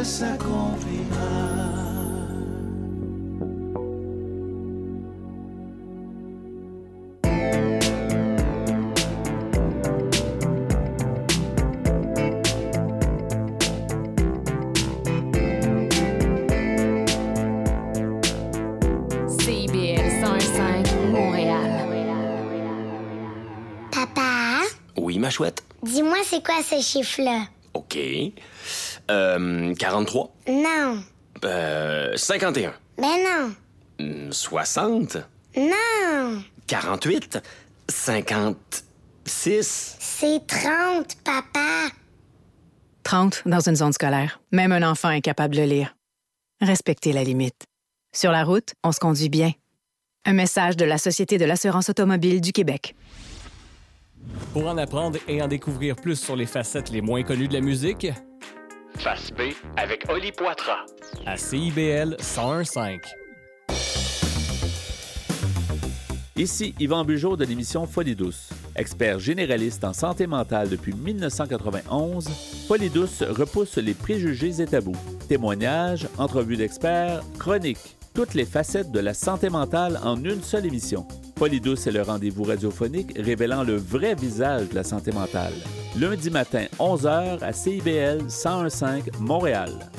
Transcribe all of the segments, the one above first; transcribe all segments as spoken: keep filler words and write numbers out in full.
jamais s'accomplira. Chouette. Dis-moi, c'est quoi ce chiffre-là? OK. Euh, quarante-trois? Non. Euh, cinquante et un? Ben non. soixante? Non. quarante-huit? cinquante-six? C'est trente, papa. trente dans une zone scolaire. Même un enfant est capable de lire. Respectez la limite. Sur la route, on se conduit bien. Un message de la Société de l'assurance automobile du Québec. Pour en apprendre et en découvrir plus sur les facettes les moins connues de la musique, Face B avec Oli Poitras à C I B L cent un virgule cinq. Ici Yvan Bugeaud de l'émission Folie Douce. Expert généraliste en santé mentale depuis dix-neuf cent quatre-vingt-onze, Folie Douce repousse les préjugés et tabous. Témoignages, entrevues d'experts, chroniques, toutes les facettes de la santé mentale en une seule émission. Folie Douce est le rendez-vous radiophonique révélant le vrai visage de la santé mentale. Lundi matin, onze heures à C I B L cent un virgule cinq Montréal.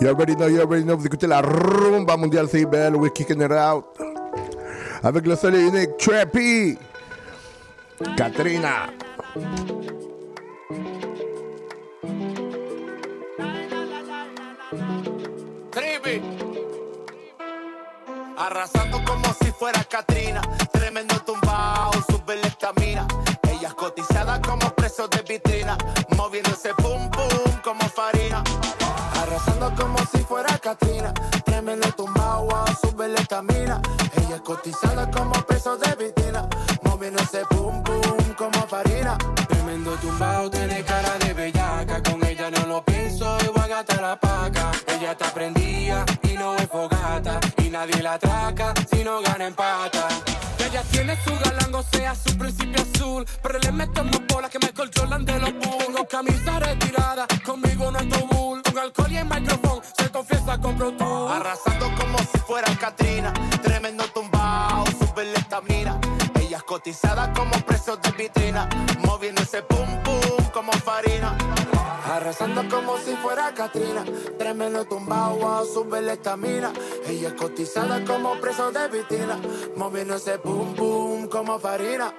You already know, you already know, vous écoutez la rumba mondiale C I B L, we're kicking it out. Avec le seul et unique Trappy, Katrina. Arrasando como si fuera Katrina, tremendo tumbao, sube la estamina. Ellas cotizadas como presos de vitrina, moviéndose pum pum como farina. Arrasando como si fuera Katrina, tremendo tumbao, sube la estamina. Ellas cotizadas como presos de vitrina, moviéndose pum pum como farina. Tremendo tumbao, tiene cara de bellaca, con ella no lo pienso y voy a gastar la paca. Ella está prendida y no es fogata. Nadie la atraca si no gana en pata. Ella tiene su galán, o sea, su principio azul. Pero le meten más bolas que Michael Jordan de los Bulls. Tengo camisa retirada, conmigo no hay tobul. Con alcohol y el micrófono, se confiesa con Pro Tool. Arrasando como si fuera Katrina, tremendo tumbao, sube la estamina. Ellas cotizadas como precios de vitrina, moviéndose pum pum como farina. Arrasando como si fuera Katrina, tremendo tumbao, wow, sube la estamina. Ella es cotizada como preso de vitrina, moviéndose pum pum como farina.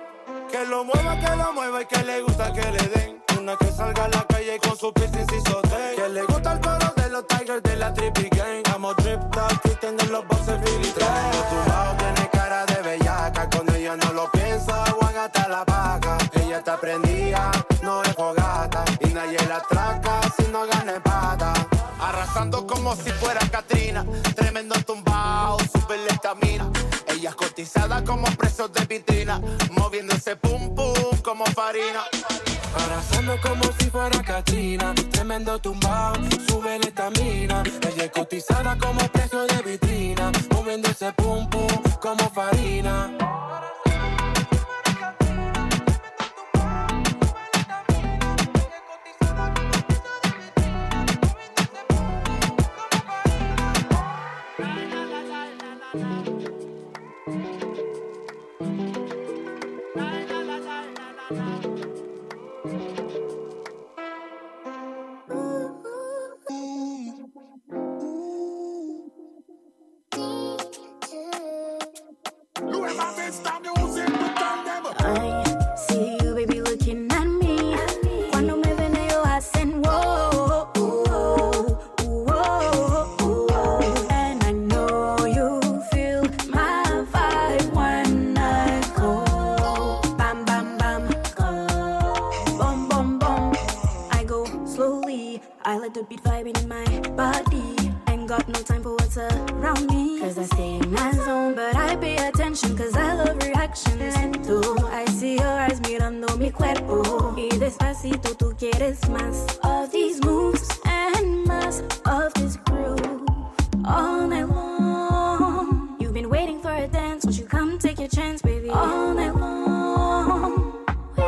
Que lo mueva, que lo mueva y que le gusta que le den. Una que salga a la calle con su piercing y sostén. Que le gusta el coro de los Tigers de la Trippy Gang. Amo Trip Top, Kristen en los boxes militares. Tumbao tiene cara de bellaca, cuando ella no lo piensa, van hasta la vaca. Ella está prendida, no es fogata. Nadie la atraca si no gana empata. Arrasando como si fuera Katrina, tremendo tumbao, sube la estamina. Ellas cotizadas como presos de vitrina, moviéndose pum pum como farina. Arrasando como si fuera Katrina, tremendo tumbao, sube la estamina. Ellas cotizadas como presos de vitrina, moviéndose pum pum como farina. Take your chance, baby, all night long. We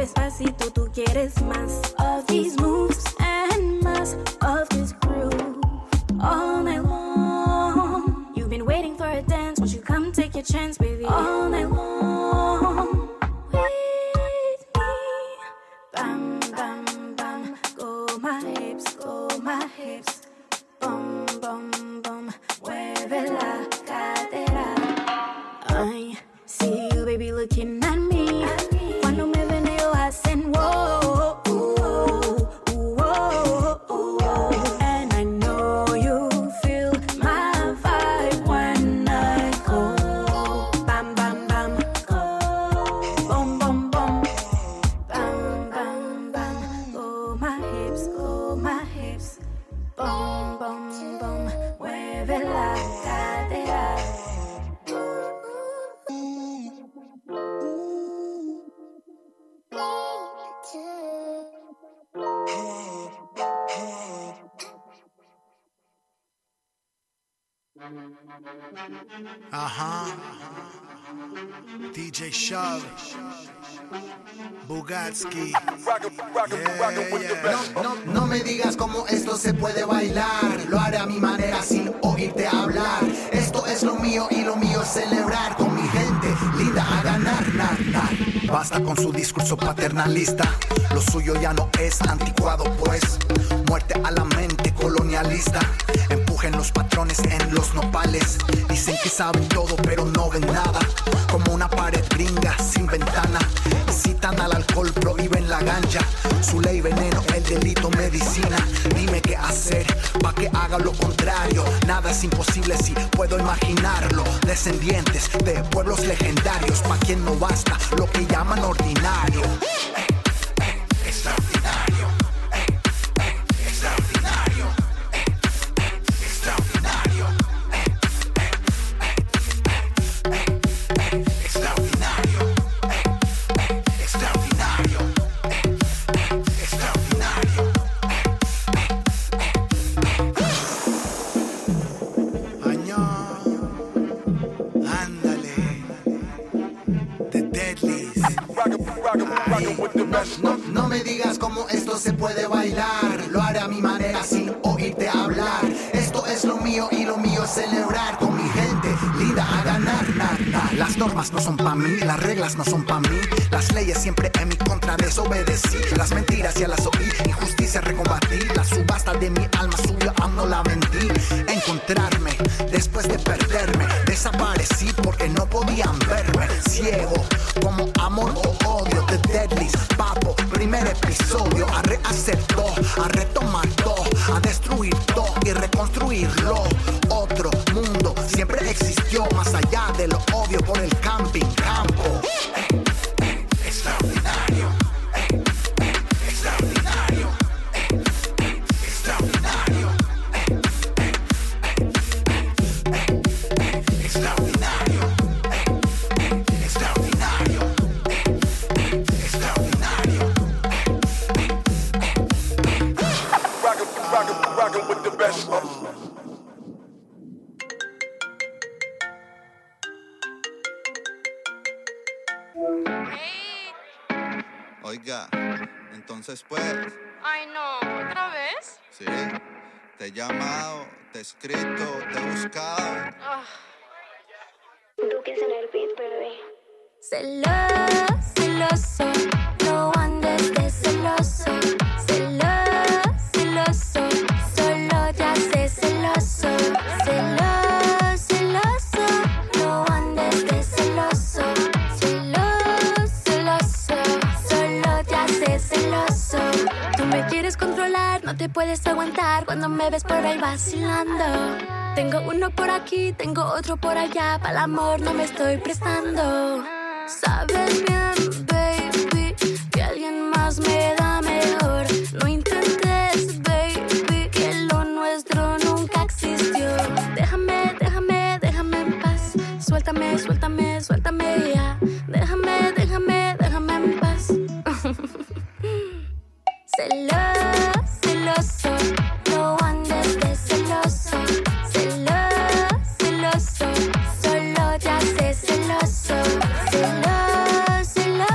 Despacito, tú quieres más of these moves and más of this groove all night long. You've been waiting for a dance, won't you come take your chance, baby? All night long. With me, bam bam bam, go my hips, go my hips, bum bum bum, mueve la cadera. I see you, baby, looking at me. Cuando me ven ellos hacen whoa. Uh-huh. D J Shove Bugatsky. Yeah, yeah. No, no, no me digas cómo esto se puede bailar. Lo haré a mi manera sin oírte hablar. Esto es lo mío y lo mío es celebrar con mi gente linda a ganar, nar, nar. Basta con su discurso paternalista. Lo suyo ya no es anticuado, pues. Muerte a la mente colonialista. Empujen los patrones en los nopales. Dicen que saben todo pero no ven nada. Como una pared gringa sin ventana. Incitan al alcohol, prohíben la ganja. Su ley veneno, el delito medicina. Dime qué hacer pa' que haga lo contrario. Nada es imposible si puedo imaginarlo. Descendientes de pueblos legendarios, pa' quien no basta lo que llaman ordinario. Extraordinario, eh, eh, extraordinario, eh, eh, extraordinario, eh, eh, eh, eh, eh, extraordinario, eh, eh, extraordinario, eh, eh, extraordinario, eh, eh, eh. Añón, ándale, The Deadlies. No, no me digas cómo esto se puede bailar. Lo haré a mi manera sin oírte hablar. Esto es lo mío y lo mío es celebrar con mi gente linda a ganar, nar, nar. Las normas no son pa' mí, las reglas no son pa' mí. Las leyes siempre en mi contra desobedecí. Las mentiras ya las oí, injusticia recombatí. La subasta de mi alma subió, aún no la vendí. Encontrarme después de perderme. Desaparecí porque no podían verme. Ciego como amor o odio. The Deadlies, papo, primer episodio. A rehacer todo, a retomar todo, a destruir todo y reconstruirlo. Otro mundo siempre existió, más allá de lo obvio por el camping campo. Eh, eh, extraordinario, eh, eh, extraordinario, eh, eh, extraordinario, eh, eh, eh, eh, eh, extraordinario, eh, eh, extraordinario, eh, eh, extraordinario, eh, eh, eh. Rockin', rockin', rockin' with the best of. Oiga, entonces pues... Ay no, ¿otra vez? Sí, te he llamado, te he escrito, te he buscado. Oh. Duques en el beat, bebé. Celoso, celoso, no andes de celoso. Celoso, celoso, solo ya sé celoso. Celoso, celoso, no andes de celoso. Celoso. Tú me quieres controlar, no te puedes aguantar cuando me ves por ahí vacilando. Tengo uno por aquí, tengo otro por allá, para el amor no me estoy prestando. Sabes bien, baby, que alguien más me da mejor. No intentes, baby, que lo nuestro nunca existió. Déjame, déjame, déjame en paz. Suéltame, suéltame, suéltame ya. Déjame, déjame, déjame en paz. Celoso, celoso, no andes de celoso. Celoso, celoso, solo ya sé celoso. Celoso, celoso,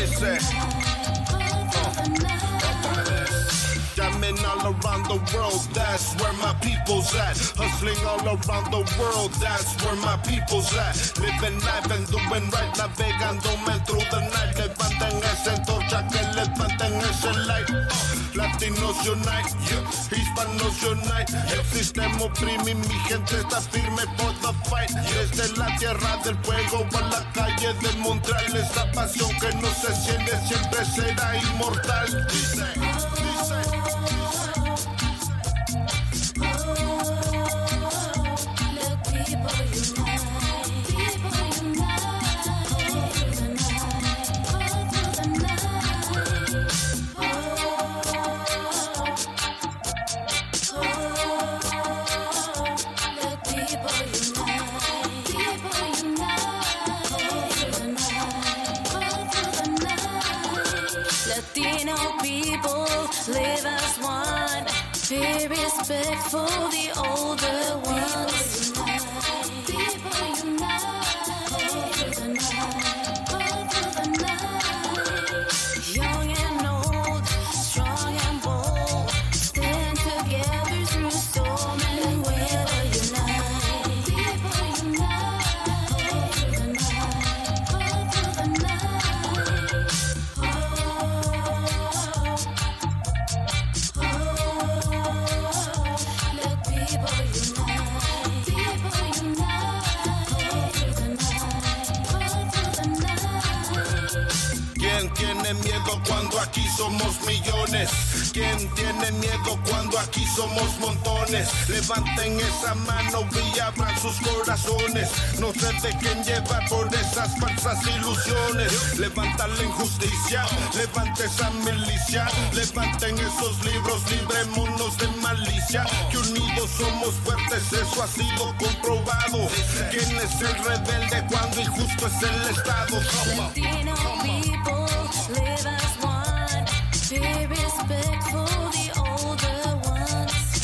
this at? I'm in all around the world, that's where my people's at. Hustling all around the world, that's where my people's at. Living life and doing right, navegando man through the night. Levanten esa antorcha, que levanten ese light. Latinos unite, Hispanos unite. El sistema oprime, mi gente está firme for the fight. Desde la tierra del fuego a la calle del Montreal, esa pasión que no se siente siempre será inmortal. Dice, dice. For the older ones, people unite over the night, over the night. Young and old, strong and bold, stand together through storm and weather. Unite, people unite over the night, over the night. Oh, oh. ¿Quién tiene miedo cuando aquí somos millones? ¿Quién tiene miedo cuando aquí somos montones? Levanten esa mano y abran sus corazones. No se dejen llevar por esas falsas ilusiones. Levanta la injusticia, levanta esa milicia. Levanten esos libros, librémonos de malicia. Que unidos somos fuertes, eso ha sido comprobado. ¿Quién es el rebelde cuando injusto es el Estado? Come on, come on. Live as one, be respectful, the older ones.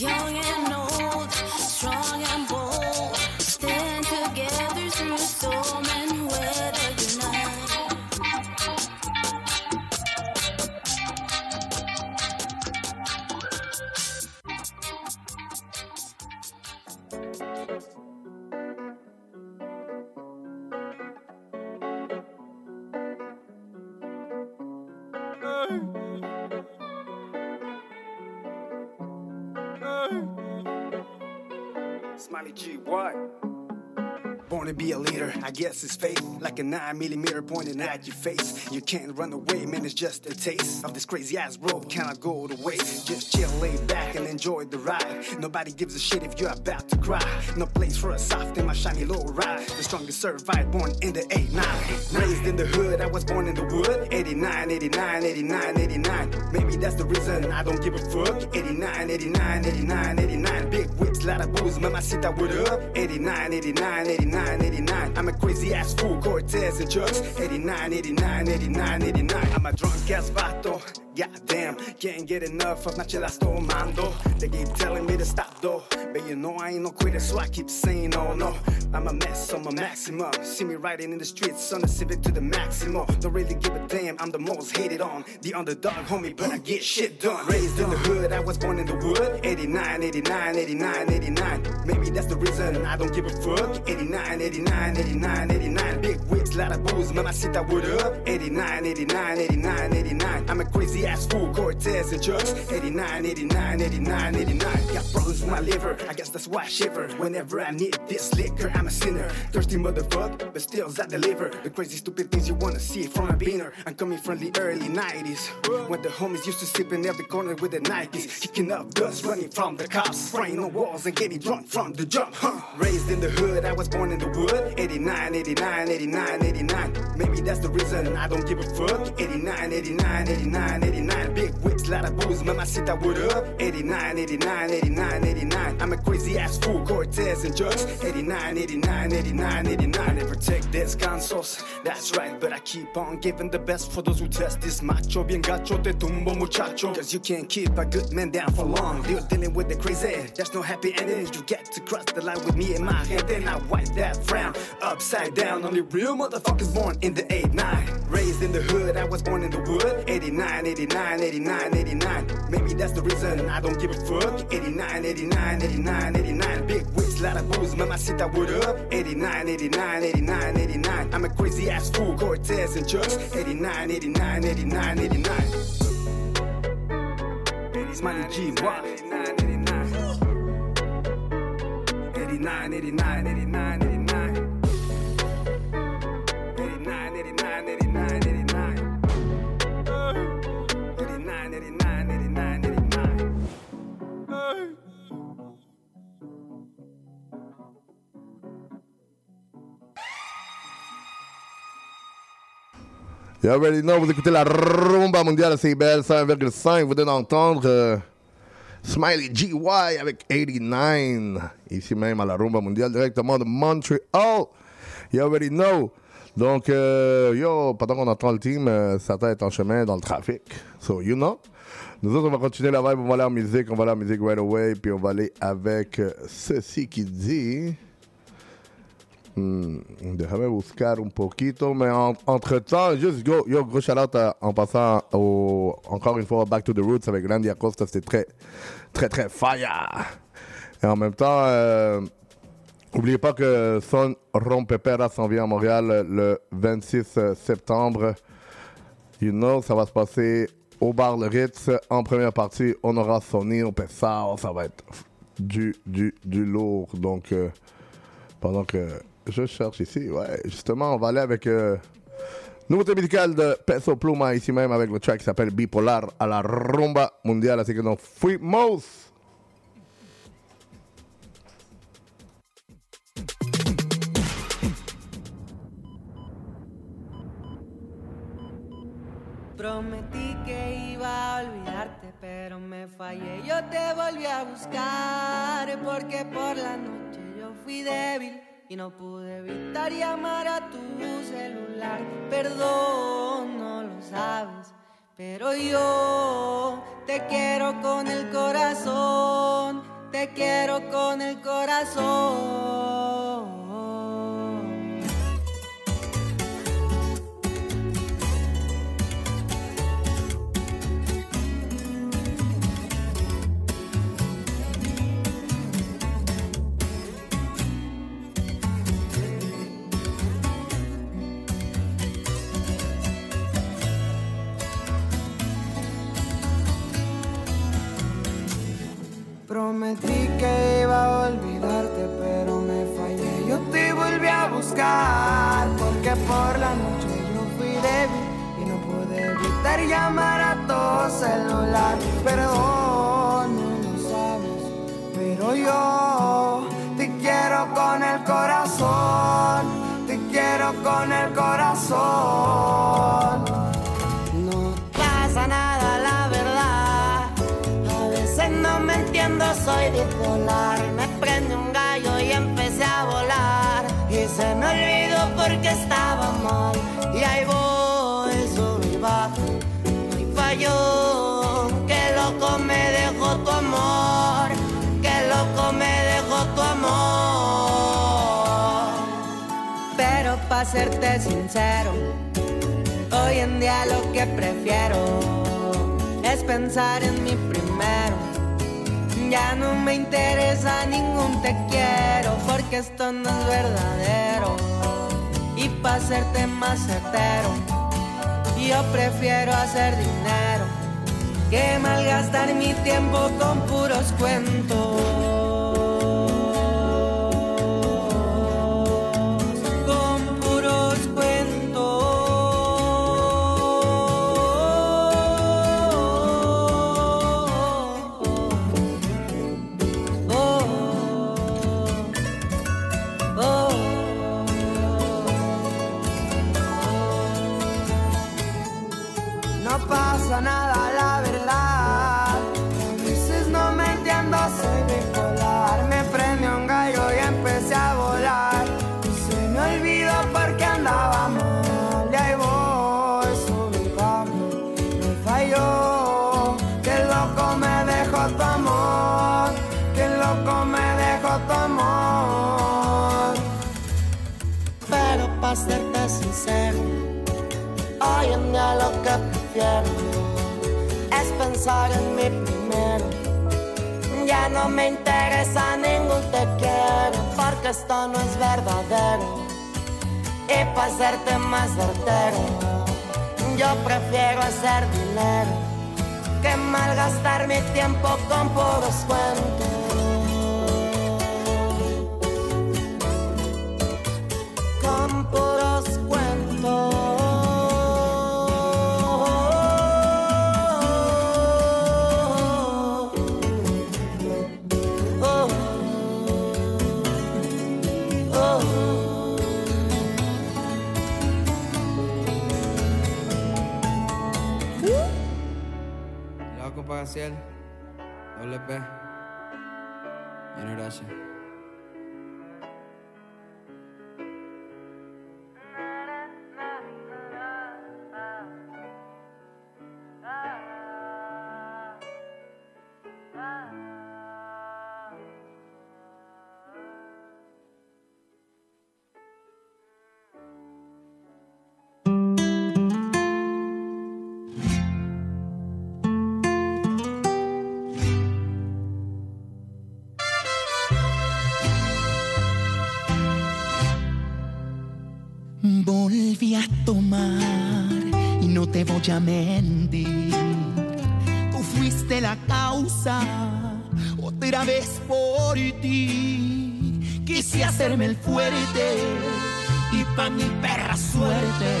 Young and old, strong and bold, stand together through storm and weather tonight. Smiley G, what? Born to be a leader, I guess it's fate. Like a nine millimeter pointing at your face. You can't run away, man, it's just a taste of this crazy ass road, cannot go to waste. Just chill, lay back and enjoy the ride. Nobody gives a shit if you're about to cry. No place for a soft in my shiny low ride. The strongest survived, born in the eighty-nine. Raised in the hood, I was born in the wood. Eighty-nine, eighty-nine, eighty-nine, eighty-nine. Maybe that's the reason I don't give a fuck. Eighty-nine, eighty-nine, eighty-nine, eighty-nine. Big whips, lot of booze, mamacita, what up? Eighty-nine, eighty-nine, eighty-nine. eighty-nine, eighty-nine. I'm a crazy ass fool, Cortez and Chucks. Eighty-nine, eighty-nine, eighty-nine, eighty-nine. I'm a drunk ass vato, goddamn. Can't get enough of my chelas tomando. They keep telling me to stop though, but you know I ain't no quitter, so I keep saying oh no. I'm a mess, I'm a maximum. See me riding in the streets on the civic to the maximum. Don't really give a damn, I'm the most hated on. The underdog, homie, but I get shit done. Raised in the hood, I was born in the wood. Eighty-nine, eighty-nine, eighty-nine, eighty-nine. Maybe that's the reason I don't give a fuck. Eighty-nine, eighty-nine, eighty-nine, eighty-nine. Big whips, lot of booze, mamacita, what up? Eighty-nine, eighty-nine, eighty-nine, eighty-nine. I'm a crazy ass fool, Cortez and Chucks. Eighty-nine, eighty-nine, eighty-nine, eighty-nine. Got problems with my liver, I guess that's why I shiver. Whenever I need this liquor, I'm a sinner. Thirsty motherfucker, but still I deliver. The crazy stupid things you wanna see from a beaner. I'm coming from the early nineties, when the homies used to sleep in every corner with the Nikes. Kicking up dust, running from the cops, spraying on walls and getting drunk from the jump, huh? Raised in the hood, I was born in the wood. Eighty-nine, eighty-nine, eighty-nine, eighty-nine. Maybe that's the reason I don't give a fuck. Eighty-nine, eighty-nine, eighty-nine, eighty-nine. eighty-nine, big whips, lot of booze, mamacita, what up? eighty-nine, eighty-nine, eighty-nine, eighty-nine, I'm a crazy ass fool, Cortez and Jux. eighty-nine, eighty-nine, eighty-nine, eighty-nine, and protect this consoles, that's right, but I keep on giving the best for those who test this macho, bien gacho, te tumbo muchacho, cause you can't keep a good man down for long, you're dealing with the crazy, there's no happy ending, you get to cross the line with me and my head, then I wipe that frown upside down, only real motherfuckers born in the eighty-nine, raised in the hood, I was born in the wood, eighty-nine, eighty-nine, eighty-nine, eighty-nine, maybe that's the reason I don't give a fuck, eighty-nine, eighty-nine, eighty-nine, eighty-nine, big whips, lot of booze, mamacita, what up? eighty-nine, eighty-nine, eighty-nine, eighty-nine, I'm a crazy ass fool, Cortez and Chucks, eighty-nine, eighty-nine, eighty-nine, eighty-nine, eighties money G, what? eighty-nine, eighty-nine, eighty-nine, eighty-nine, eighty-nine, You already know, vous écoutez la rumba mondiale, c'est belle, one oh one point five, vous devez entendre euh, Smiley G Y avec eighty-nine, ici même à la rumba mondiale, directement de Montreal, you already know. Donc, euh, yo, pendant qu'on entend le team, euh, sa tête en chemin dans le trafic, so you know. Nous autres, on va continuer la vibe, on va aller en musique, on va aller en musique right away, puis on va aller avec euh, ceci qui dit... Hmm, déjame buscar un poquito, mais en, entre temps, juste go, yo, gros shout out en passant au, encore une fois, Back to the Roots avec Randy Acosta, c'était très, très, très fire. Et en même temps, euh, n'oubliez pas que Son Rompepera s'en vient à Montréal le vingt-six septembre. You know, ça va se passer au bar Le Ritz. En première partie, on aura Sonny, on peut ça, ça va être du, du, du lourd. Donc, euh, pendant que je cherche ici, ouais, justement, on va aller avec euh, nouveauté musicale de Peso Pluma, ici même, avec le track qui s'appelle Bipolar à la rumba mondiale, c'est que nous fuimos! Prometí que iba a olvidarte, pero me fallé, yo te volví a buscar, porque por la noche yo fui débil y no pude evitar llamar a tu celular. Perdón, no lo sabes, pero yo te quiero con el corazón, te quiero con el corazón. Prometí que iba a olvidarte, pero me fallé. Yo te volví a buscar, porque por la noche yo fui débil y no pude evitar llamar a tu celular. Perdón, no lo sabes, pero yo te quiero con el corazón, te quiero con el corazón. No pasa nada, la verdad, a veces no me entiendo, soy bipolar. Me prende un gallo y empecé a volar, y se me olvidó porque estaba mal. Y ahí voy, sube y bajo, y falló. Que loco me dejó tu amor, que loco me dejó tu amor. Pero pa' serte sincero, hoy en día lo que prefiero es pensar en mi primero. Ya no me interesa ningún te quiero, porque esto no es verdadero. Y para serte más certero, yo prefiero hacer dinero que malgastar mi tiempo con puros cuentos. Nada para serte sincero, hoy en día lo que prefiero es pensar en mi primero. Ya no me interesa ningún te quiero, porque esto no es verdadero. Y para serte más certero, yo prefiero hacer dinero que malgastar mi tiempo con puros cuentos. Ciel, doble P, Junior H. Tomar y no te voy a mentir, tú fuiste la causa, otra vez por ti quise hacerme el fuerte y pa' mi perra suerte,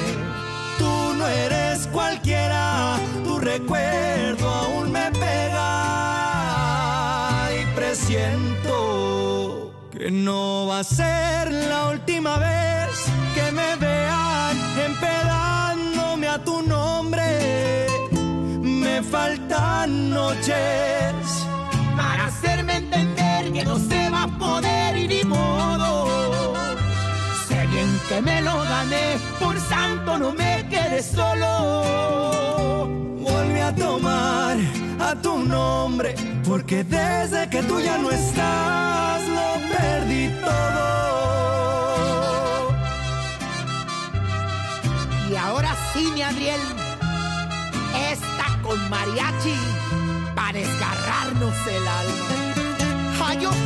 tú no eres cualquiera, tu recuerdo aún me pega y presiento que no va a ser la última vez que me vean empedándome a tu nombre. Me faltan noches para hacerme entender que no se va a poder y ni modo. Sé bien que me lo gané, por santo no me quedé solo. Volví a tomar a tu nombre, porque desde que tú ya no estás lo perdí todo. Y ahora sí, mi Adriel, esta con mariachi para desgarrarnos el alma. ¡Hayoquitos!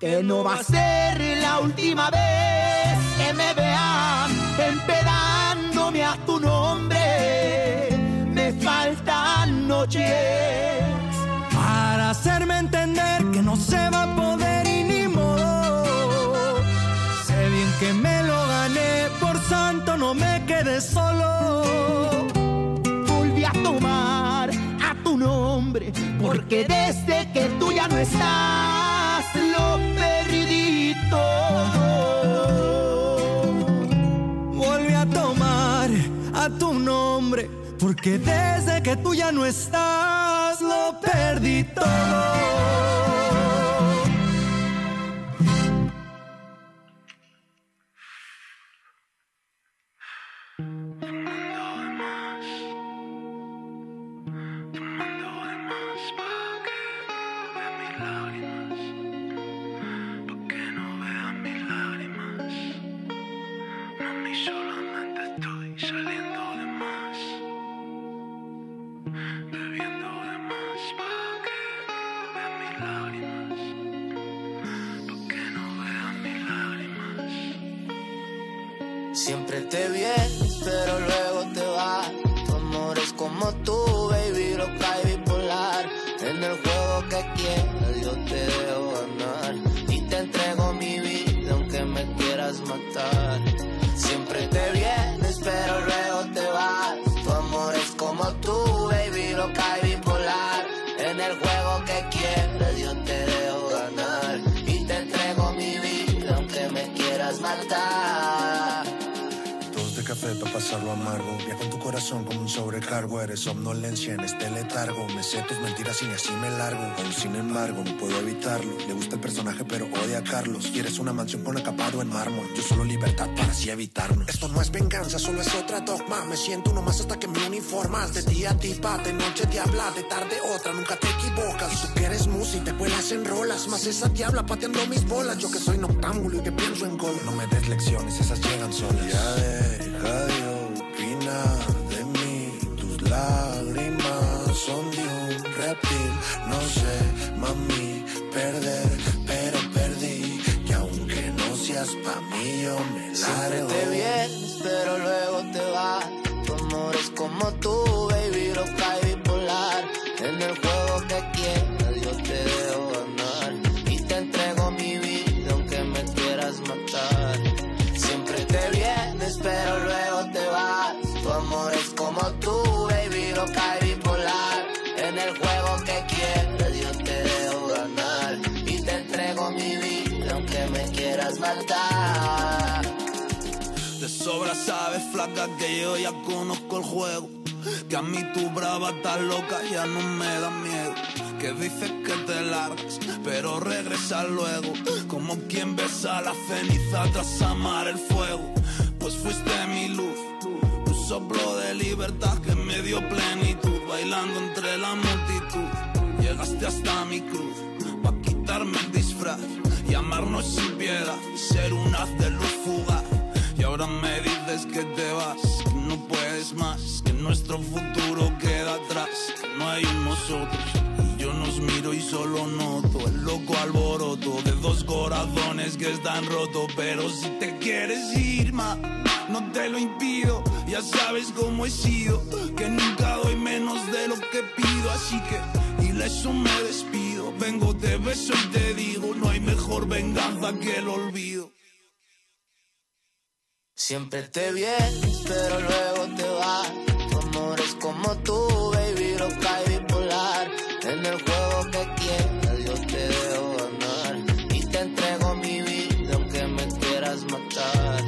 Que no va a ser la última vez que me vean empedándome a tu nombre. Me faltan noches para hacerme entender que no se va a poder y ni modo. Sé bien que me lo gané, por santo no me quedé solo. Volví a tomar a tu nombre, porque desde que tú ya no estás lo perdí todo. Volví a tomar a tu nombre, porque desde que tú ya no estás, lo perdí todo. Te mando de más. Te mando de más pa' que no vean mis lágrimas. Pa' que no vean mis lágrimas. Mami, solamente estoy saliendo. Bebiendo de más pa' que no vean mis lágrimas, pa' que no vean mis lágrimas. Siempre te vienes, pero luego te vas. Tu amor es como tú, baby, loca y bipolar. En el juego que quieras yo te debo ganar, y te entrego mi vida aunque me quieras matar. Siempre te vienes, pero luego te vas. Tu amor es como tú, loca y bipolar. En el juego que quieres yo te dejo ganar, y te entrego mi vida aunque me quieras matar. Dos de café secreto, pasarlo amargo. Viajo con tu corazón como un sobrecargo. Eres somnolencia en este letargo. Me sé tus mentiras y ni así me largo. Aún sin embargo, no puedo evitarlo. Le gusta el personaje, pero odia a Carlos. Quieres una mansión con acabado en mármol. Yo solo libertad para así evitarnos. Esto no es venganza, solo es otra dogma. Me siento uno más hasta que me uniformas. De día a tipa, de noche diabla, de tarde otra, nunca te equivocas. Y tú que eres musi, te cuelas en rolas. Más esa diabla pateando mis bolas. Yo que soy noctámbulo y que pienso en gol. No me des lecciones, esas llegan solas. Ya deja de opinar de mí. Tus lágrimas son de un reptil. No sé, mami, perder, pero perdí. Que aunque no seas pa' mí, yo me largo. Siempre te vienes, pero luego te vas. Tu amor es como tú, baby, loca y bipolar. En el juego que quieras, yo te dejo ganar. Y te entrego mi vida, aunque me quieras matar. Siempre te vienes, pero luego te vas. Tu amor es como tú, baby, loca y bipolar. En el juego que quieras, yo te dejo ganar. Y te entrego mi vida, aunque me quieras matar. De sobra sabes, flaca, que yo ya conozco el juego. Que a mí tu brava estás loca, ya no me da miedo. Que dices que te largas, pero regresas luego. Como quien besa la ceniza tras amar el fuego. Pues fuiste mi luz, un soplo de libertad que me dio plenitud. Bailando entre la multitud, llegaste hasta mi cruz. Pa' quitarme el disfraz, y amarnos sin piedad. Y ser un haz de luz fugaz. Y ahora me dices que te vas, que no puedes más, que nuestro futuro queda atrás, que no hay un nosotros. Y yo nos miro y solo noto el loco alboroto de dos corazones que están rotos. Pero si te quieres ir, ma, no te lo impido. Ya sabes cómo he sido, que nunca doy menos de lo que pido. Así que ileso me despido, vengo, te beso y te digo, no hay mejor venganza que el olvido. Siempre te vienes, pero luego te vas. Tu amor es como tú, baby, loca y bipolar. En el juego que quieras, yo te dejo ganar. Y te entrego mi vida, aunque me quieras matar.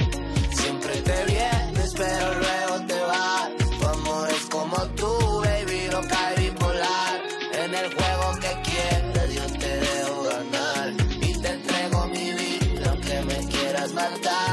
Siempre te vienes, pero luego te vas. Tu amor es como tú, baby, loca y bipolar. En el juego que quieras, yo te dejo ganar. Y te entrego mi vida, aunque me quieras matar.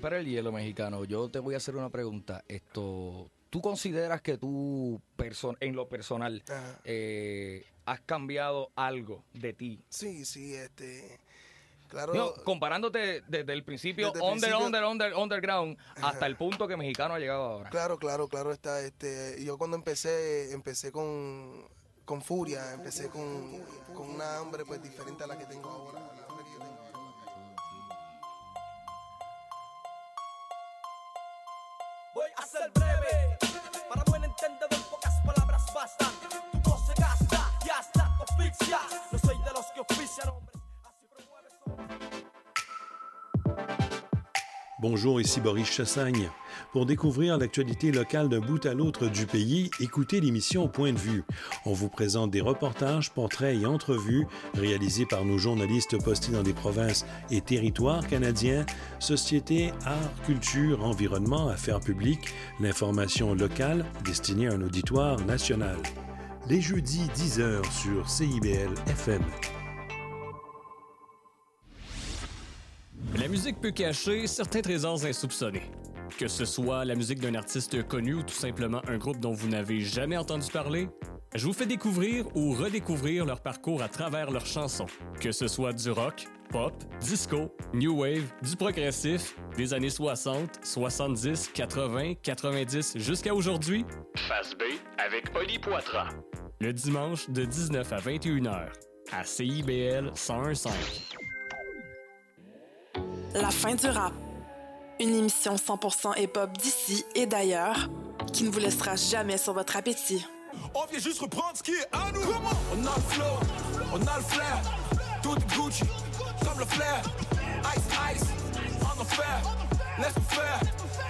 Para el hielo mexicano, yo te voy a hacer una pregunta. Esto, ¿tú consideras que tú, perso- en lo personal, ah. eh, has cambiado algo de ti? Sí, sí, este... Claro. No, comparándote desde el principio, desde el under, principio under, under, underground, ajá, hasta el punto que mexicano ha llegado ahora. Claro, claro, claro está. Este, yo cuando empecé, empecé con, con furia, empecé con, con una hambre pues diferente a la que tengo ahora. Voy a ser breve, para buen entendedor pocas palabras bastan. Tu voz se gasta y hasta te asfixia. No soy de los que ofician hombres, así promueves. Bonjour, ici Boris Chassagne. Pour découvrir l'actualité locale d'un bout à l'autre du pays, écoutez l'émission Point de vue. On vous présente des reportages, portraits et entrevues réalisés par nos journalistes postés dans des provinces et territoires canadiens, société, arts, culture, environnement, affaires publiques, l'information locale destinée à un auditoire national. Les jeudis dix heures sur C I B L F M. La musique peut cacher certains trésors insoupçonnés. Que ce soit la musique d'un artiste connu ou tout simplement un groupe dont vous n'avez jamais entendu parler, je vous fais découvrir ou redécouvrir leur parcours à travers leurs chansons. Que ce soit du rock, pop, disco, new wave, du progressif, des années soixante, soixante-dix, quatre-vingts, quatre-vingt-dix jusqu'à aujourd'hui, Face B avec Oli Poitras. Le dimanche de dix-neuf à vingt et une heures à C I B L cent un virgule cinq. La fin du rap. Une émission cent pour cent hip-hop d'ici et d'ailleurs, qui ne vous laissera jamais sur votre appétit. On vient juste reprendre ce qui est à nous. Comment? On a le flow, on a le flair, tout Gucci, comme le flair. Ice, ice, en enfer, laisse-nous faire,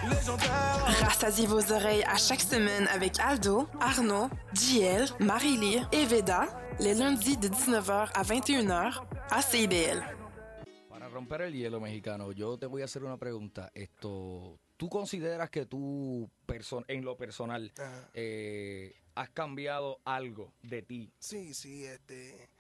légendaire. Rassasiez vos oreilles à chaque semaine avec Aldo, Arnaud, J L, Marie-Lie et Veda, les lundis de dix-neuf heures à vingt et une heures à C I B L. Para romper el hielo mexicano, yo te voy a hacer una pregunta. Esto, ¿tú consideras que tú, perso- en lo personal, eh, has cambiado algo de ti? Sí, sí, este...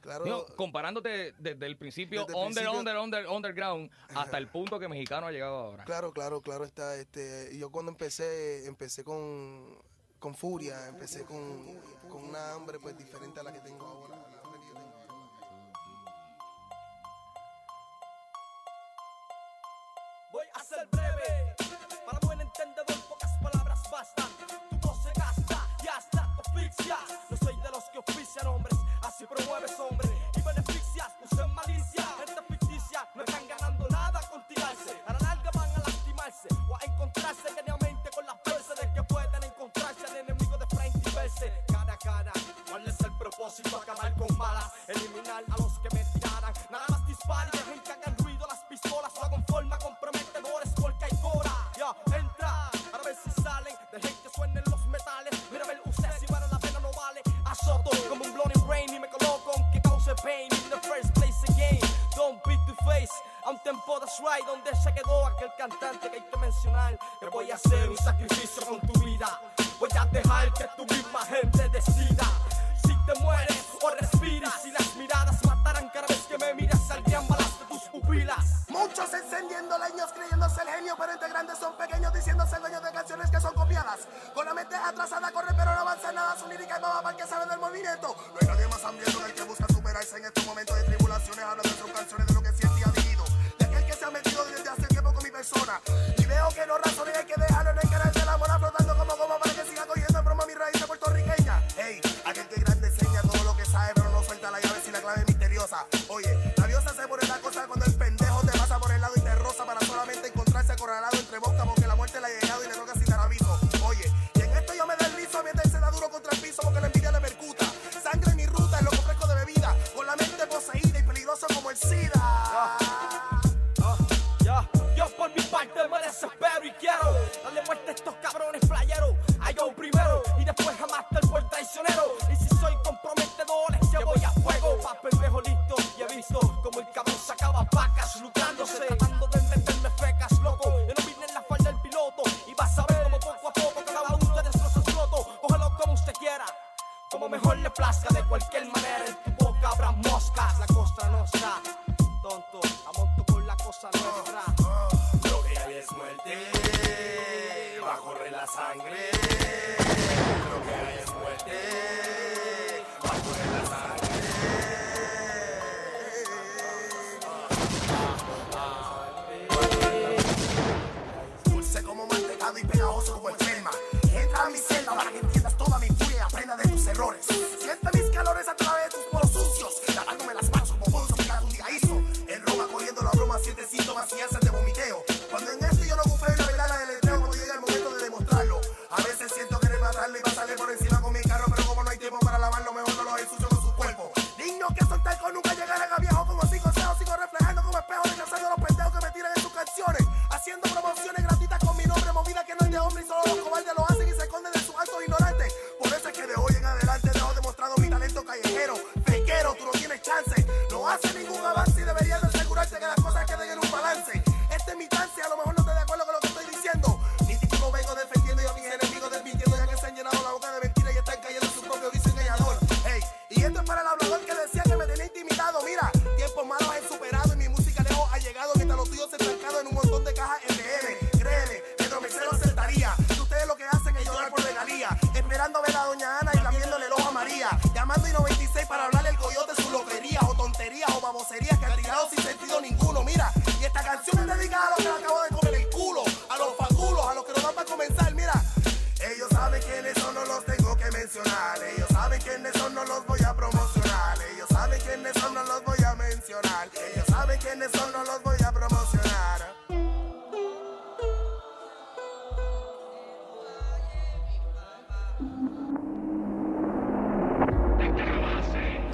Claro, no, comparándote desde el principio, desde el under, principio under, under, underground, ajá, hasta el punto que mexicano ha llegado ahora. Claro, claro, claro está. Este, yo cuando empecé, empecé con, con furia, empecé con, con una hambre pues diferente a la que tengo ahora. Voy a ser breve, para buen entendedor, pocas palabras bastan. Tu voz se gasta y hasta asfixia. No soy de los que ofician hombres. Si promueves hombre y beneficias, usen malicia, gente ficticia, no están ganando nada con tirarse. A la larga van a lastimarse o a encontrarse genialmente con las fuerzas de que pueden encontrarse al enemigo de frente y verse cara a cara. ¿Cuál es el propósito? Acabar con balas, eliminar a los que me tiraran. Nada más disparen y dejen que hagan ruido las pistolas, lo hagan forma con prometedores, porque hay cora. Ya, entra, a ver si salen, dejen que suenen los metales. Mira, el usted si vale la pena no vale. Azoto como un blonde rain. Pain in the first place again, don't beat the face, a un tempo that's right, donde se quedó aquel cantante que hay que mencionar, que voy a hacer un sacrificio con tu vida, voy a dejar que tu misma gente decida, si te mueres o respiras, si las miradas mataran cada vez que me miras, saldrían balas de tus pupilas. Muchos encendiendo leños creyéndose el genio, pero entre grandes son pequeños, diciéndose el dueño de canciones que son copiadas, con la mente atrasada corre pero no avanza nada, su lírica es baba para que sabe del movimiento, no hay nadie más hambriento del que busca en estos momentos de tribulaciones hablan de sus canciones de lo que siente y ha vivido de aquel que se ha metido desde hace tiempo con mi persona y veo que no razones hay que dejarlo en el canal de la mona flotando como goma para que siga cogiendo en broma mi raíz de puertorriqueña. Hey, aquel que grande enseña todo lo que sabe pero no suelta la llave sin la clave misteriosa. Oye, la diosa se pone la cosa cuando el pendejo te pasa por el lado y te roza para solamente encontrarse acorralado entre bocas porque la muerte le ha llegado y le toca sin aviso. Oye, y en esto yo me deslizo mientras se da duro contra el piso porque la envidia le percuta. Sangre en mi ruta es lo que ofrezco de bebida, con la mente poseída y peligroso como el SIDA. Ah, ah, yeah. Yo por mi parte me desespero y quiero darle muerte a estos cabrones playeros. Hay yo primero y después jamás te vuelvo traicionero. Y si soy comprometedor, les llevo a fuego. Pa' pendejo listo y he visto como el cabrón sacaba vacas lucrándose, tratando de meterme fecas, loco. Yo no vine en la falda del piloto y vas a ver como poco a poco cada uno de los exploto. Cógelo como usted quiera, como mejor le plazca, de cualquier manera en tu boca habrá moscas. La costa nostra, tonto, a monto con la cosa nuestra. Lo que hay es muerte, va a correr la sangre. Lo que hay es muerte, va a correr la sangre. Dulce como mantecado y pegajoso como enferma. Entra a mi celda para que entiendas toda mi furia. Aprenda de tus errores, siente mis calores a través de tus poros sucios, lavándome las manos como bolso que cada un día hizo. En Roma corriendo la broma, siete síntomas y ansias de vomiteo. Cuando en esto yo no cumplí la velada del letreo, cuando llega el momento de demostrarlo. A veces siento querer matarlo y pasarle por encima con mi carro, pero como no hay tiempo para lavarlo, mejor no lo ensucio con su cuerpo. Niños que son talcos nunca llegarán a viejos como cinco ceos, sigo reflejando como espejo de cansado a los pendejos que me tiran en sus canciones, haciendo promociones gratuitas con mi nombre, movida que no es de hombre y solo los cobardes lo hacen y se esconden de sus actos ignorantes. De hoy en adelante dejo demostrado mi talento callejero, fequero, tú no tienes chance, no haces ningún avance y deberías asegurarte que las cosas queden en un balance. Este es mi chance, a lo mejor no te de acuerdo con lo que estoy diciendo, ni no vengo defendiendo yo a mis enemigos desmintiendo ya que se han llenado la boca de mentiras y están cayendo en su propio vice engañador. Hey, y esto es para el hablador que decía que me tenía intimidado, mira, tiempos malos he superado y mi música lejos ha llegado, mientras los tuyos se han trancado en un montón de cajas M L, créeme, Metromexero aceptaría, que ustedes lo que hacen es llorar por regalía, esperando a ver a doña Ana y lamiéndole el ojo a María, llamando I noventa y seis para hablarle el coyote de sus loquerías o tonterías o baboserías que han tirado sin sentido ninguno. Mira, y esta canción es dedicada a los que la acabo de comer el culo, a los fangulos, a los que nos dan para comenzar. Mira, ellos saben quiénes son, no los tengo que mencionar, ellos saben quiénes son, no los voy a promocionar, ellos saben quiénes son, no los voy a mencionar, ellos saben quiénes son, no los voy a promocionar.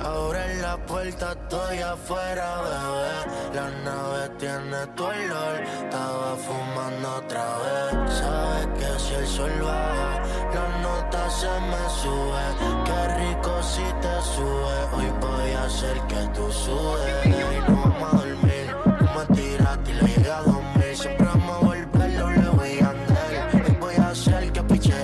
Ahora en la puerta estoy afuera, bebé. La nave tiene tu olor. Estaba fumando otra vez. Sabes que si el sol baja, la nota se me sube. Qué rico si te sube. Hoy voy a hacer que tú subes. Y no vamos a dormir. No me tiraste y le llegué a dormir. Siempre vamos a volverlo, le voy a andar. Hoy voy a hacer que piche.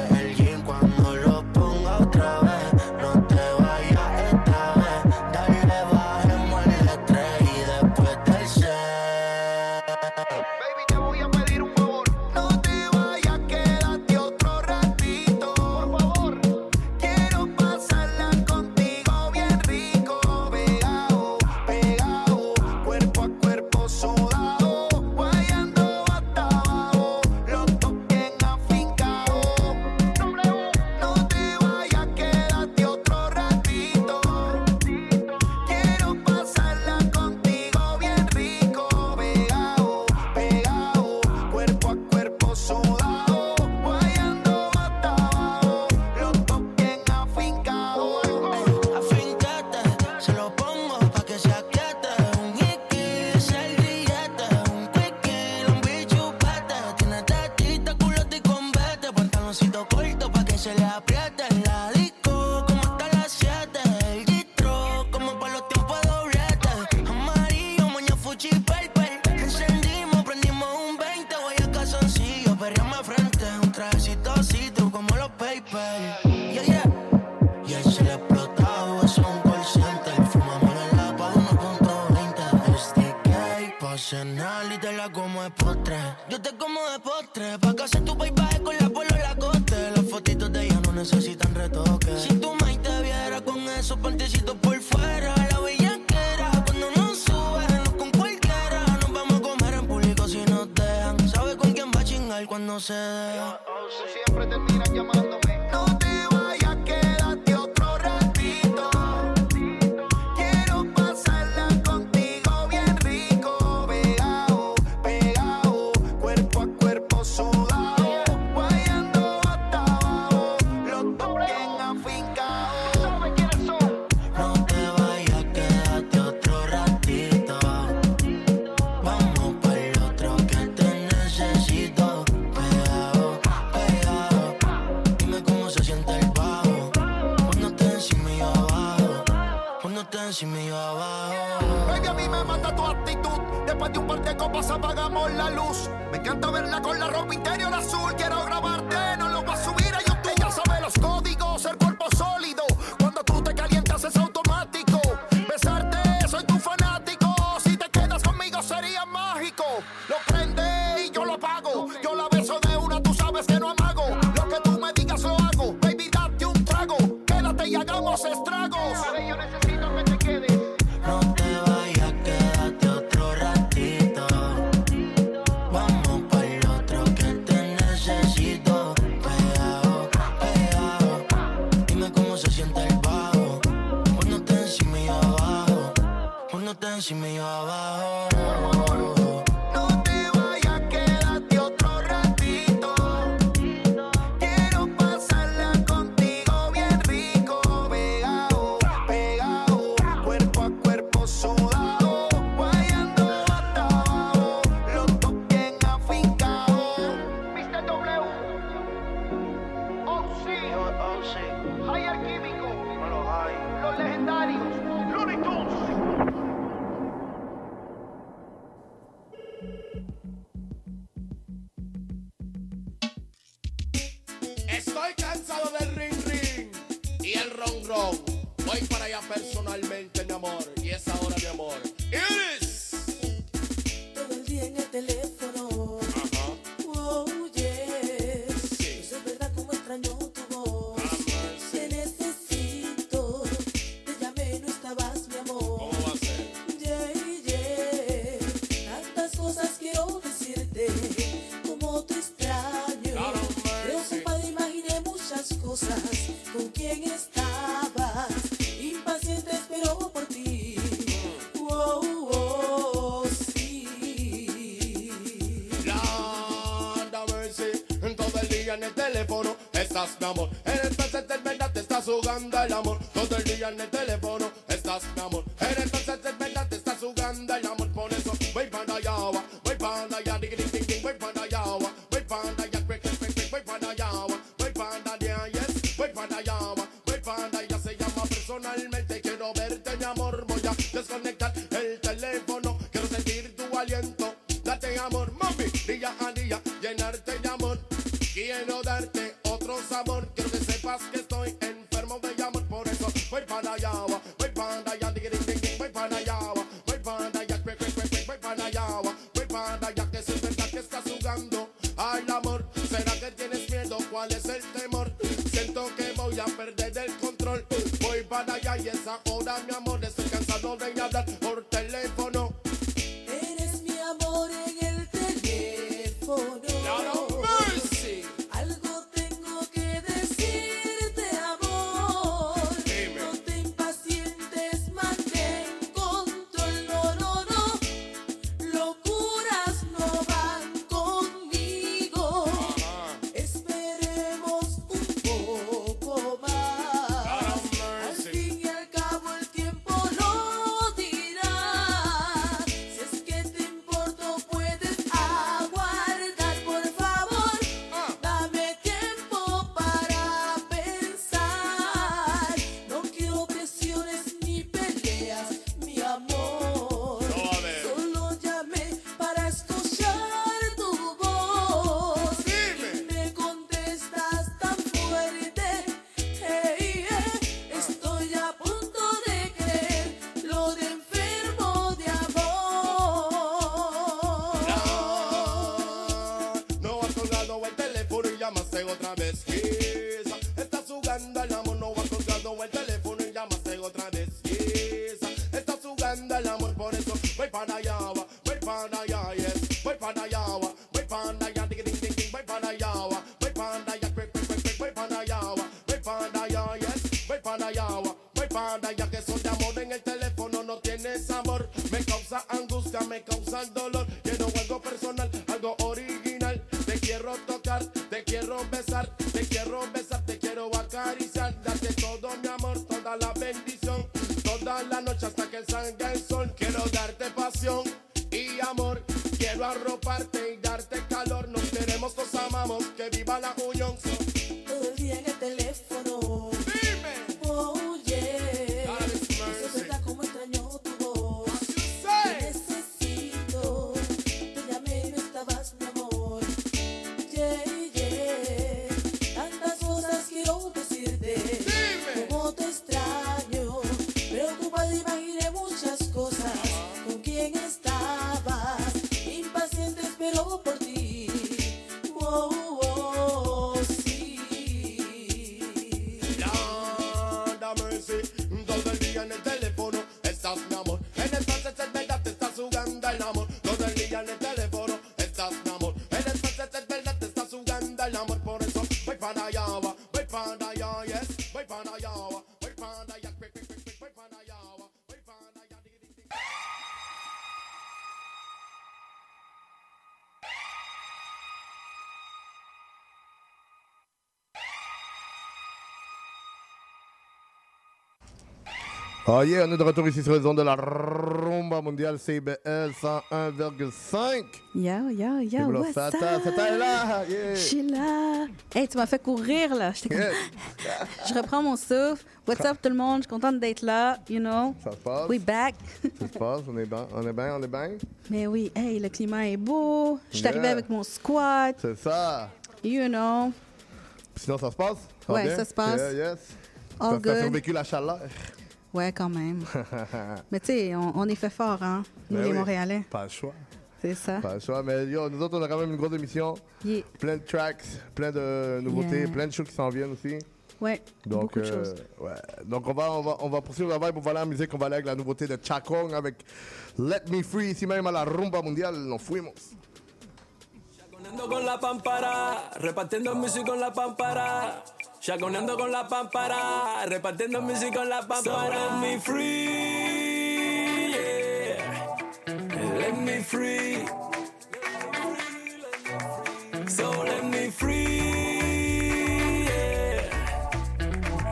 En el presente en verdad te estás estás jugando al amor. Todo el día en el teléfono estás, mi amor. Eres entonces es verdad, te estás jugando al amor. Por eso voy para allá, voy para allá, digri, digri, voy para allá, voy para allá, quick, quick, quick, quick, voy para allá, voy para allá, yes, voy para allá, voy para allá. Se llama personalmente, quiero verte, mi amor. Voy a desconectar el teléfono, quiero sentir tu aliento. Date amor, mami, día a día, llenarte de amor. Quiero darte otro sabor, quiero que sepas que estoy enfermo de amor. Por eso voy para allá, voy para allá, voy para allá, voy para allá, voy para allá, voy para allá, que es verdad que estás jugando al amor. ¿Será que tienes miedo? ¿Cuál es el temor? Siento que voy a perder el control. Voy para allá y es ahora, mi amor. Estoy cansado de hablar por teléfono. Eres mi amor en el teléfono. Oh yeah, on est de retour ici sur les ondes de la rumba mondiale C I B L cent un virgule cinq. Yo, yo, yo, what's up? Sata est là, yeah. Je suis là. Hey, tu m'as fait courir, là. J'étais comme... yeah. Je reprends mon souffle. What's up, tout le monde? Je suis contente d'être là, you know. Ça se passe. We back. Ça se passe, on est bien, on est bien, on est bien. Mais oui, hey, le climat est beau. Je suis arrivée yeah. avec mon squat. C'est ça. You know. Sinon, ça se passe? Ça ouais, bien? Ça se passe. Yeah, yes. All good. T'as survécu la chaleur. Ouais, quand même. Mais tu sais, on, on est fait fort, hein, nous, ben les oui. Montréalais. Pas le choix. C'est ça. Pas le choix. Mais yo, nous autres, on a quand même une grosse émission. Yeah. Plein de tracks, plein de nouveautés, yeah. plein de choses qui s'en viennent aussi. Ouais, donc, beaucoup euh, de choses. Ouais. Donc, on va, on, va, on va poursuivre la vibe. On va aller à la musique. On va aller avec la nouveauté de Chacon avec Let Me Free, ici même à la rumba mondiale. Nos fuimos. Chaconeando con la pampara, repartiendo música con la pampara. Chaconeando con la pampara, repartiendo música con la pampara. So let me free, yeah. Let me free. So let me free, yeah.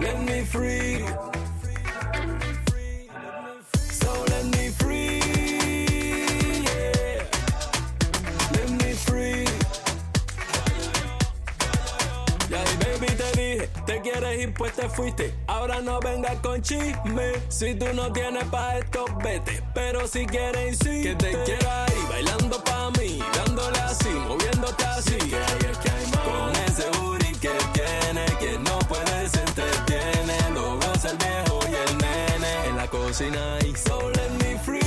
Let me free. mil pues te fuiste. Ahora no vengas con chisme. Si tú no tienes pa' esto, vete. Pero si quieres, sí. Que te quiero ahí, bailando pa' mí, dándole así, moviéndote así. Sí, que hay, es que hay más. Con ese booty que tiene, que no puede se entretiene. Lo goza el viejo y el nene. En la cocina y so let me free.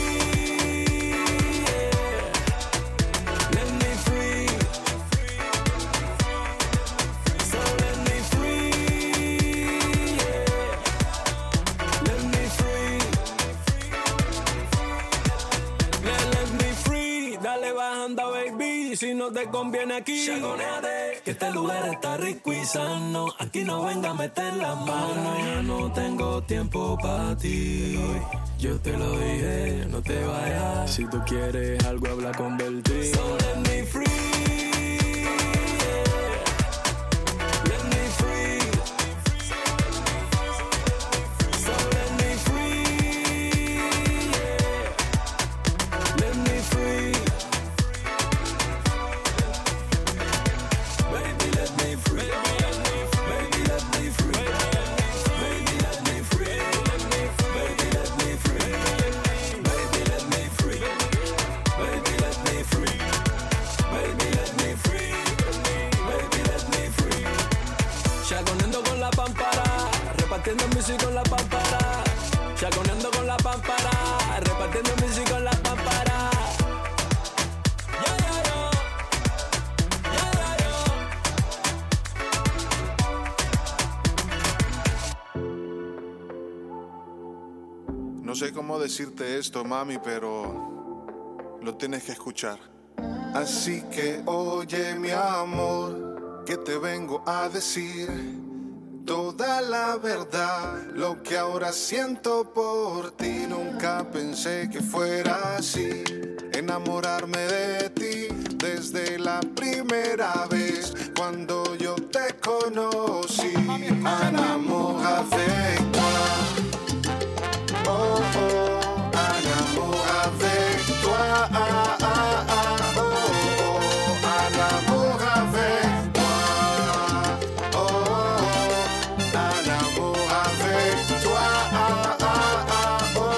Si no te conviene aquí, chaconeate, que este lugar está rico y sano. Aquí no venga a meter las manos. Ya no tengo tiempo para ti. Yo te lo dije, no te vayas. Si tú quieres algo, habla con Beltrín. So let me free. No sé cómo decirte esto, mami, pero lo tienes que escuchar. Así que oye, mi amor, que te vengo a decir toda la verdad, lo que ahora siento por ti. Nunca pensé que fuera así, enamorarme de ti desde la primera vez cuando yo te conocí. Ana moja afecta. Oh, oh, un amour avec toi, ah, ah, ah. Oh, oh, un amour avec toi. Oh, oh, un amour avec toi, ah, ah, ah. Oh,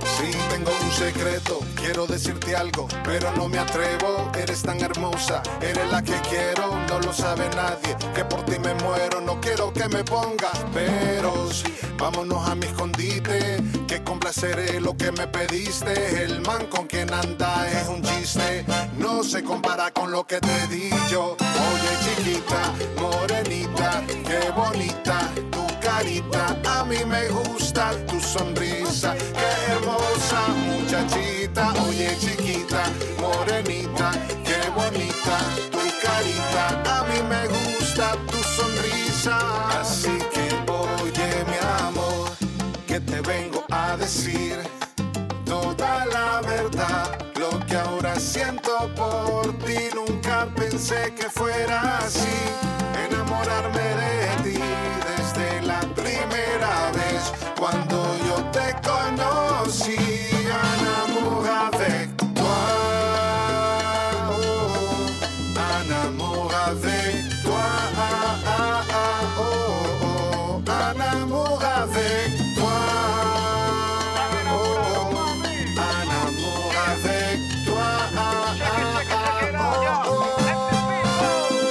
oh. Si tengo un secreto, quiero decirte algo, pero no me atrevo. Eres tan hermosa, eres la que quiero. No lo sabe nadie, que por ti me muero. No quiero que me pongas peros. Vámonos a mi escondite, que complaceré lo que me pediste. El man con quien anda es un chiste, no se compara con lo que te di yo. Oye chiquita, morenita, qué bonita tu carita. A mí me gusta tu sonrisa, qué hermosa muchachita. Oye chiquita, morenita, qué bonita tu carita. A mí me gusta tu sonrisa. Así que oye mi amor, que te vengo a decir toda la verdad, lo que ahora siento por ti. Nunca pensé que fuera así, enamorarme de ti desde la primera vez cuando yo te conocí. Ana Moja de toi, oh, Ana Moja de toi, ah, ah, ah, oh. Un amour avec toi, oh, oh. Un amour avec toi, ah, ah, oh,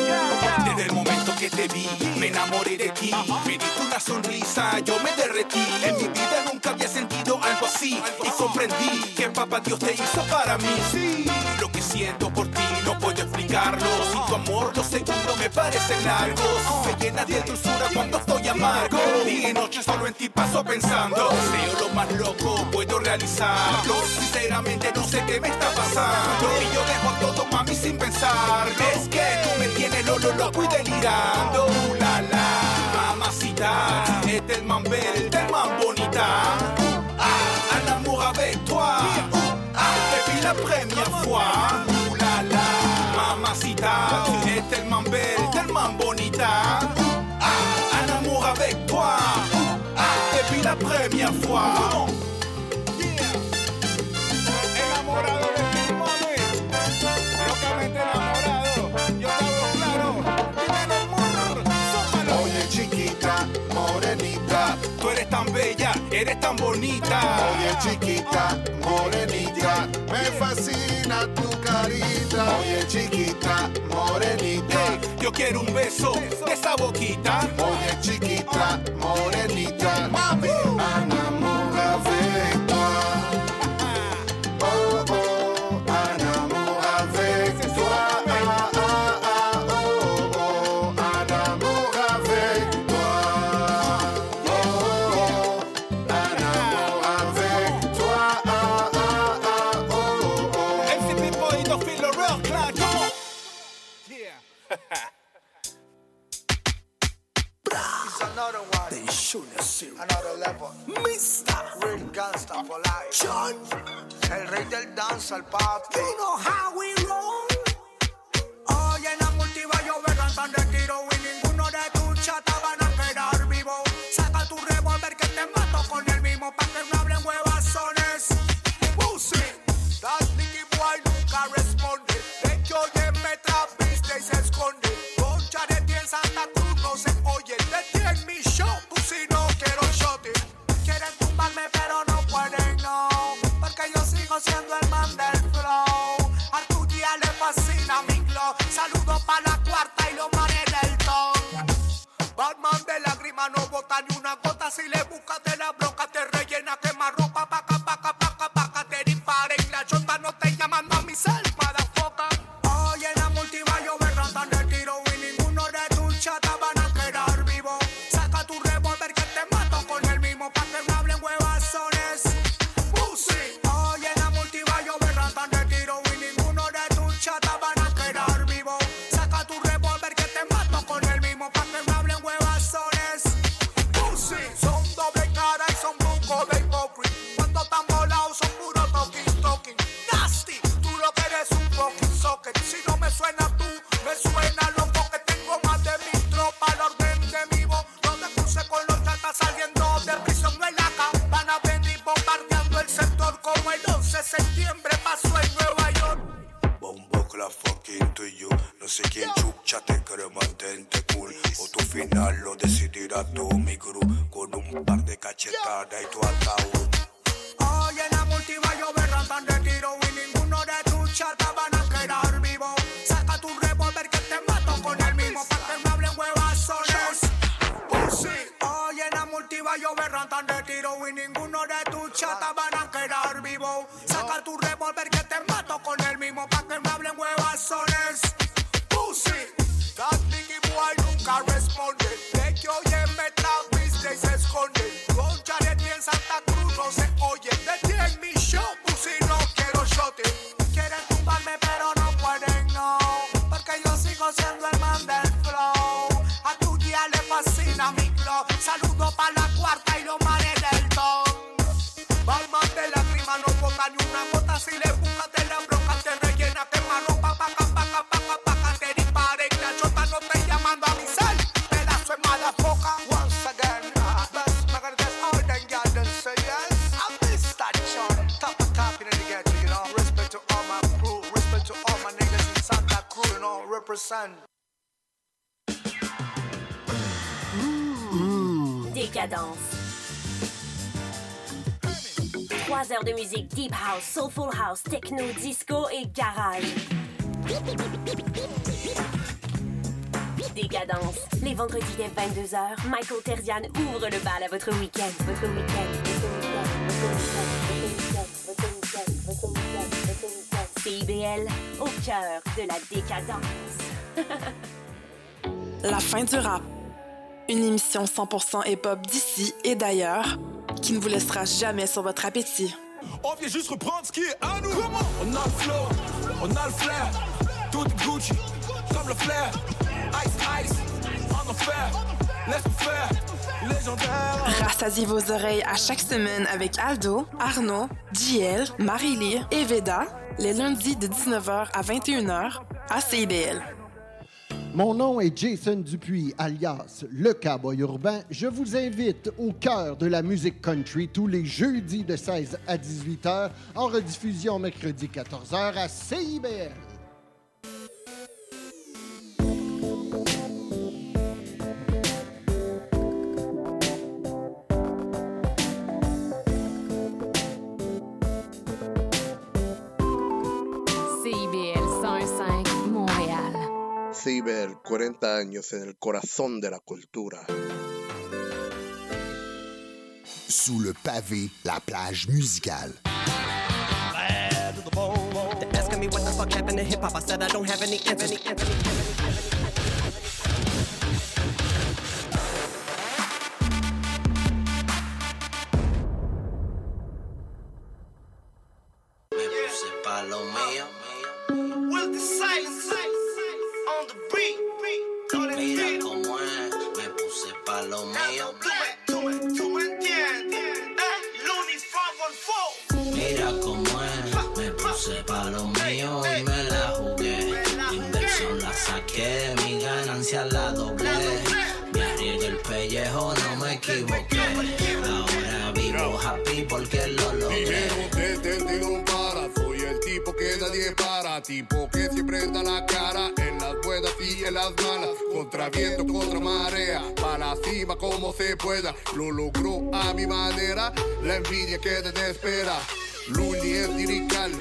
oh. Desde el momento que te vi, me enamoré de ti. Me diste una sonrisa, yo me derretí. En mi vida nunca había sentido algo así. Y comprendí que papá Dios te hizo para mí. Lo que siento por ti no puedo explicarlo. Sin tu amor los segundos me parecen largos. Me llenas de dulzura cuando estoy amargo. Día y noche solo en ti paso pensando. Deseo lo más loco, puedo realizarlo. Sinceramente no sé qué me está pasando. Y yo dejo todo, mami, sin pensar. Es que tú me tienes lolo, loco y delirando. Uh, la la, mamacita, este es el man bel, este es el man bonita. Uh, ah, un amour avec toi. Uh, ah, depuis la première fois. Mamacita, es tellement belle, tellement bonita. Ah, un amour avec toi. Ah, depuis la première fois. Enamorado de ti, mami. Locamente enamorado. Yo te hablo claro. Dime en el mundo. Oye chiquita, tú eres tan bella, eres tan bonita. Oye chiquita, morenita, me fascina tu carita. Oye chiquita, morenita, hey, yo quiero un beso de esa boquita. Oye chiquita, morenita, mami, enamora de toi. Another level, Mister Real Gangsta for life. John, el rey del dance, el papi. You know how we roll. Hoy en la multiva yo voy cantando el tiro y ninguno de tus chatas van a quedar vivo. Saca tu revólver que te mato con el mismo pa' que no hablen huevazones. Pussy, that nigga boy nunca responde. De hecho de me trapiste y se esconde. Concha de ti en Santa Cruz no se oye. Detien mi show, pussy no. Pero no pueden, no, porque yo sigo siendo el man del flow. A tu tía le fascina mi glow. Saludo pa' la cuarta y los manes del ton. Batman de lágrimas no bota ni una gota. Si le buscas de la broca te rellena, quema ropa. Paca, paca, paca, paca, te disparen. La chota no te llaman a mi selva de foca. Hoy en la multiva yo me rantan el tiro y ninguno de tus chatas van a quedar vivo. Saca tu revólver que te mato con el mismo pa' que no hablen huevos. Hoy en la multiva yo me rantan de tiro y ninguno de tus chatas van a quedar vivo. Saca tu revólver que te mato con el mismo pa' que me hablen huevazones. Pussy, son doble cara y son buco de hipócrita. Cuando están volados son puro talking, talking. Nasty, tú lo que eres un fucking socket. Si no me suena tú, me suena loco que tengo más de mi tropa al orden de mi voz. No te cruces con los chatas saliendo de prisión de la cama. Van a venir bombardeando el sector como el once de septiembre pasó en Nueva York. Bombo la fucking to you. No sé quién chucha te cree, mantente cool. O tu final lo decidirá tú, mi crew. Con un par de cachetadas y tu ataúd. Hoy en la multiva yo me rantan de tiro y ninguno de tus chatas van a quedar vivo. Saca tu revólver que te mato con el mismo pa' que me hablen huevazones. Hoy en la multiva yo me rantan de tiro y ninguno de tus chatas van a quedar vivo. Saca tu revólver que te mato con el mismo pa' que me hablen huevazones. Pussy, that nigga boy nunca responde. De que oye me trapiste y se esconde. Concha de ti en Santa Cruz no se oye. Detien mi show, pussy no quiero shote. Quieren tumbarme pero no pueden, no, porque yo sigo siendo el man del flow. A tu tía le fascina mi glow. Saludo pa' la cuarta y los manes del don. Balmas de lágrimas no bota ni una gota. Si le buscas de la broca te rellena, quema ropa. Paca, paca, paca, paca, te disparen. La chota no te llamando a mi sal. Pedazo de mala foca. Once again, uh, best maker that's all them y'all done say yes. I miss that John, top of top in the ghetto, you know. Respect to all my crew, respect to all my niggas in Santa Cruz, you know, represent. Décadence. Trois heures de musique deep house, soulful house, techno, disco et garage. Décadence. Les vendredis dès vingt-deux heures, Michael Terzian ouvre le bal à votre week-end. Votre week-end. C I B L au cœur de la décadence. La fin du rap. Une émission cent pour cent hip-hop d'ici et d'ailleurs qui ne vous laissera jamais sur votre appétit. On vient juste reprendre ce qui est à nous. Comment? On a le flow, on a le flair. Tout est Gucci, comme le flair. Ice, ice, en enfer. Laisse-nous faire, légendaire. Rassasiez vos oreilles à chaque semaine avec Aldo, Arnaud, J L, Marie-Lie et Veda, les lundis de dix-neuf heures à vingt et une heures à C I B L. Mon nom est Jason Dupuis, alias Le Cowboy Urbain. Je vous invite au cœur de la musique country tous les jeudis de seize à dix-huit heures, en rediffusion mercredi quatorze heures à C I B L. C I B L, cuarenta años en el corazón de la cultura. Sous le pavé, la plage musicale. They're asking me what the fuck happened to hip hop. I said I don't have any answers. Tipo que siempre da la cara en las buenas y en las malas, contra viento, contra marea, para la cima como se pueda. Lo logró a mi manera, la envidia que te desespera. Luni es lirical,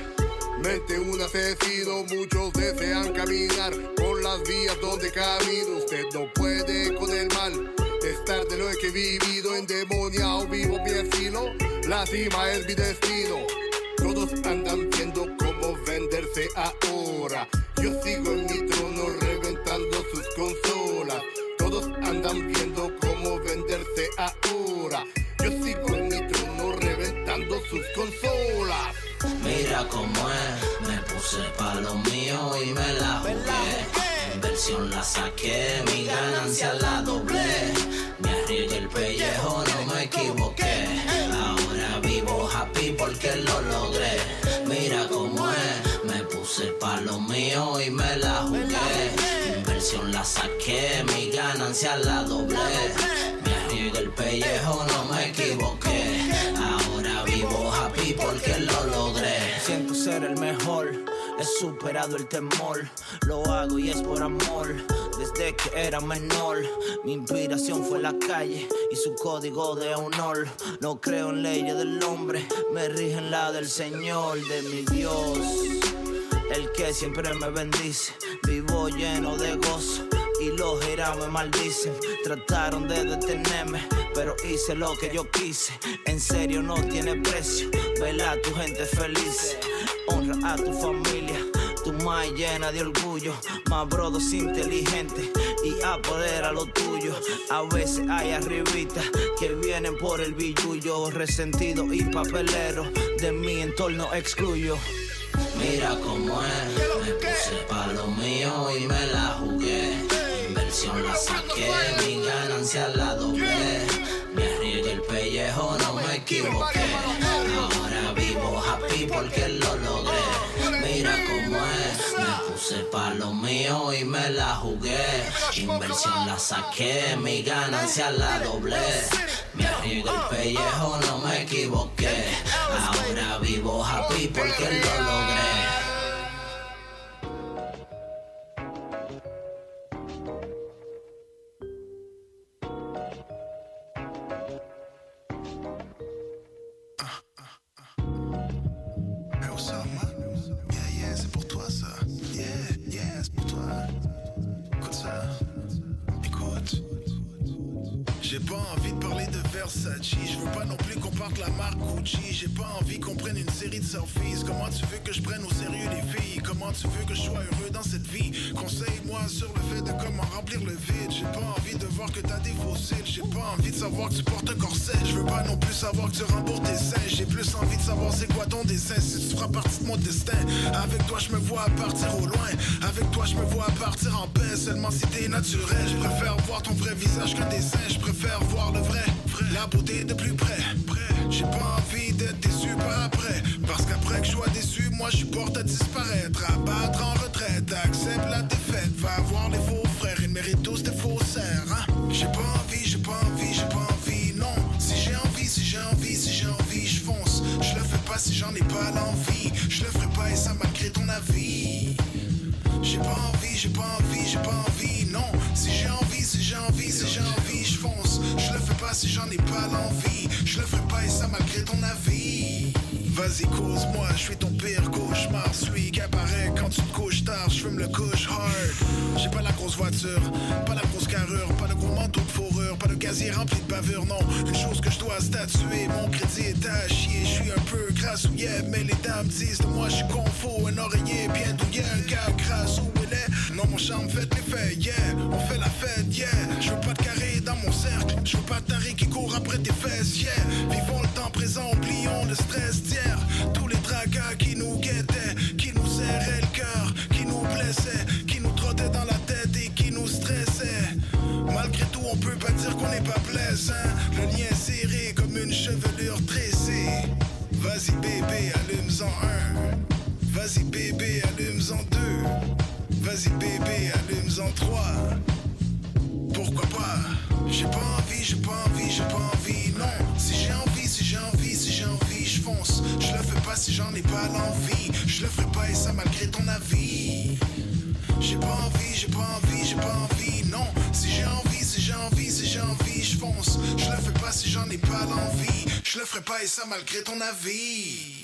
mente un asesino. Muchos desean caminar por las vías donde camino. Usted no puede con el mal, estar de lo que he vivido. Endemoniado vivo mi estilo, la cima es mi destino. Todos andan viendo cómo venderse ahora. Yo sigo en mi trono reventando sus consolas. Todos andan viendo cómo venderse ahora. Yo sigo en mi trono reventando sus consolas. Mira cómo es, me puse pa' lo mío y me la jugué. Inversión la saqué, mi ganancia la doblé. Me arriesgué el pellejo, no me equivoqué. Ahora vivo happy porque lo logré. Mira cómo es, me puse pa' lo mío y me la jugué. Inversión la saqué, mi ganancia la doblé. Me arriesgué el pellejo, no me equivoqué. Ahora vivo happy porque lo logré. Siento ser el mejor, he superado el temor. Lo hago y es por amor. Desde que era menor, mi inspiración fue la calle y su código de honor. No creo en leyes del hombre, me rijo en la del Señor, de mi Dios, el que siempre me bendice. Vivo lleno de gozo y los giras me maldicen. Trataron de detenerme, pero hice lo que yo quise. En serio no tiene precio, vela a tu gente feliz. Honra a tu familia, tu más llena de orgullo, más brodos inteligentes y apodera lo tuyo. A veces hay arribitas que vienen por el billullo, resentido y papelero, de mi entorno excluyo. Mira cómo es, me puse pa' lo mío y me la jugué. Inversión la saqué, mi ganancia la doblé. Me arriesgué el pellejo, no me equivoqué. Ahora vivo happy porque lo logré. Mira cómo es, me puse pa' lo mío y me la jugué. Inversión la saqué, mi ganancia la doblé. Me arriesgué el pellejo, no me equivoqué. Ahora vivo happy porque lo logré. Je veux pas non plus qu'on parte la marque Gucci. J'ai pas envie qu'on prenne une série de selfies. Comment tu veux que je prenne au sérieux les filles? Comment tu veux que je sois heureux dans cette vie? Conseille-moi sur le fait de comment remplir le vide. J'ai pas envie de voir que t'as des fossiles. J'ai pas envie de savoir que tu portes un corset. Je veux pas non plus savoir que tu rembourses tes seins. J'ai plus envie de savoir c'est quoi ton dessin. Si tu feras partie de mon destin. Avec toi je me vois partir au loin. Avec toi je me vois partir en paix. Seulement si t'es naturel. Je préfère voir ton vrai visage qu'un dessin. Je préfère voir le vrai, vrai. La beauté de plus près, près. J'ai pas envie d'être déçu par après. Parce qu'après que je sois déçu, moi je suis porte à disparaître. À battre en retraite, accepte la défaite. Va voir les faux frères, ils méritent tous des faussaires, hein? J'ai pas envie, j'ai pas envie, j'ai pas envie, non. Si j'ai envie, si j'ai envie, si j'ai envie, je fonce. Je le fais pas si j'en ai pas l'envie. Je le ferai pas et ça malgré ton avis. J'ai pas envie, j'ai pas envie, j'ai pas envie, non. Si j'ai envie, si j'ai envie, si j'ai envie, je fonce. Je le fais pas si j'en ai pas l'envie. Je le ferai pas et ça malgré ton avis. Vas-y, cause-moi, je suis ton pire cauchemar. Celui qui apparaît quand tu te couches tard. Je fume le couche hard. J'ai pas la grosse voiture, pas la grosse carrure, pas le gros manteau de fourrure, pas le casier rempli de bavure. Non, une chose que je dois statuer, mon crédit est à chier. Je suis un peu grassouillet, mais les dames disent de moi je suis confo. Un oreiller bien douillet, un gars grasse ou belais. Non, mon charme fait les faits, yeah, on fait la fête, yeah. Je veux pas de carré dans mon cercle, je veux pas de taré qui court après tes fesses, yeah. Vivons le temps présent, oublions le stress d'hier. Tous les tracas qui nous guettaient, qui nous serraient le cœur, qui nous blessaient, qui nous trottaient dans la tête et qui nous stressaient. Malgré tout, on peut pas dire qu'on n'est pas plaisant. Le lien est serré comme une chevelure tressée. Vas-y bébé, allume-en un. Vas-y bébé, allume-en deux. Vas-y bébé, allume-en trois. Pourquoi pas? J'ai pas envie, j'ai pas envie, j'ai pas envie, non. Si j'ai envie, si j'ai envie, si j'ai envie, je fonce. Je le fais pas si j'en ai pas l'envie. Je le ferai pas et ça malgré ton avis. J'ai pas envie, j'ai pas envie, j'ai pas envie, non. Si j'ai envie, si j'ai envie, si j'ai envie, je fonce. Je le fais pas si j'en ai pas l'envie. Je le ferai pas et ça malgré ton avis.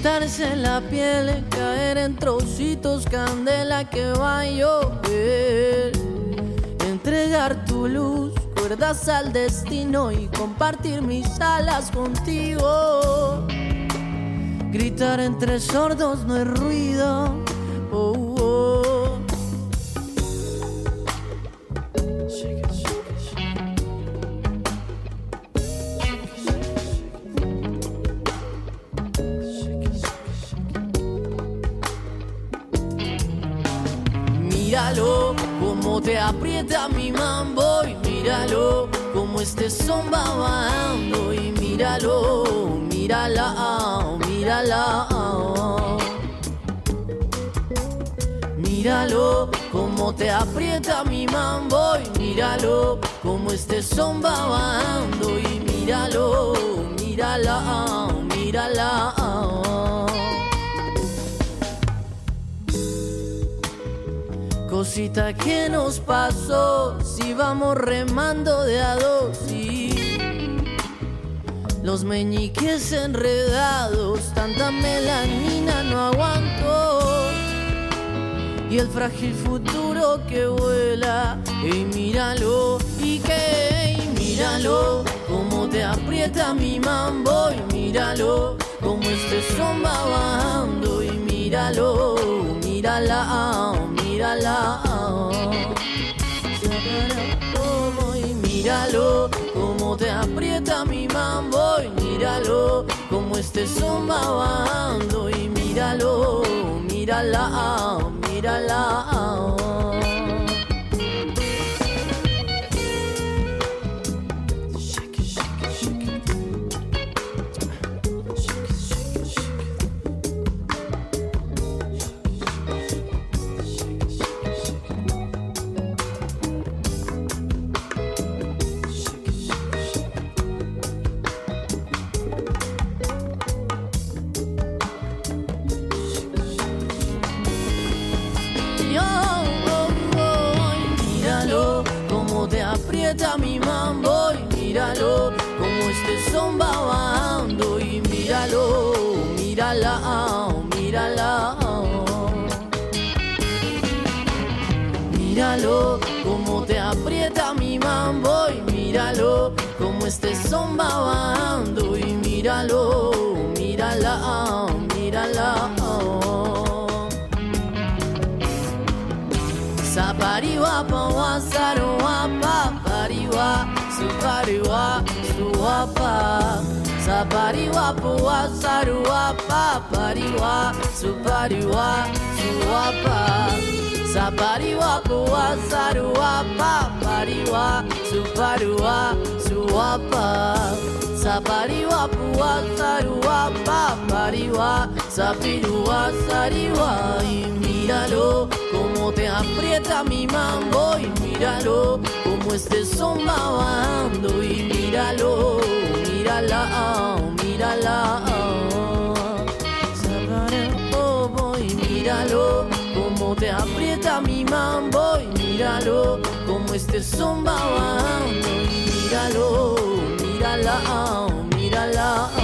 Quitarse la piel, caer en trocitos, candela que va a llover. Entregar tu luz, cuerdas al destino y compartir mis alas contigo. Gritar entre sordos no es ruido, oh, oh. Míralo como te aprieta mi mambo y míralo como este son babando y míralo, mírala, mírala. Míralo como te aprieta mi mambo y míralo como este son babando y míralo, mírala, mírala. Cosita que nos pasó, si vamos remando de a dos, sí. Los meñiques enredados, tanta melanina no aguanto. Y el frágil futuro que vuela, y míralo, y que, y míralo, como te aprieta mi mambo, y míralo, como este son bajando, y míralo, mírala, mírala, y míralo como te aprieta mi mambo y míralo como este son babando y míralo, mírala, mírala. Mi mambo y míralo como este son babando y míralo, mírala, mírala. Míralo como te aprieta mi mambo y míralo como este son babando y míralo, mírala, mírala. Zapariwa pawa sarowa pa. Sapariwa, suwapa, sapariwa, puwa, saruwa, papariwa, supariwa, suwapa, Sapariwa puwa sarua pa pariwa suparua suapa Sapariwa puwa sarua pa pariwa sapirua sariwa y míralo como te aprieta mi mambo y míralo como este son va bajando y míralo mírala oh, mírala oh. Sapariwa oh, y míralo como te aprieta mi mambo y míralo como este son va bajando y míralo, mírala, oh, mírala oh.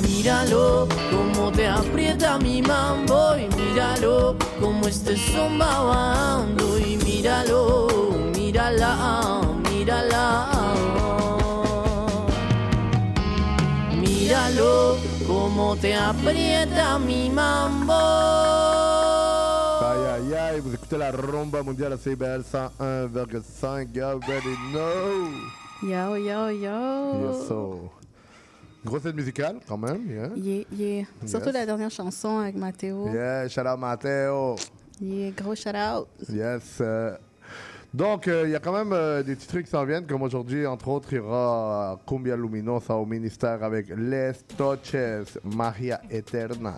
Míralo como te aprieta mi mambo y míralo como este son va bajando y míralo, mírala, oh, mírala oh. Míralo como te aprieta mi mambo. Aïe aïe aïe, vous écoutez la rumba mondiale à C I B L cent un virgule cinq, you already know. Yo yo yo. Yes, so. Grosse aide musicale quand même, yeah. Yeah, yeah. Yes. Surtout la dernière chanson avec Matteo. Yeah, shout out Matteo. Yeah, gros shout out. Yes. Euh, donc, il euh, y a quand même euh, des petits trucs qui s'en viennent, comme aujourd'hui, entre autres, il y aura Cumbia Luminosa au ministère avec Les Touches, Maria Eterna.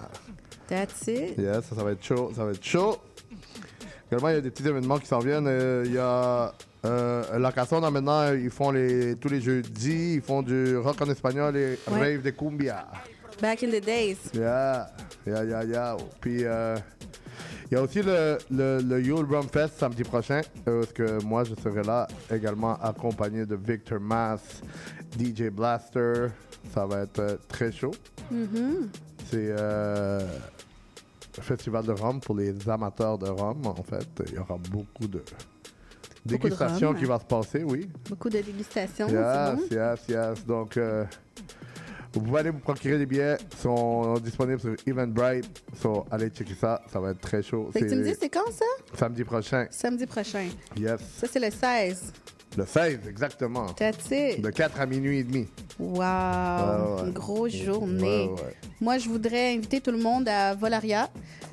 That's it. Yes, ça, ça va être chaud, ça va être chaud. Également, il y a des petits événements qui s'en viennent. Il euh, y a euh, la Casona, maintenant, ils font les, tous les jeudis, ils font du rock en espagnol et ouais. Rave de Cumbia. Back in the days. Yeah, yeah, yeah, yeah. Puis... Euh, il y a aussi le, le, le Yule Rum Fest samedi prochain, parce que moi je serai là également accompagné de Victor Mass, D J Blaster. Ça va être très chaud. Mm-hmm. C'est euh, festival de rhum pour les amateurs de rhum. En fait, il y aura beaucoup de dégustation qui va se passer, oui. Beaucoup de dégustation. Yes, c'est bon. Yes, yes. Donc. Euh, Vous pouvez aller vous procurer des billets, ils sont disponibles sur Eventbrite. So, allez checker ça, ça va être très chaud. Fait que tu me dis, c'est quand ça? Samedi prochain. Samedi prochain. Yes. Ça, c'est le seize. Le seize, exactement. That's it. De quatre à minuit et demi. Wow, ouais, ouais. Une grosse journée. Ouais, ouais. Moi, je voudrais inviter tout le monde à Volaria.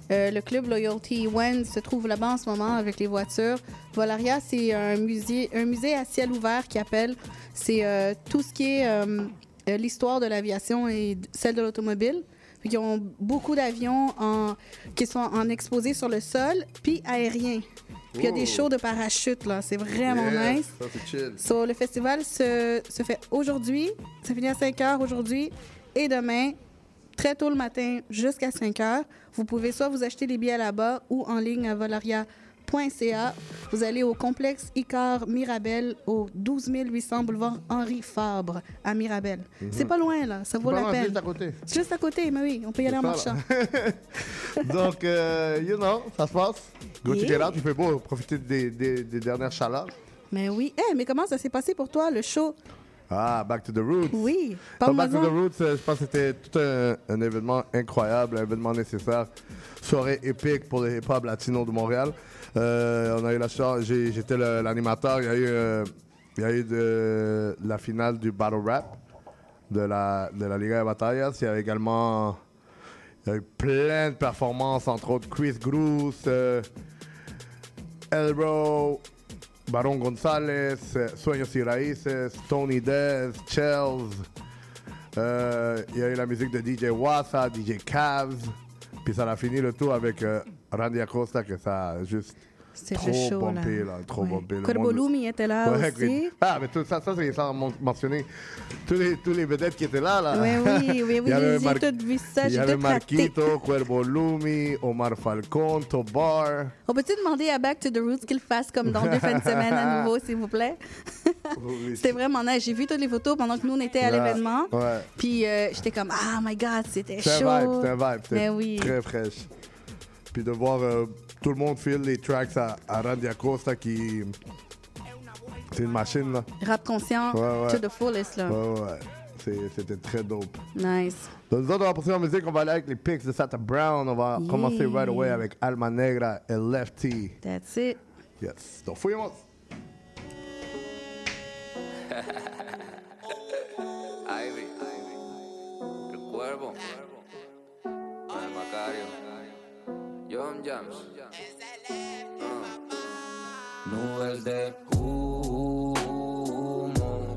Euh, le club Loyalty One se trouve là-bas en ce moment avec les voitures. Volaria, c'est un musée, un musée à ciel ouvert qui appelle. C'est euh, tout ce qui est... Euh, Euh, l'histoire de l'aviation et celle de l'automobile. Ils ont beaucoup d'avions en, qui sont en exposés sur le sol, puis aérien. Puis il y a des shows de parachute, là. C'est vraiment yes, nice. Ça, c'est chill. So, le festival se, se fait aujourd'hui. Ça finit à cinq heures aujourd'hui. Et demain, très tôt le matin, jusqu'à cinq heures, vous pouvez soit vous acheter des billets là-bas ou en ligne à volaria point c a. Vous allez au complexe Icar Mirabel au douze mille huit cents boulevard Henri Fabre à Mirabel. Mm-hmm. C'est pas loin là, ça vaut la peine. C'est juste à côté. C'est juste à côté, mais oui, on peut y aller en marchant. Donc, euh, you know, ça se passe. Go yeah. Check it out, tu peux beau profiter des, des, des dernières chalas. Mais oui, hey, mais comment ça s'est passé pour toi le show? Ah, Back to the Roots. Oui. So, Back to the Roots, euh, je pense que c'était tout un, un événement incroyable, un événement nécessaire, soirée épique pour les hip-hop latinos de Montréal. Euh, on a eu la chance, j'ai, j'étais le, l'animateur, il y a eu, euh, il y a eu de, la finale du battle rap de la, de la Liga de Batallas. Il y a également il y a eu plein de performances, entre autres Chris Grouse, euh, Elbro, Baron González, euh, Sueños y Raíces, Tony Dez, Chels. Euh, il y a eu la musique de D J Wassa, D J Cavs. Puis ça a fini le tout avec euh, Randy Acosta, que ça a juste c'est trop juste chaud, bombé, là. Là, trop ouais. Bombé. Cuervo Lumi était là ouais, aussi. Ah, mais tout ça, ça c'est sans mentionner tous les, tous les vedettes qui étaient là. Là. Ouais, oui, oui, oui, j'ai Mar- tout vu ça, j'ai tout raté. Il y avait Marquito, Cuervo Lumi, Omar Falcon, Tobar. On peut-tu demander à Back to the Roots qu'il fasse comme dans deux fins de semaine à nouveau, s'il vous plaît? C'était vraiment nice. J'ai vu toutes les photos pendant que nous, on était à yeah. l'événement. Ouais. Puis euh, j'étais comme, ah, oh my God, c'était c'est chaud. Vibe, c'était un vibe, c'était oui. Très fraîche. Puis de voir euh, tout le monde filer les tracks à, à Randy Acosta qui... C'est une machine, là. Rap conscient, ouais, ouais. To the fullest, là. Ouais, ouais. C'est, c'était très dope. Nice. Donc, nous autres, on va poursuivre en musique. On va aller avec les pics de Santa Brown. On va yeah. commencer right away avec Alma Negra et Lefty. That's it. Yes. Donc, fouillez-moi. Ivy. Ivy. El Cuervo. El Macario. Williams. Nubes de humo,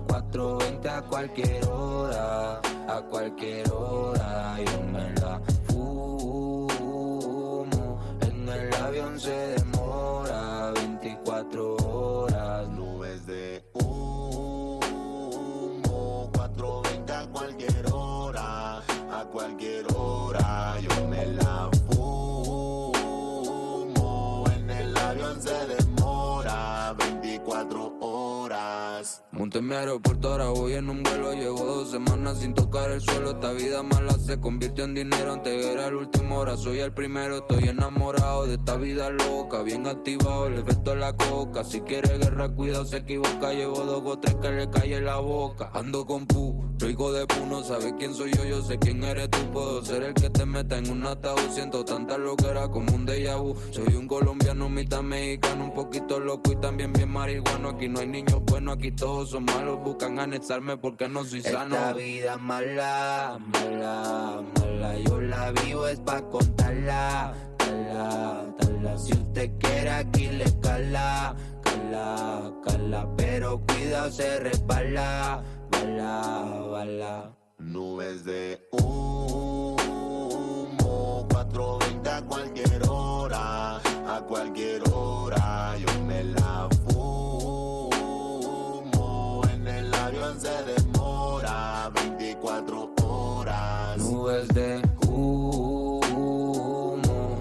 cuatro veinte a cualquier hora, a cualquier hora. Yo me la fumo, en el avión se demora veinticuatro horas. Nubes de humo, cuatro veinte a cualquier hora, a cualquier hora. Yo me la fumo, en el avión se demora veinticuatro horas. Monté en mi aeropuerto, ahora voy en un vuelo. Llevo dos semanas sin tocar el suelo. Esta vida mala se convirtió en dinero. Antes era el último, ahora soy el primero. Estoy enamorado de esta vida loca. Bien activado, el efecto de la coca. Si quiere guerra, cuidado, se equivoca. Llevo dos o tres que le calle la boca. Ando con pu, yo hijo de pu. No sabes quién soy yo, yo sé quién eres tú. Puedo ser el que te meta en un ataúd. Siento tanta loquera como un déjà vu. Soy un colombiano, mitad mexicano. Un poquito loco y también bien marihuano. Aquí no hay niños buenos, aquí todos son malos. Buscan anexarme porque no soy sano. Esta vida mala, mala, mala. Yo la vivo es pa' contarla, tala, tala. Si usted quiere aquí le cala, cala, cala. Pero cuidado se resbala, bala, bala. Nubes de humo, cuatro veinte a cualquier hora, a cualquier hora. Yo me la fumo, en el avión se demora veinticuatro horas. Nubes de humo,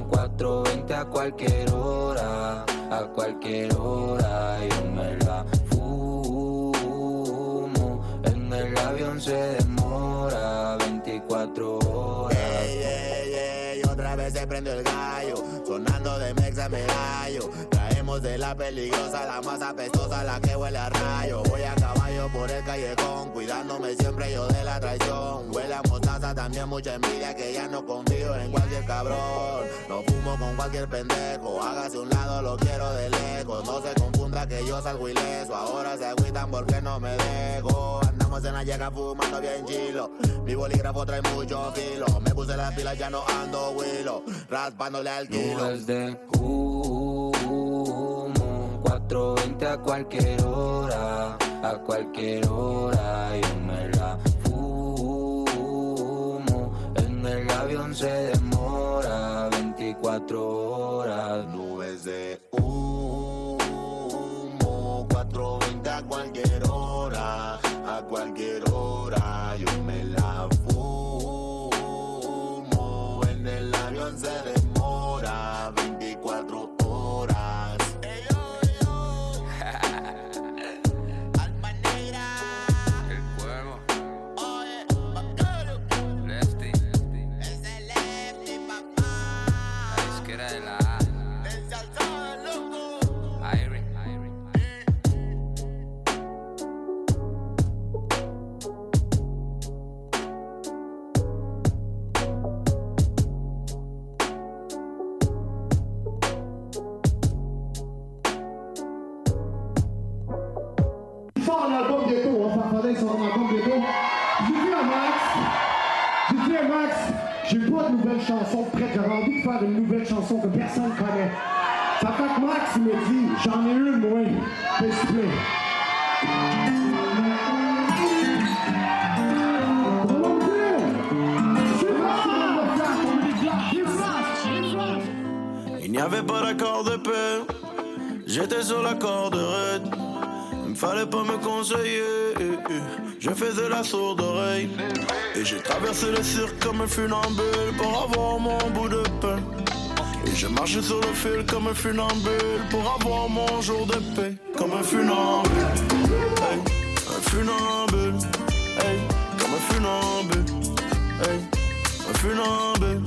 cuatro veinte a cualquier hora, a cualquier hora. Yo me la fumo, en el avión se demora veinticuatro horas. Hey, hey, hey, otra vez se prendió el gallo, sonando de mexa me gallo. Traemos de la peligrosa, la más apestosa, la que huele a rayo. Voy a caballo por el callejón, cuidándome siempre yo de la traición. Huele a mostaza, también mucha envidia, que ya no confío en cualquier cabrón. No fumo con cualquier pendejo, hágase un lado, lo quiero de lejos. No se confunda que yo salgo ileso, ahora se agüitan porque no me dejo. Andamos en la llega fumando bien chilo, mi bolígrafo trae mucho filo. Me puse las pilas, ya no ando huilo, raspándole al kilo. Nubes de humo, cuatro veinte a cualquier hora, a cualquier hora. Yo me la fumo, en el avión se demora veinticuatro horas. Nubes de humo, cuatro veinte a cualquier hora, a cualquier hora. Yo me la fumo, en el avión se demora veinticuatro horas. Hey, yo, yo. Alma Negra, el Cuervo, oye, bacano, Lefty, es el Lefty, papá, la disquera de la A, es Alzada, loco, Irene. Chanson prête, j'avais envie de faire une nouvelle chanson que personne connaît. Ça fait que Max me dit, j'en ai une, moi, s'il te plaît. Mon Dieu! C'est pas ça! Il n'y avait pas d'accord de paix, j'étais sur la corde raide. Il me fallait pas me conseiller, je faisais la sourde oreille. Et j'ai traversé le cirque comme un funambule pour avoir mon bout de pain. Et je marchais sur le fil comme un funambule pour avoir mon jour de paix. Comme un funambule, hey, un funambule, hey, comme un funambule, hey, un funambule,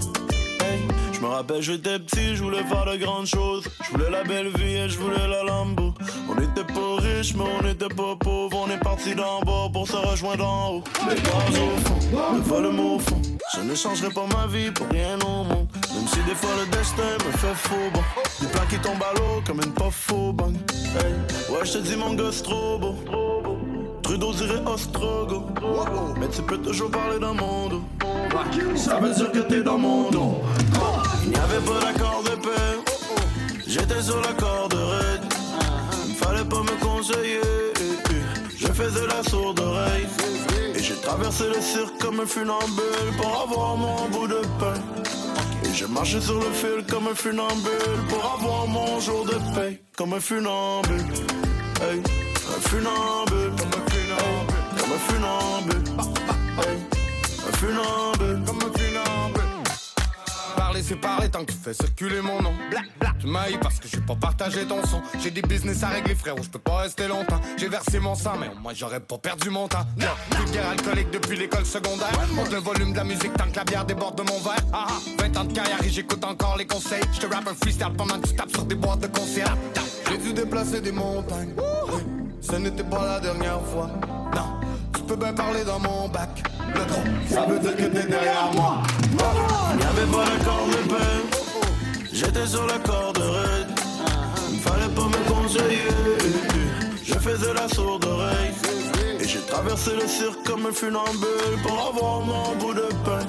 hey. Je me rappelle j'étais petit, je voulais faire de grandes choses. Je voulais la belle vie et je voulais la Lambo. On était pas riches mais on était pas pauvres. On est parti d'en bas pour se rejoindre en haut. Les bras au fond, le volume au fond. Je ne changerai pas ma vie pour rien au monde. Même si des fois le destin me fait faux bon. Des plans qui tombent à l'eau comme une pof faux bang. Hey. Ouais je te dis mon gosse trop beau, Trudeau dirait Ostrogo. Mais tu peux toujours parler dans mon dos. Ça veut dire que t'es dans mon dos. Y'avait pas d'accord de paix, j'étais sur la corde raide. Fallait pas me conseiller, je faisais la sourde oreille. Et j'ai traversé le cirque comme un funambule pour avoir mon bout de pain. Et je marchais sur le fil comme un funambule pour avoir mon jour de paix. Comme un funambule, hey. Un funambule, comme un funambule, comme un funambule, hey. Un funambule, comme un funambule. Parler c'est parler tant que tu fais circuler mon nom. Bla bla. Tu m'haïs parce que j'ai pas partagé ton son. J'ai des business à régler frérot, je peux pas rester longtemps. J'ai versé mon sang mais moi j'aurais pas perdu mon temps. Non, vulgaire alcoolique depuis l'école secondaire. Monte le volume de la musique tant que la bière déborde de mon verre. Ah ah, vingt ans de carrière et j'écoute encore les conseils. Je te rappe un freestyle pendant que tu tapes sur des boîtes de concert. J'ai dû déplacer des montagnes. Oui, ce n'était pas la dernière fois. Non, tu peux bien parler dans mon bac. Le gros, ça veut dire que t'es derrière moi. Y'avait pas la corde de paix, j'étais sur la corde raide. Fallait pas me conseiller, je faisais la sourde oreille. Et j'ai traversé le cirque comme un funambule pour avoir mon bout de pain.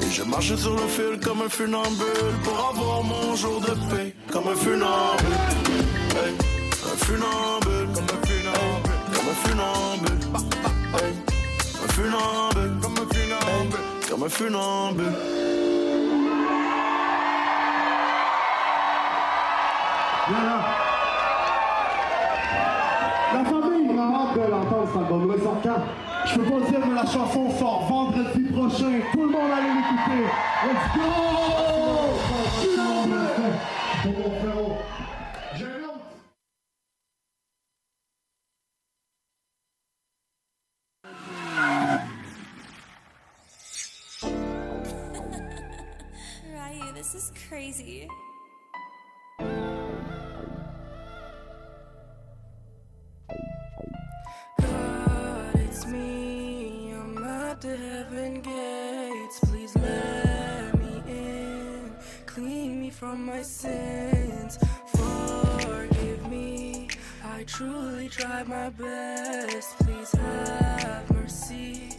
Et je marchais sur le fil comme un funambule pour avoir mon jour de paix. Comme un funambule, hey. Un funambule, comme un funambule, comme un funambule, hey. Un funambule, comme un funambule, hey. Comme un funambule. Voilà. La famille, vraiment, de l'entendre, ça va nous ressort quand? Je peux pas dire, mais la chanson sort vendredi prochain. Tout le monde allez l'écouter. Let's go! Funambule! Ryu, this is crazy. God, it's me. I'm at the heaven gates. Please let me in. Clean me from my sins. Forgive me. I truly tried my best. Please have mercy.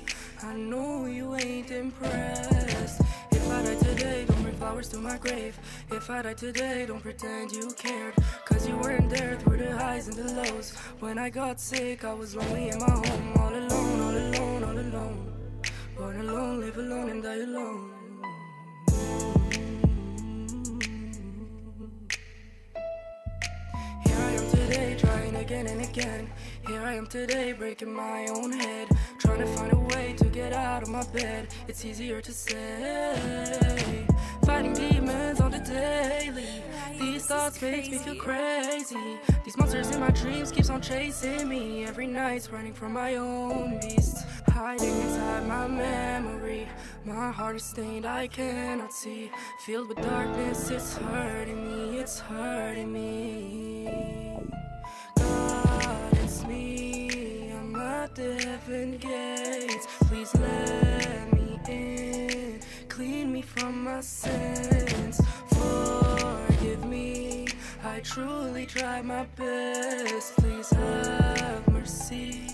I know you ain't impressed. If I die today, don't bring flowers to my grave. If I die today, don't pretend you cared. Cause you weren't there through the highs and the lows. When I got sick, I was lonely in my home. All alone, all alone, all alone. Born alone, live alone and die alone. Here I am today, trying again and again. Here I am today, breaking my own head. Trying to find a way to get out of my bed. It's easier to say. Fighting demons on the daily. These thoughts make me feel crazy. These monsters in my dreams keeps on chasing me. Every night's running from my own beast. Hiding inside my memory. My heart is stained, I cannot see. Filled with darkness, it's hurting me. It's hurting me. Me, I'm at the heaven gates. Please let me in. Clean me from my sins. Forgive me. I truly tried my best. Please have mercy.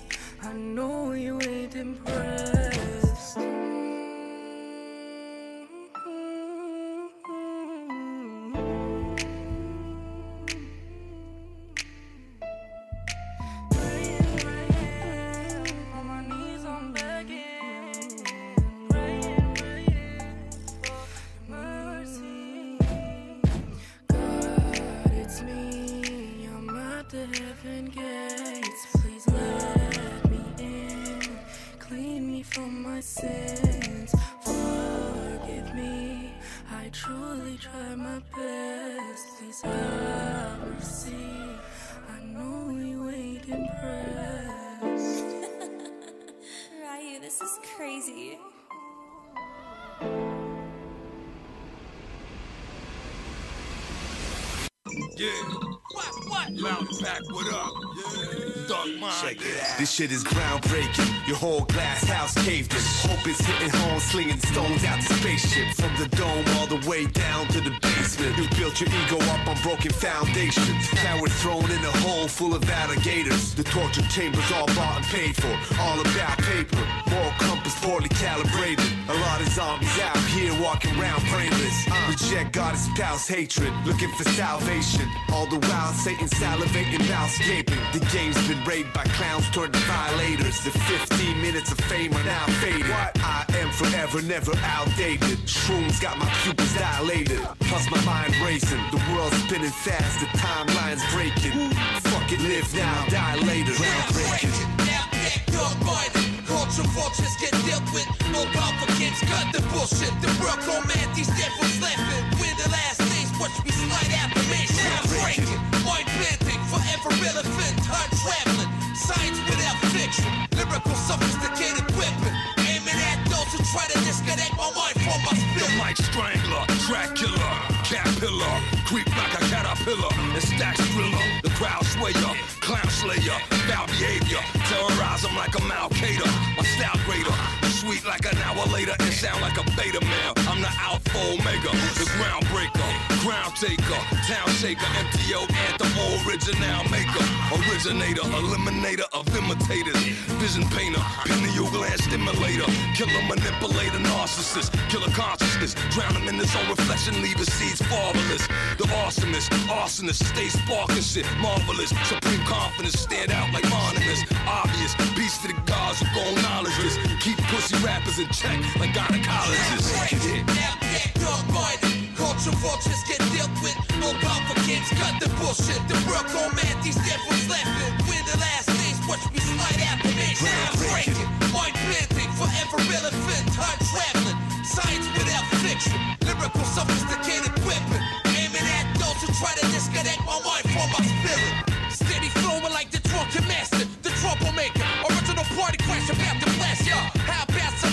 I know you ain't impressed. Sins, forgive me. I truly try my best. Please have mercy. I know you ain't impressed. Ryu, this is crazy. Yeah. What? What? Loud Pack, what up? Yeah. dog mind. This shit is groundbreaking. Your whole glass house caved in. Hope it's hitting home, slinging stones out the spaceship. From the dome all the way down to the basement. You built your ego up on broken foundations. Now we're thrown in a hole full of alligators. The torture chamber's all bought and paid for. All about paper. Moral compass poorly calibrated. A lot of zombies out here walking around brainless. Uh, reject God and spouse hatred. Looking for salvation. All the while Satan salivating, mouth gaping. The game's been raped by clowns toward the violators. The fifteen minutes of fame are now faded. What? I am forever, never outdated. Shrooms got my pupils dilated. Plus my mind racing. The world's spinning fast. The timeline's breaking. Fuck it, live now, die later. Groundbreaking. Now that you're minded. Culture vultures get dealt with. No power kids cut the bullshit. The world don't man, these devils laughing. We're the last days, watch me slide affirmation. Groundbreaking. Mind planting, forever relevant. Time traveling. Science without fiction. Lyrical, sophisticated weapon. Aiming at those who try to disconnect my mind from my spirit. The mic strangler, Dracula, cat pillar, creep like a caterpillar, and stacks thriller. The crowd swayer, clown slayer, foul behavior. Terrorize them like a Al-Qaeda, my style grader. Sweet like an hour later and sound like a beta male. I'm the alpha omega, the groundbreaker, ground taker, town shaker, M T O anthem, original maker, originator, eliminator of imitators, vision painter, pineal gland stimulator, killer manipulator, narcissist, killer consciousness, drowning in his own reflection, leaving seeds fatherless. The arsonist, arsonist, stay sparking shit, marvelous, supreme confidence, stand out like monuments, obvious, beast of the gods who gon' knowledge this, keep pushing. See rappers in check like gynecologists. Now that you're minded, culture vultures get dealt with. No power kids cut the bullshit. The world don't man, these devils laughing. We're the last days, watch me slide affirmation. Groundbreaking, mind planting, forever relevant. Time traveling, science without fiction. Lyrical, sophisticated weapon. Aiming at those who try to disconnect my mind from my spirit. Steady flowing like the drunken master, the troublemaker. Original party crash about to blast y'all.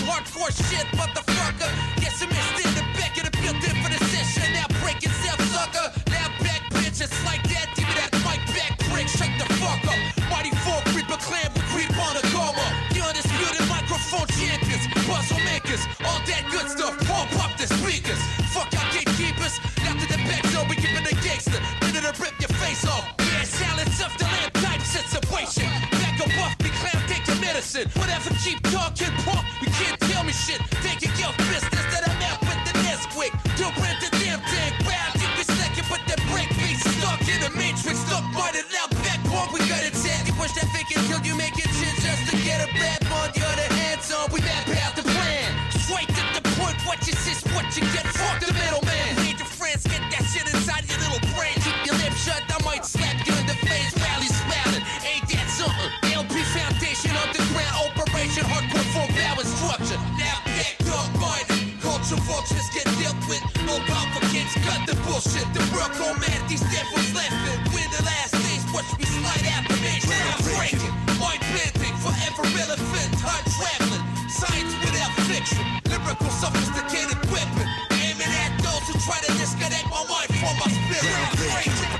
Hardcore shit, motherfucker. Yes, I'm in the back of the building for the session. Now break yourself, sucker. Now back, bitch, it's like that. Give me that mic back, break, shake the fuck up. Mighty four creeper clan, we creep on a coma. The undisputed microphone champions, puzzle makers, all that good stuff. Pump up the speakers. Fuck our gatekeepers. Now to the back door, we giving the gangster. Minute to rip your face off. Yeah, silence of the lamp type situation. Back up off me, clown, take your medicine. Whatever, keep talking, pump. You can't me shit, taking your business that I'm out with the Nesquik. You'll rent the damn thing round, you be second, but that break beat stuck in the matrix, stuck right it out back on, we got it set. You push that fake until you make it shit just to get a rap on the other hand, so we map out the plan. Straight to the point, what you sis, what you get, fuck the middleman. Need your friends, get that shit inside your little brain. Keep your lips shut, I might slap you in the face while you smiling. Ain't that something? L P Foundation underground operation, hardcore for power structure. Vultures get dealt with. No power kids cut the bullshit. The world don't man, these devils laughing. We're the last days, watch me slide affirmation. Groundbreaking, mind planting, forever relevant. Time traveling, science without fiction. Lyrical, sophisticated weapon. Aiming at those who try to disconnect my mind from my spirit. Groundbreaking.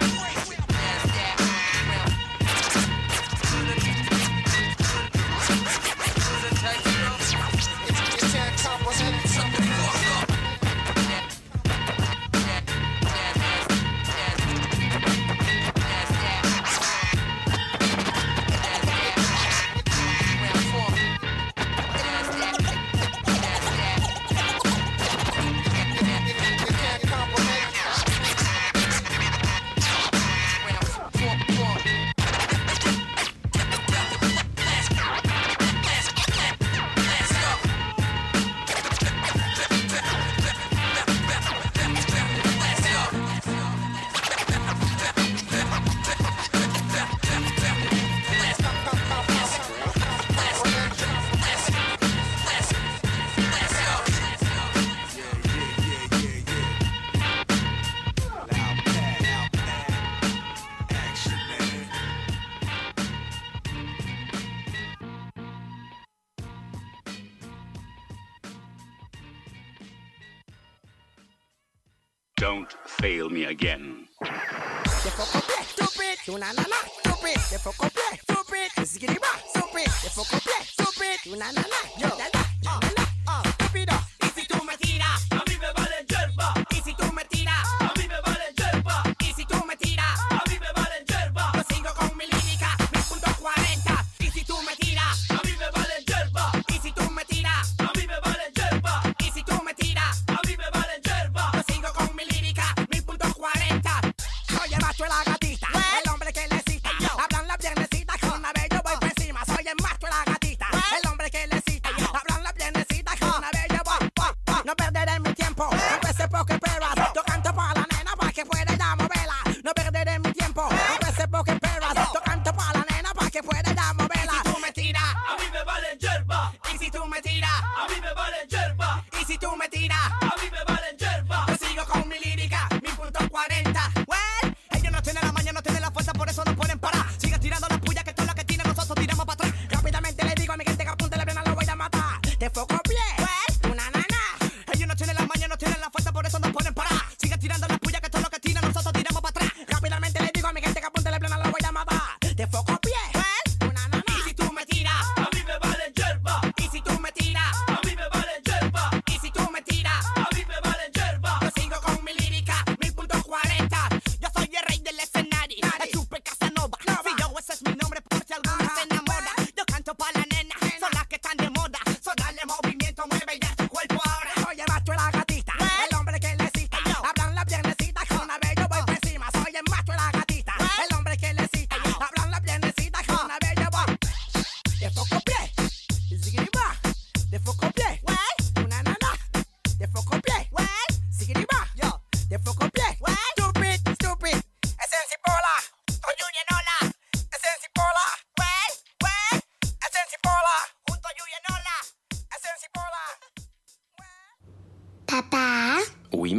Don't fail me again. Stupid, stupid, stupid, stupid, stupid, stupid, Ziggy rock, so pretty, so complete, so pretty, na na na, yo, la la, la la, ah, cupido. Y si tú me tiras, a mí me vale yerba. Y si tú me tiras, a mí me vale yerba. Y si tú me tiras, a mí me vale yerba. Yo sigo con mi lírica, mi punto cuarenta. Y si tú me tiras, a mí me vale yerba. Y si tú me tiras, a mí me vale yerba. Y si tú me tiras, a mí me vale yerba. Yo sigo con mi lírica, mi punto cuarenta. Oye, macho, la gatita, el hombre que le cita, hablan la piernecita. No perderé mi tiempo, aunque sé poca peras. Yo canto para la nena para que pueda ya moverla. No perderé mi tiempo, aunque sé poca peras. Yo canto para la nena para que pueda ya moverla. Y si tú me tiras, a mí me vale yerba. Y si tú me tiras, a mí me vale yerba. Y si tú me tiras, a mí me vale yerba. Yo sigo con mi lírica, mi punto cuarenta. Well, ellos no tienen la maña, no tienen la fuerza, por eso no pueden parar. Sigue tirando las puyas que todo lo que tienen nosotros tiramos para atrás. Rápidamente le digo a mi gente que apunte la pena, lo voy a matar. Te foco bien.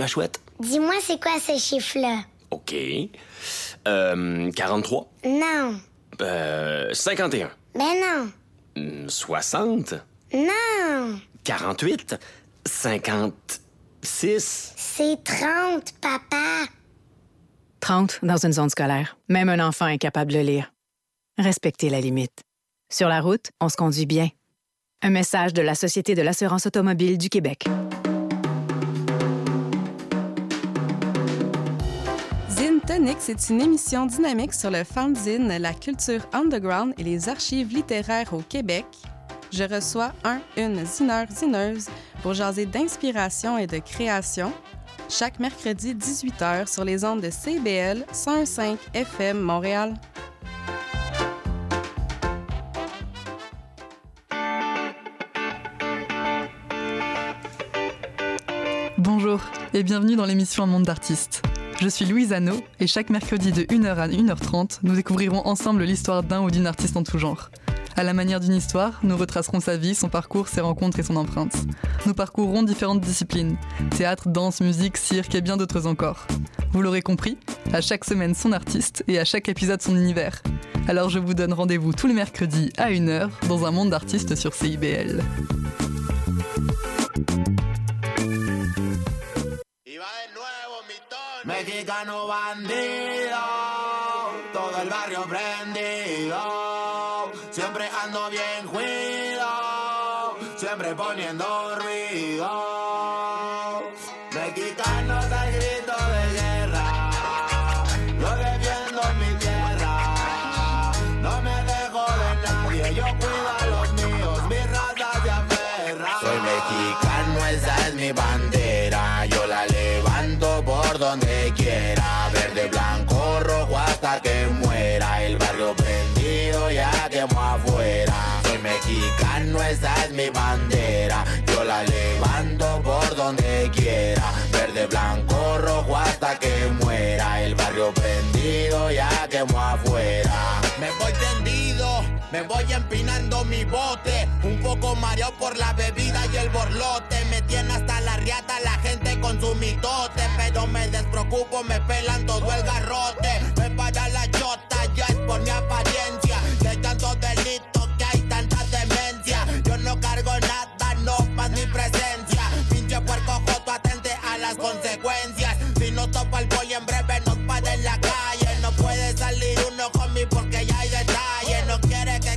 Chouette. Dis-moi, c'est quoi ce chiffre-là? OK. Euh, quarante-trois? Non. Euh, cinquante et un? Ben non. soixante? Non. quarante-huit? cinquante-six? C'est trente, papa. trente dans une zone scolaire. Même un enfant est capable de lire. Respectez la limite. Sur la route, on se conduit bien. Un message de la Société de l'assurance automobile du Québec. Tonic, c'est une émission dynamique sur le fanzine, la culture underground et les archives littéraires au Québec. Je reçois un, une zineur, zineuse pour jaser d'inspiration et de création chaque mercredi dix-huit heures sur les ondes de C I B L cent cinq F M Montréal. Bonjour et bienvenue dans l'émission Un monde d'artistes. Je suis Louise Anneau et chaque mercredi de une heure à une heure trente, nous découvrirons ensemble l'histoire d'un ou d'une artiste en tout genre. À la manière d'une histoire, nous retracerons sa vie, son parcours, ses rencontres et son empreinte. Nous parcourrons différentes disciplines, théâtre, danse, musique, cirque et bien d'autres encore. Vous l'aurez compris, à chaque semaine son artiste et à chaque épisode son univers. Alors je vous donne rendez-vous tous les mercredis à une heure dans un monde d'artistes sur C I B L. Mexicano bandido, todo el barrio prendido, siempre ando bien cuido, siempre poniendo ruido. Mexicano al grito de guerra, yo defiendo mi tierra, no me dejo de nadie, yo cuido a los míos, mi raza se aferra. Soy mexicano, esa es mi bandera, yo la levanto por donde quiera, verde, blanco, rojo hasta que muera. El barrio prendido ya quemó afuera. Soy mexicano, esa es mi bandera. Yo la levanto por donde quiera, verde, blanco, rojo hasta que muera. El barrio prendido ya quemó afuera. Me voy tendido, me voy empinando mi bote, un poco mareado por la bebida y el borlote. Me tiene hasta la riata la gente con su mitote, pero me despreocupo, me pelan todo el garrote. Me para la chota, ya es por mi apariencia, de tantos delitos que hay tanta demencia. Yo no cargo nada, no más mi presencia, pinche puerco joto, atente a las consecuencias. Si no topa el boy en breve nos para en la calle. No puede salir uno conmigo porque ya hay detalle. No quiere que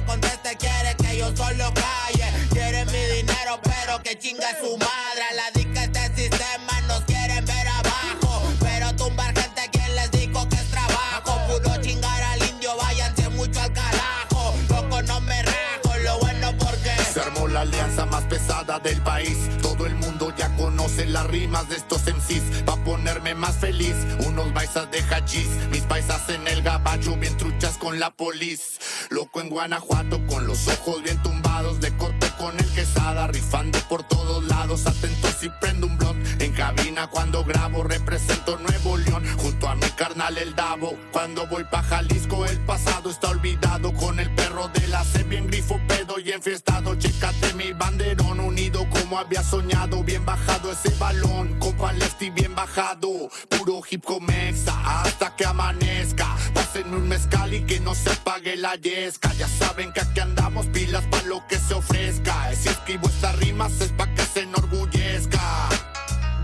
pesos en las rimas de estos M Cs, pa' ponerme más feliz. Unos paisas de hachís, mis paisas en el gabacho, bien truchas con la polis. Loco en Guanajuato, con los ojos bien tumbados, de corte con el quesada, rifando por todos lados, atentos y prendo un blunt. En cabina cuando grabo, represento Nuevo León, junto a mi carnal el Davo. Cuando voy pa' Jalisco, el pasado está olvidado, con el perro de la C, bien grifo, pedo y enfiestado. Chécate mi banderón, unido como había soñado, bien bajado ese balón, compa Lefty bien bajado. Puro hip comexa hasta que amanezca, pásenme un mezcal y que no se apague la yesca. Ya saben que aquí andamos pilas pa' lo que se ofrezca, si escribo estas rimas es pa' que se enorgullezca.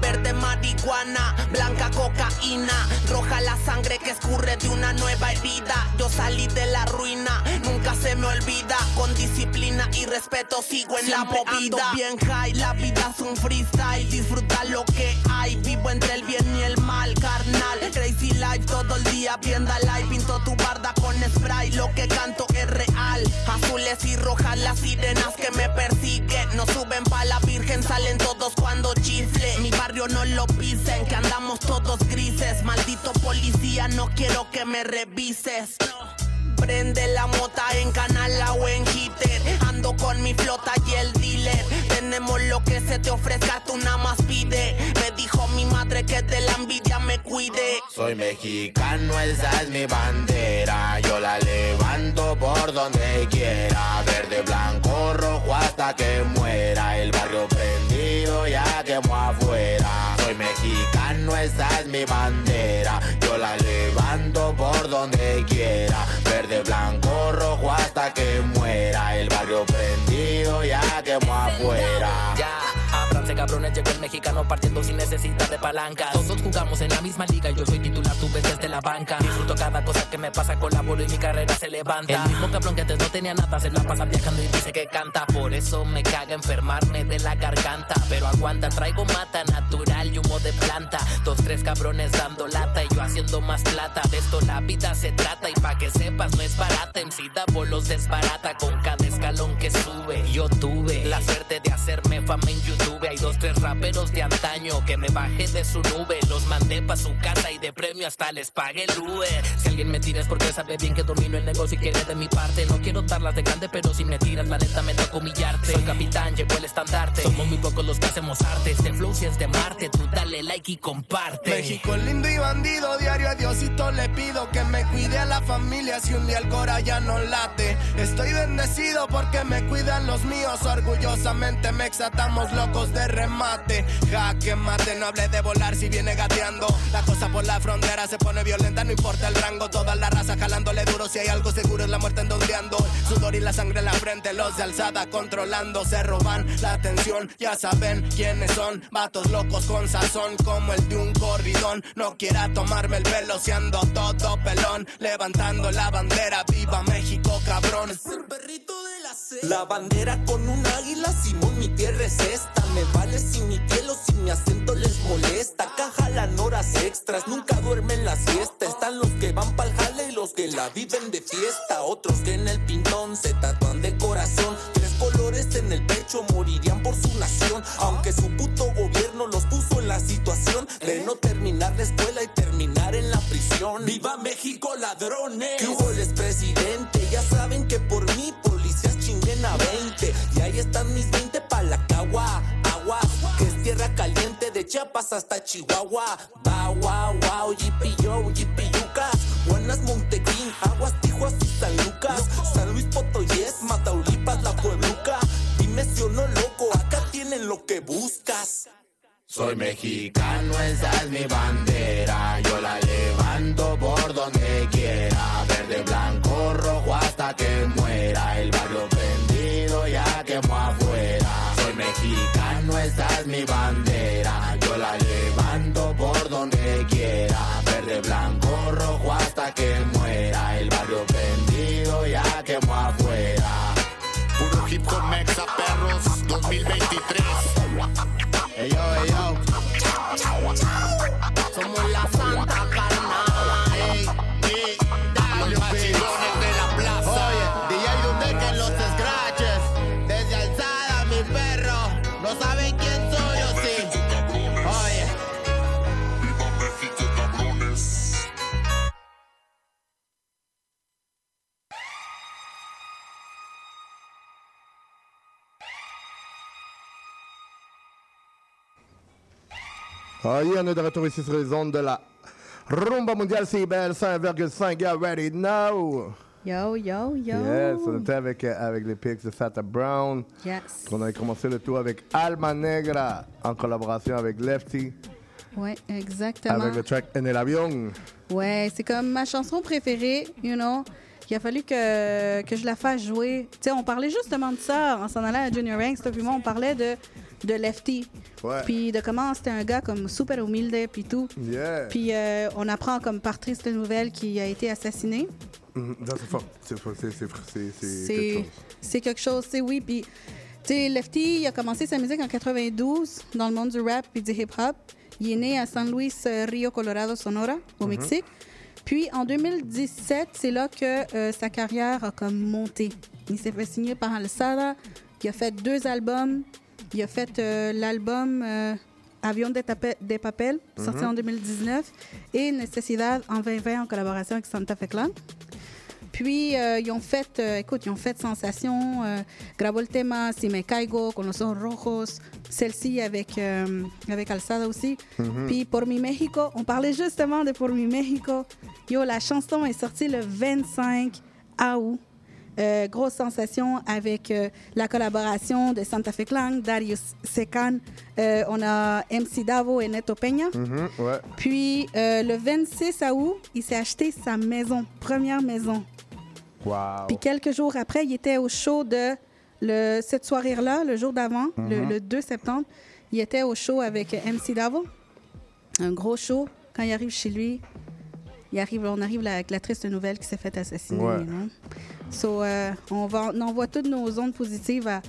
Verde marihuana, blanca cocaína, roja la sangre que escurre de una nueva herida. Yo salí de la ruina, nunca se me olvida, con disciplina y respeto sigo en siempre la movida. Ando bien high, la vida es un freestyle, disfruta lo que hay, vivo entre el bien y el mal, carnal. Crazy life todo el día, vienda live, pinto tu barda con spray, lo que canto es real. Azules y rojas las sirenas que me persiguen, no suben pa' la virgen, salen todos cuando chifle. Mi barrio no lo pisen, que andamos todos grises. Maldito policía, no quiero que me revises. Prende la mota en Canala o en Hitter, ando con mi flota y el dealer. Tenemos lo que se te ofrezca, tú nada más pide. Me dijo mi madre que de la envidia me cuide. Soy mexicano, esa es mi bandera, yo la levanto por donde quiera. Verde, blanco, rojo hasta que muera, el barrio prendido ya quemó afuera. Soy mexicano, esa es mi bandera, yo la levanto por donde quiera. Verde, blanco, rojo hasta que muera, el barrio prendido ya quemó afuera. Ya, ábranse cabrones, llegó el mexicano partiendo sin necesidad de palancas. Todos jugamos en la misma liga, yo soy titular, tú ves desde la banca. Disfruto cada cosa que me pasa, colaboro y mi carrera se levanta. El mismo cabrón que antes no tenía nada, se la pasa viajando y dice que canta. Por eso me caga enfermarme de la garganta, pero aguanta, traigo mata natural y humo de planta. Dos, tres cabrones dando lata y yo haciendo más plata. De esto la vida se trata y pa' que sepa no es barata, M C Davo los desbarata con cada escalón que sube. Yo tuve la suerte de hacerme fama en YouTube, hay dos, tres raperos de antaño que me bajé de su nube, los mandé pa' su casa y de premio hasta les pagué el Uber. Si alguien me tira es porque sabe bien que domino el negocio y quiere de mi parte, no quiero darlas de grande, pero si me tiras la neta me toca humillarte. Soy capitán, llegó el estandarte, somos muy pocos los que hacemos arte, este flow si es de Marte, tú dale like y comparte. México lindo y bandido, diario a Diosito le pido que me cuide a la familia. Si un día el cora ya no late, estoy bendecido porque me cuidan los míos. Orgullosamente me exatamos locos de remate. Jaque mate, no hable de volar si viene gateando. La cosa por la frontera se pone violenta, no importa el rango. Toda la raza jalándole duro, si hay algo seguro es la muerte endondeando. El sudor y la sangre en la frente, los de Alzada controlando. Se roban la atención, ya saben quiénes son. Vatos locos con sazón, como el de un corridón. No quiera tomarme el pelo, si ando todo pelón, levantando la bandera, viva México, cabrón. Es el perrito de la C. La bandera con un águila, Simón, mi tierra es esta. Me vale si mi piel o si mi acento les molesta. Caja las horas extras, nunca duermen la siesta. Están los que van pa'l jale y los que la viven de fiesta. Otros que en el pintón se tatúan de corazón. Tres colores en el pecho, morirían por su nación. Aunque su puto gobierno los puso en la situación de no terminar la escuela y terminar en la prisión. ¡Viva México, ladrones! ¿Qué hubo, les presidente? Ya saben que por mí policías chinguen a veinte. Y ahí están mis veinte pa' la cagua, agua, que es tierra caliente de Chiapas hasta Chihuahua. Wow, wow, wow, yipiyo, yipiyucas, Guanas, Montequín, Aguas, Tijuas y San Lucas, San Luis Potoyes, Mataulipas, La Puebluca. Dime si o no, loco, acá tienen lo que buscas. Soy mexicano, esa es mi bandera, yo la levanto por donde quiera. Verde, blanco, rojo hasta que muera, el barrio prendido ya quemó afuera. Soy mexicano, esa es mi bandera, yo la levanto por donde quiera. Verde, blanco, rojo hasta que muera, el barrio prendido ya quemó afuera. Puro hip hop mexa, perros, dos mil veintitrés. Hey yo, hey yo. Somos la Santa Carnal. Hey, hey, dale, los machidones de la plaza. Oye, D J Dundek en los scratches. Desde Alzada, mi perro. No saben quién soy yo, sí. Ah oui, on est de retour ici sur les ondes de la Rumba Mondiale C I B L cent virgule cinq, yeah, ready now! Yo, yo, yo! Yes, on était avec, avec les pics de Santa Brown. Yes. On a commencé le tour avec Alma Negra en collaboration avec Lefty. Ouais, exactement. Avec le track En el avion. Ouais, c'est comme ma chanson préférée, you know. Il a fallu que, que je la fasse jouer. Tu sais, on parlait justement de ça en s'en allant à Junior Ranks. Puis moi, on parlait de, de Lefty. Ouais. Puis de comment c'était un gars comme super humilde puis tout. Yeah. Puis euh, on apprend comme par triste nouvelle qu'il a été assassiné. Mm-hmm. Non, c'est fort. C'est, c'est, c'est, c'est, c'est, c'est quelque chose. C'est quelque chose, c'est oui. Puis, tu sais, Lefty, il a commencé sa musique en quatre-vingt-douze dans le monde du rap puis du hip-hop. Il est né à San Luis Rio Colorado, Sonora, au mm-hmm. Mexique. Puis, en deux mille dix-sept, c'est là que euh, sa carrière a comme monté. Il s'est fait signer par Alzada. Il a fait deux albums. Il a fait euh, l'album euh, « Avion de, tape- de Papel », mm-hmm. sorti en deux mille dix-neuf, et « Necesidad » en vingt vingt, en collaboration avec Santa Fe Clan. Puis, euh, ils ont fait, euh, écoute, ils ont fait Sensation, euh, Grabó el tema, Si me caigo, Con los ojos rojos, celle-ci avec, euh, avec Alzada aussi. Mm-hmm. Puis, Por mi México, on parlait justement de Por mi México. Yo, la chanson est sortie le vingt-cinq août. Euh, grosse sensation avec euh, la collaboration de Santa Fe Clan, Darius Secan, euh, on a M C Davo et Neto Peña. Mm-hmm, ouais. Puis, euh, le vingt-six août, il s'est acheté sa maison, première maison. Wow. Puis quelques jours après, il était au show de le, cette soirée-là, le jour d'avant, mm-hmm. le, le deux septembre. Il était au show avec M C Davo, un gros show. Quand il arrive chez lui, il arrive, on arrive là, avec la triste nouvelle qui s'est faite assassiner. Ouais. Non? So, euh, on, va, on envoie toutes nos ondes positives à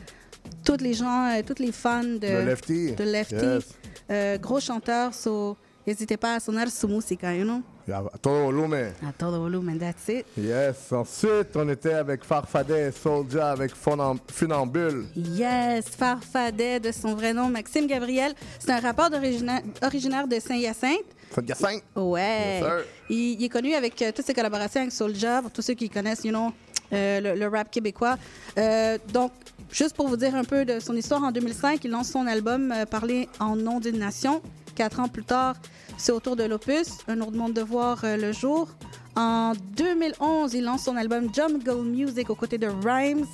toutes les gens, euh, toutes les fans de, le Lefty. De Lefty. Yes. Euh, gros chanteur, so, n'hésitez pas à sonner su música, you know? À todo volumen. À todo volumen, that's it. Yes. Ensuite, on était avec Farfadet et Soldier avec Funambule. Yes, Farfadet, de son vrai nom, Maxime Gabriel. C'est un rappeur d'origina... originaire de Saint-Hyacinthe. Saint-Hyacinthe? Ouais. Yes, il, il est connu avec euh, toutes ses collaborations avec Soldier, pour tous ceux qui connaissent, you know, euh, le, le rap québécois. Euh, donc, juste pour vous dire un peu de son histoire, en deux mille cinq, il lance son album euh, « Parler en nom d'une nation ». Quatre ans plus tard, c'est au tour de l'opus, un autre monde de voir euh, le jour. En deux mille onze, il lance son album Jungle Music aux côtés de Rhymes.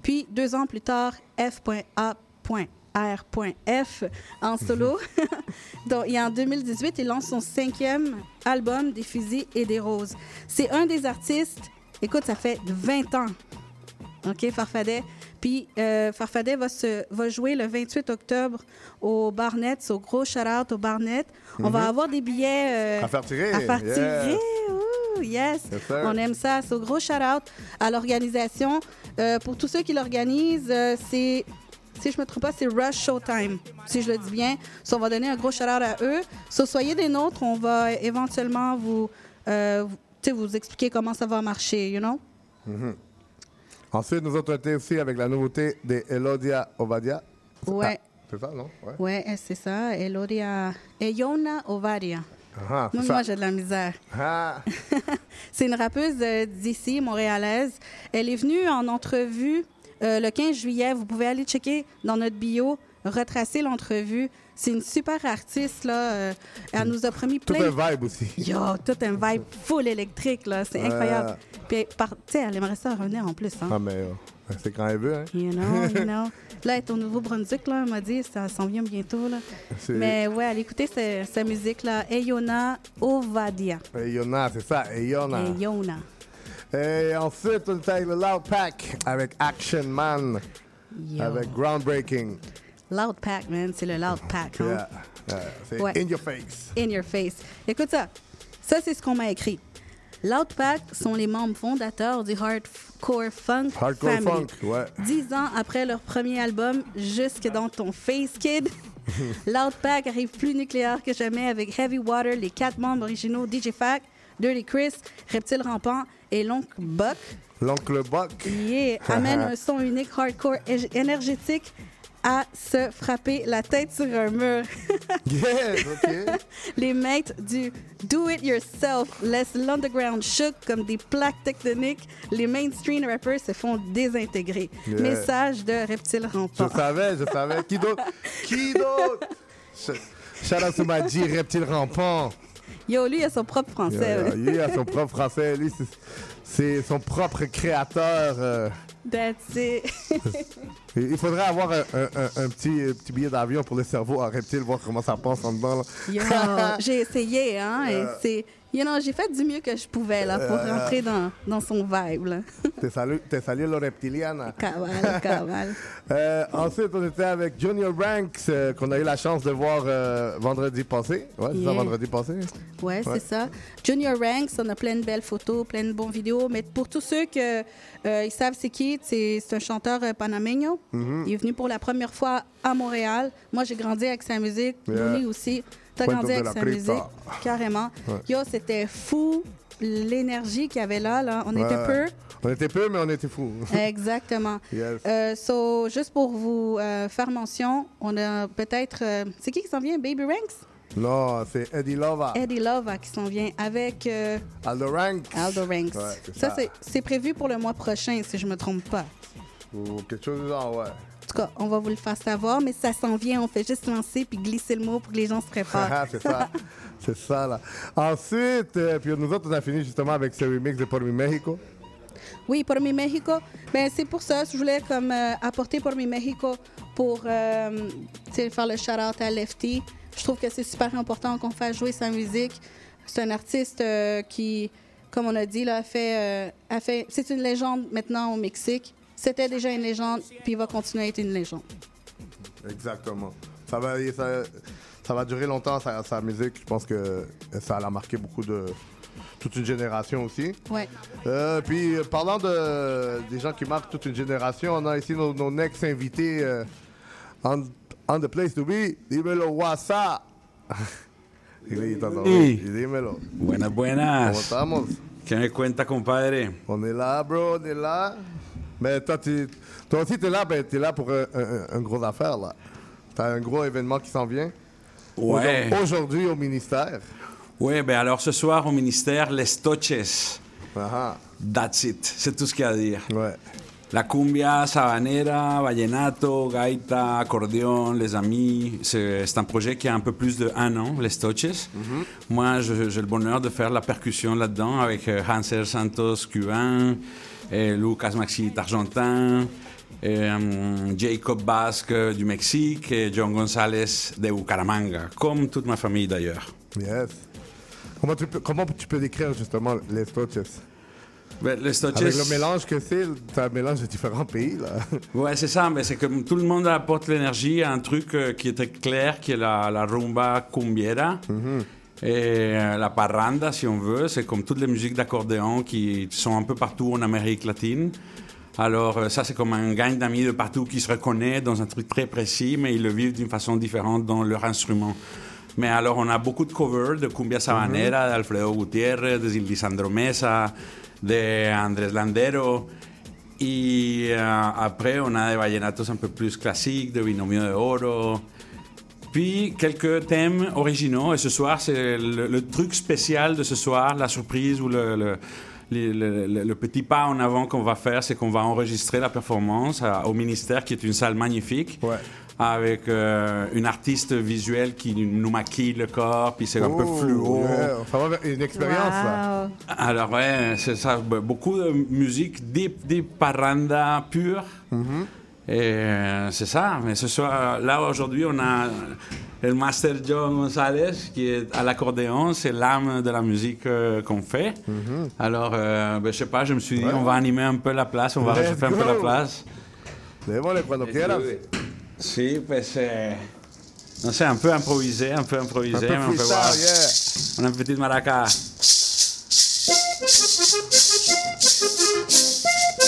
Puis deux ans plus tard, F A R F en solo. Donc, et en deux mille dix-huit, il lance son cinquième album Des fusils et des roses. C'est un des artistes, écoute, ça fait vingt ans, OK, Farfadet. Puis euh, Farfadet va, se, va jouer le vingt-huit octobre au Barnett, au gros shout-out au Barnett. Mm-hmm. On va avoir des billets... Euh, à faire tirer. À faire yes. tirer, ouh, yes. yes On aime ça, c'est au gros shout-out à l'organisation. Euh, pour tous ceux qui l'organisent, euh, c'est... Si je ne me trompe pas, c'est Rush Showtime, si je le dis bien. So, on va donner un gros shout-out à eux. So, soyez des nôtres, on va éventuellement vous, euh, vous, vous expliquer comment ça va marcher, you know? Mm-hmm. Ensuite, nous autres, on était aussi avec la nouveauté d'Elodia Ovadia. Ouais. Ah, c'est ça, non? Ouais, ouais c'est ça. Elodia... Ayona Ovadia. Ah, moi, moi, j'ai de la misère. Ah. C'est une rappeuse d'ici, montréalaise. Elle est venue en entrevue euh, le quinze juillet. Vous pouvez aller checker dans notre bio, retracer l'entrevue. C'est une super artiste, là. Euh, elle nous a promis plein... Tout un vibe aussi. Yo, tout un vibe full électrique, là. C'est incroyable. Euh... Puis, par... tu sais, elle aimerait ça revenir en plus, hein. Ah, mais euh, c'est quand elle veut, hein. You know, you know. Là, elle est au Nouveau-Brunswick, là. Elle m'a dit, ça s'en vient bientôt, là. C'est... Mais ouais, allez écouter sa, sa musique, là. Ayona Ovadia. Ayona, c'est ça. Ayona. Ayona. Et ensuite, on fait le Loud Pack avec Action Man. Yo. Avec Groundbreaking. Loud Pack, man. C'est le Loud Pack, hein? Yeah. Yeah. C'est ouais. In your face. In your face. Écoute ça. Ça, c'est ce qu'on m'a écrit. Loud Pack sont les membres fondateurs du Hardcore Funk Hardcore Family. Hardcore Funk, ouais. Dix ans après leur premier album, Jusque dans ton face, kid, Loud Pack arrive plus nucléaire que jamais avec Heavy Water, les quatre membres originaux D J Fak, Dirty Chris, Reptile Rampant et l'oncle Buck. L'oncle Buck. Yeah, amène un son unique hardcore ég- énergétique à se frapper la tête sur un mur. Yes, OK. Les maîtres du do-it-yourself laissent l'underground shook comme des plaques tectoniques. Les mainstream rappers se font désintégrer. Yeah. Message de Reptile Rampant. Je savais, je savais. Qui d'autre? Qui d'autre? Je... Shout out to my G, Reptile Rampant. Yo, lui, il a son propre français. Yeah, lui, il a son propre français. Lui, c'est, c'est son propre créateur. Euh... That's it. Il faudrait avoir un, un, un, un, petit, un petit billet d'avion pour le cerveau à Reptile, voir comment ça pense en dedans. Yo, j'ai essayé, hein. Et euh... c'est... You know, j'ai fait du mieux que je pouvais là, pour euh... rentrer dans, dans son vibe. Là. Te salué, te salué lo reptiliana. Cabal, cabal. euh, ensuite, on était avec Junior Ranks, euh, qu'on a eu la chance de voir euh, vendredi passé. Ouais, c'est yeah. ça, vendredi passé. Ouais, ouais, c'est ça. Junior Ranks, on a plein de belles photos, plein de bonnes vidéos. Mais pour tous ceux qui euh, savent c'est qui, c'est, c'est un chanteur euh, panaméño. Mm-hmm. Il est venu pour la première fois à Montréal. Moi, j'ai grandi avec sa musique. Yeah. Lui aussi. T'as grandi avec sa musique, carrément. Ouais. Yo, c'était fou l'énergie qu'il y avait là. là. On ouais. était peu. On était peu, mais on était fou. Exactement. Yes. Euh, so, juste pour vous euh, faire mention, on a peut-être... Euh, c'est qui qui s'en vient? Baby Ranks? Non, c'est Eddie Lova. Eddie Lova qui s'en vient avec... Euh, Aldo Ranks. Aldo Ranks. Ouais, c'est ça, ça. C'est, c'est prévu pour le mois prochain, si je ne me trompe pas. Ou quelque chose du genre, ouais. En tout cas, on va vous le faire savoir, mais ça s'en vient. On fait juste lancer puis glisser le mot pour que les gens se préparent. C'est ça. C'est ça, là. Ensuite, euh, puis nous autres, on a fini justement avec ce remix de Por Mi México. Oui, Por Mi México. Ben, c'est pour ça que je voulais comme, euh, apporter Por Mi México pour euh, faire le shout-out à Lefty. Je trouve que c'est super important qu'on fasse jouer sa musique. C'est un artiste euh, qui, comme on a dit, là, a fait, euh, a fait, c'est une légende maintenant au Mexique. C'était déjà une légende, puis il va continuer à être une légende. Exactement. Ça va, ça, ça va durer longtemps, sa, sa musique. Je pense que ça a marqué beaucoup de... toute une génération aussi. Ouais. Euh, puis, parlant de, des gens qui marquent toute une génération, on a ici nos, nos ex-invités euh, on, on the place to be. Dímelo, Wassa. Hey. Dímelo. Buenas, buenas. ¿Cómo estamos? ¿Qué me cuenta, compadre? On est là, bro, on est là. Mais toi, tu, toi aussi, tu es là, ben, t'es là pour une un, un grosse affaire, là. Tu as un gros événement qui s'en vient. Ouais. Aujourd'hui, aujourd'hui au ministère. Oui, ben alors ce soir au ministère, Les Touches. Uh-huh. That's it. C'est tout ce qu'il y a à dire. Ouais. La cumbia, sabanera, vallenato, gaita, accordéon, les amis. C'est, c'est un projet qui a un peu plus de un an, Les Touches. Mm-hmm. Moi, je, j'ai le bonheur de faire la percussion là-dedans avec Hanser Santos, cubain. Et Lucas Maxit argentin, et, um, Jacob Basque du Mexique et John González de Bucaramanga, comme toute ma famille d'ailleurs. Yes. Comment tu peux, comment tu peux décrire justement Les Touches? Ben, Les Touches... Avec le mélange que c'est, c'est un mélange de différents pays là. Ouais, c'est ça, mais c'est que tout le monde apporte l'énergie à un truc qui était clair, qui est la, la rumba cumbiera. Mm-hmm. Et la parranda, si on veut, c'est comme toutes les musiques d'accordéon qui sont un peu partout en Amérique latine. Alors ça, c'est comme un gang d'amis de partout qui se reconnaît dans un truc très précis, mais ils le vivent d'une façon différente dans leur instrument. Mais alors, on a beaucoup de covers de cumbia sabanera, mm-hmm. d'Alfredo Gutiérrez, de Lisandro Mesa, d'Andrés Landero. Et euh, après, on a des vallenatos un peu plus classiques, de Binomio de Oro... Puis quelques thèmes originaux, et ce soir, c'est le, le truc spécial de ce soir, la surprise ou le, le, le, le, le petit pas en avant qu'on va faire, c'est qu'on va enregistrer la performance à, au ministère, qui est une salle magnifique, ouais. avec euh, une artiste visuelle qui nous maquille le corps, puis c'est oh, un peu fluo. Yeah. Ça va être une expérience, wow. là. Alors, ouais, c'est ça, beaucoup de musique, deep, deep, parranda pure. Mm-hmm. Et euh, c'est ça, mais ce soir, là aujourd'hui, on a le Master John González qui est à l'accordéon, c'est l'âme de la musique euh, qu'on fait. Mm-hmm. Alors, euh, ben, je sais pas, je me suis dit, ouais. on va animer un peu la place, on va Let's réchauffer go. un peu la place. Démosle cuando quieras. Si, ben c'est. Non, c'est un peu improvisé, un peu improvisé, un peu mais on peut voir. Yeah. On a une petite maraca.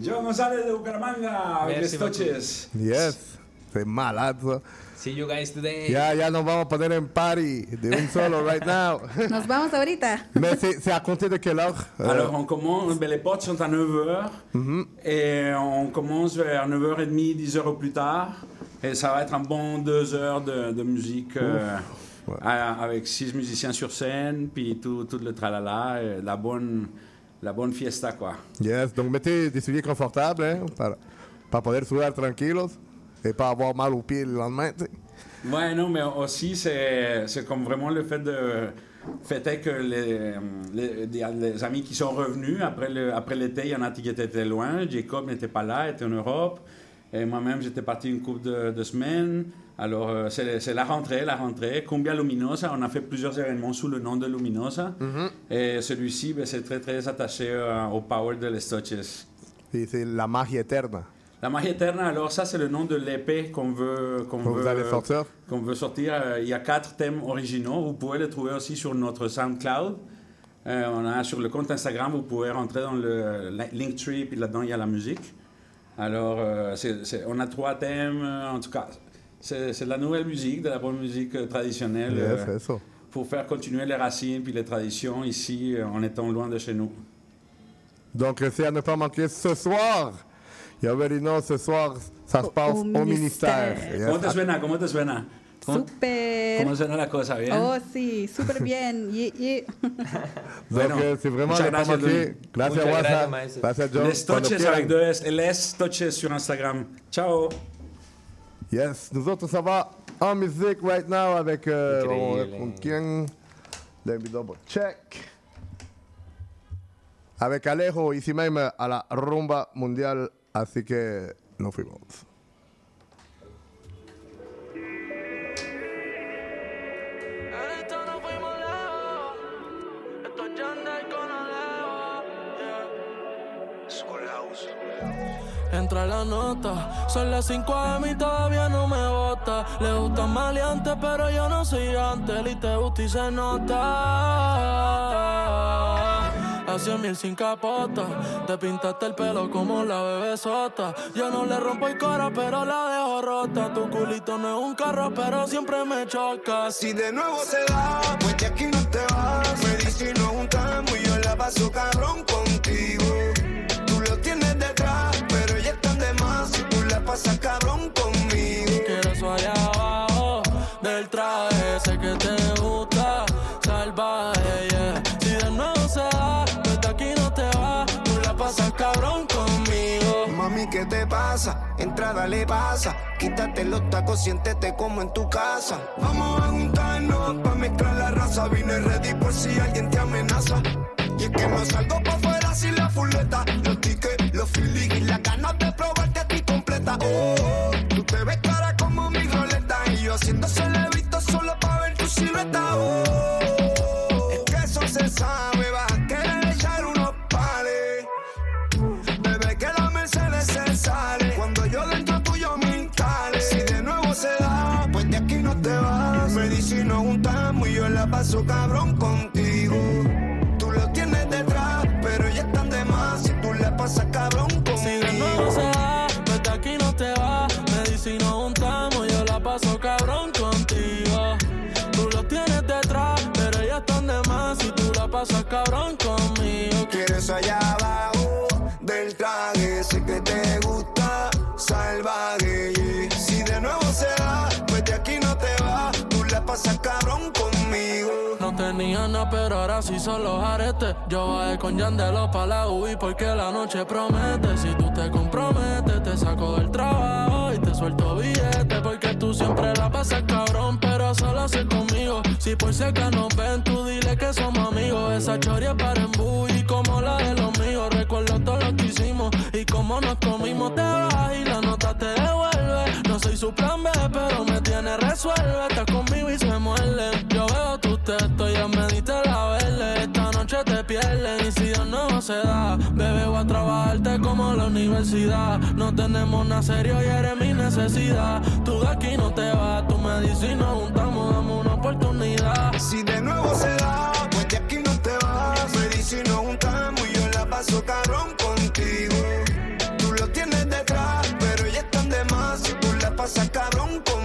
John González de Bucaramanga, avec Les Touches. Yes, c'est malade ça. See you guys today. Ya, ya nos vamos a poner en party de un solo right now. Nos vamos ahorita. Mais c'est, c'est à compter de quelle heure? Euh... Alors, on commence, les potes sont à neuf heures mm-hmm. et on commence vers neuf heures trente, dix heures au plus tard. Et ça va être un bon deux heures de, de musique euh, ouais. à, avec six musiciens sur scène, puis tout, tout le tralala, et la bonne, la bonne fiesta, quoi. Yes, donc mettez des souliers confortables, hein, para, para poder sudar tranquilos. Et pas avoir mal aux pieds le lendemain, tu sais. Ouais, non, mais aussi, c'est, c'est comme vraiment le fait de fêter que les, les, les amis qui sont revenus après, le, après l'été, il y en a qui étaient loin. Jacob n'était pas là, était en Europe. Et moi-même, j'étais parti une couple de, de semaines. Alors, c'est, c'est la rentrée, la rentrée. Cumbia Luminosa, on a fait plusieurs événements sous le nom de Luminosa. Mm-hmm. Et celui-ci, ben, c'est très, très attaché euh, au power de Les Touches. Et c'est la Maria Eterna. La Maria Eterna, alors ça c'est le nom de l'épée qu'on veut, qu'on veut, euh, qu'on veut sortir. Euh, il y a quatre thèmes originaux, vous pouvez les trouver aussi sur notre SoundCloud. Euh, on a sur le compte Instagram, vous pouvez rentrer dans le Linktree, puis là-dedans il y a la musique. Alors euh, c'est, c'est, on a trois thèmes, euh, en tout cas c'est, c'est de la nouvelle musique, de la bonne musique euh, traditionnelle. Yeah, euh, c'est ça. Pour faire continuer les racines, puis les traditions ici, euh, en étant loin de chez nous. Donc c'est à ne pas manquer ce soir. You already know, ce soir, ça se passe au, au ministère. ministère. Yes. ¿Cómo te suena? ¿Cómo te suena? Super. ¿Cómo suena la cosa? ¿Bien? Oh, sí, super bien. Yeah, yeah. Bueno, donc, c'est vraiment les gracias, Luis. Gracias, WhatsApp. Gracias, gracias, John. Les Touches avec deux S. Les Touches sur Instagram. Ciao. Yes, nous autres, ça va en musique right now avec... Euh, on, on, let me double check. Avec Alejo, ici même à la rumba mondiale. Así que nos fuimos. Esto no fuimos lejos. Esto es Yandel con Alejo. Yeah. School House. Entra la nota. Son las cinco a mí todavía no me bota. Le gustan maleantes, pero yo no soy antes. Y te gusta y se nota. A cien mil sin capota, te pintaste el pelo como la bebé sota. Yo no le rompo el cora, pero la dejo rota. Tu culito no es un carro, pero siempre me choca. Si de nuevo se da, pues de aquí no te vas. Me dice y nos juntamos y yo la paso cabrón contigo. Tú lo tienes detrás, pero ella está de más. Si tú la pasas cabrón conmigo. Quiero eso allá abajo del traje, ese que te gusta, salvaje, yeah. Si de nuevo se da, pasas cabrón conmigo. Mami, ¿qué te pasa? Entra, dale, pasa. Quítate los tacos, siéntete como en tu casa. Vamos a juntarnos pa' mezclar la raza. Vine ready por si alguien te amenaza. Y es que no salgo pa' fuera sin la fuleta. Los tickets, los feelings y las ganas de probarte a ti completa. Oh, oh, tú te ves cara como mi roleta. Y yo haciéndose el visto solo pa' ver tu silueta. Oh, oh, oh, es que eso se sabe, va. Cuando yo dentro tuyo me instale. Si de nuevo se da, pues de aquí no te vas. Me dice y nos juntamos y yo la paso cabrón contigo. Tú lo tienes detrás, pero ya están de más. Si tú la pasas cabrón conmigo. Si de nuevo se da, pues de aquí no te vas. Me dice y nos juntamos y yo la paso cabrón contigo. Tú lo tienes detrás, pero ya están de más. Si tú la pasas cabrón conmigo. Quieres allá abajo del traje, sé que te gusta, salvaje. Si de nuevo se da, pues de aquí no te vas. Tú la pasas cabrón conmigo. No tenía nada, pero ahora sí son los aretes. Yo bajé con Yandelo pa' la U I porque la noche promete. Si tú te comprometes, te saco del trabajo y te suelto billete. Porque tú siempre la pasas cabrón, pero solo haces conmigo. Si por si acá nos ven, tú dile que somos amigos. Esa choria para embu y como la de los míos. Recuerdo todo lo que hicimos y como nos comimos. Te vas y la nota te devuelve. No soy su plan B, pero me tiene resuelve. Estás conmigo y se muerde. Yo veo tus textos, ya me diste la verde. Esta noche te pierden y si Dios no se da, bebé, voy a trabajarte como la universidad. No tenemos nada serio y eres mi necesidad. Tú de aquí no te vas, tú me dices y nos juntamos, dame una oportunidad. Si de nuevo se da, pues de aquí no te vas. Me dices y nos juntamos y yo la paso cabrón contigo. Tú lo tienes detrás, pero ya están de más. Si tú la pasas cabrón conmigo.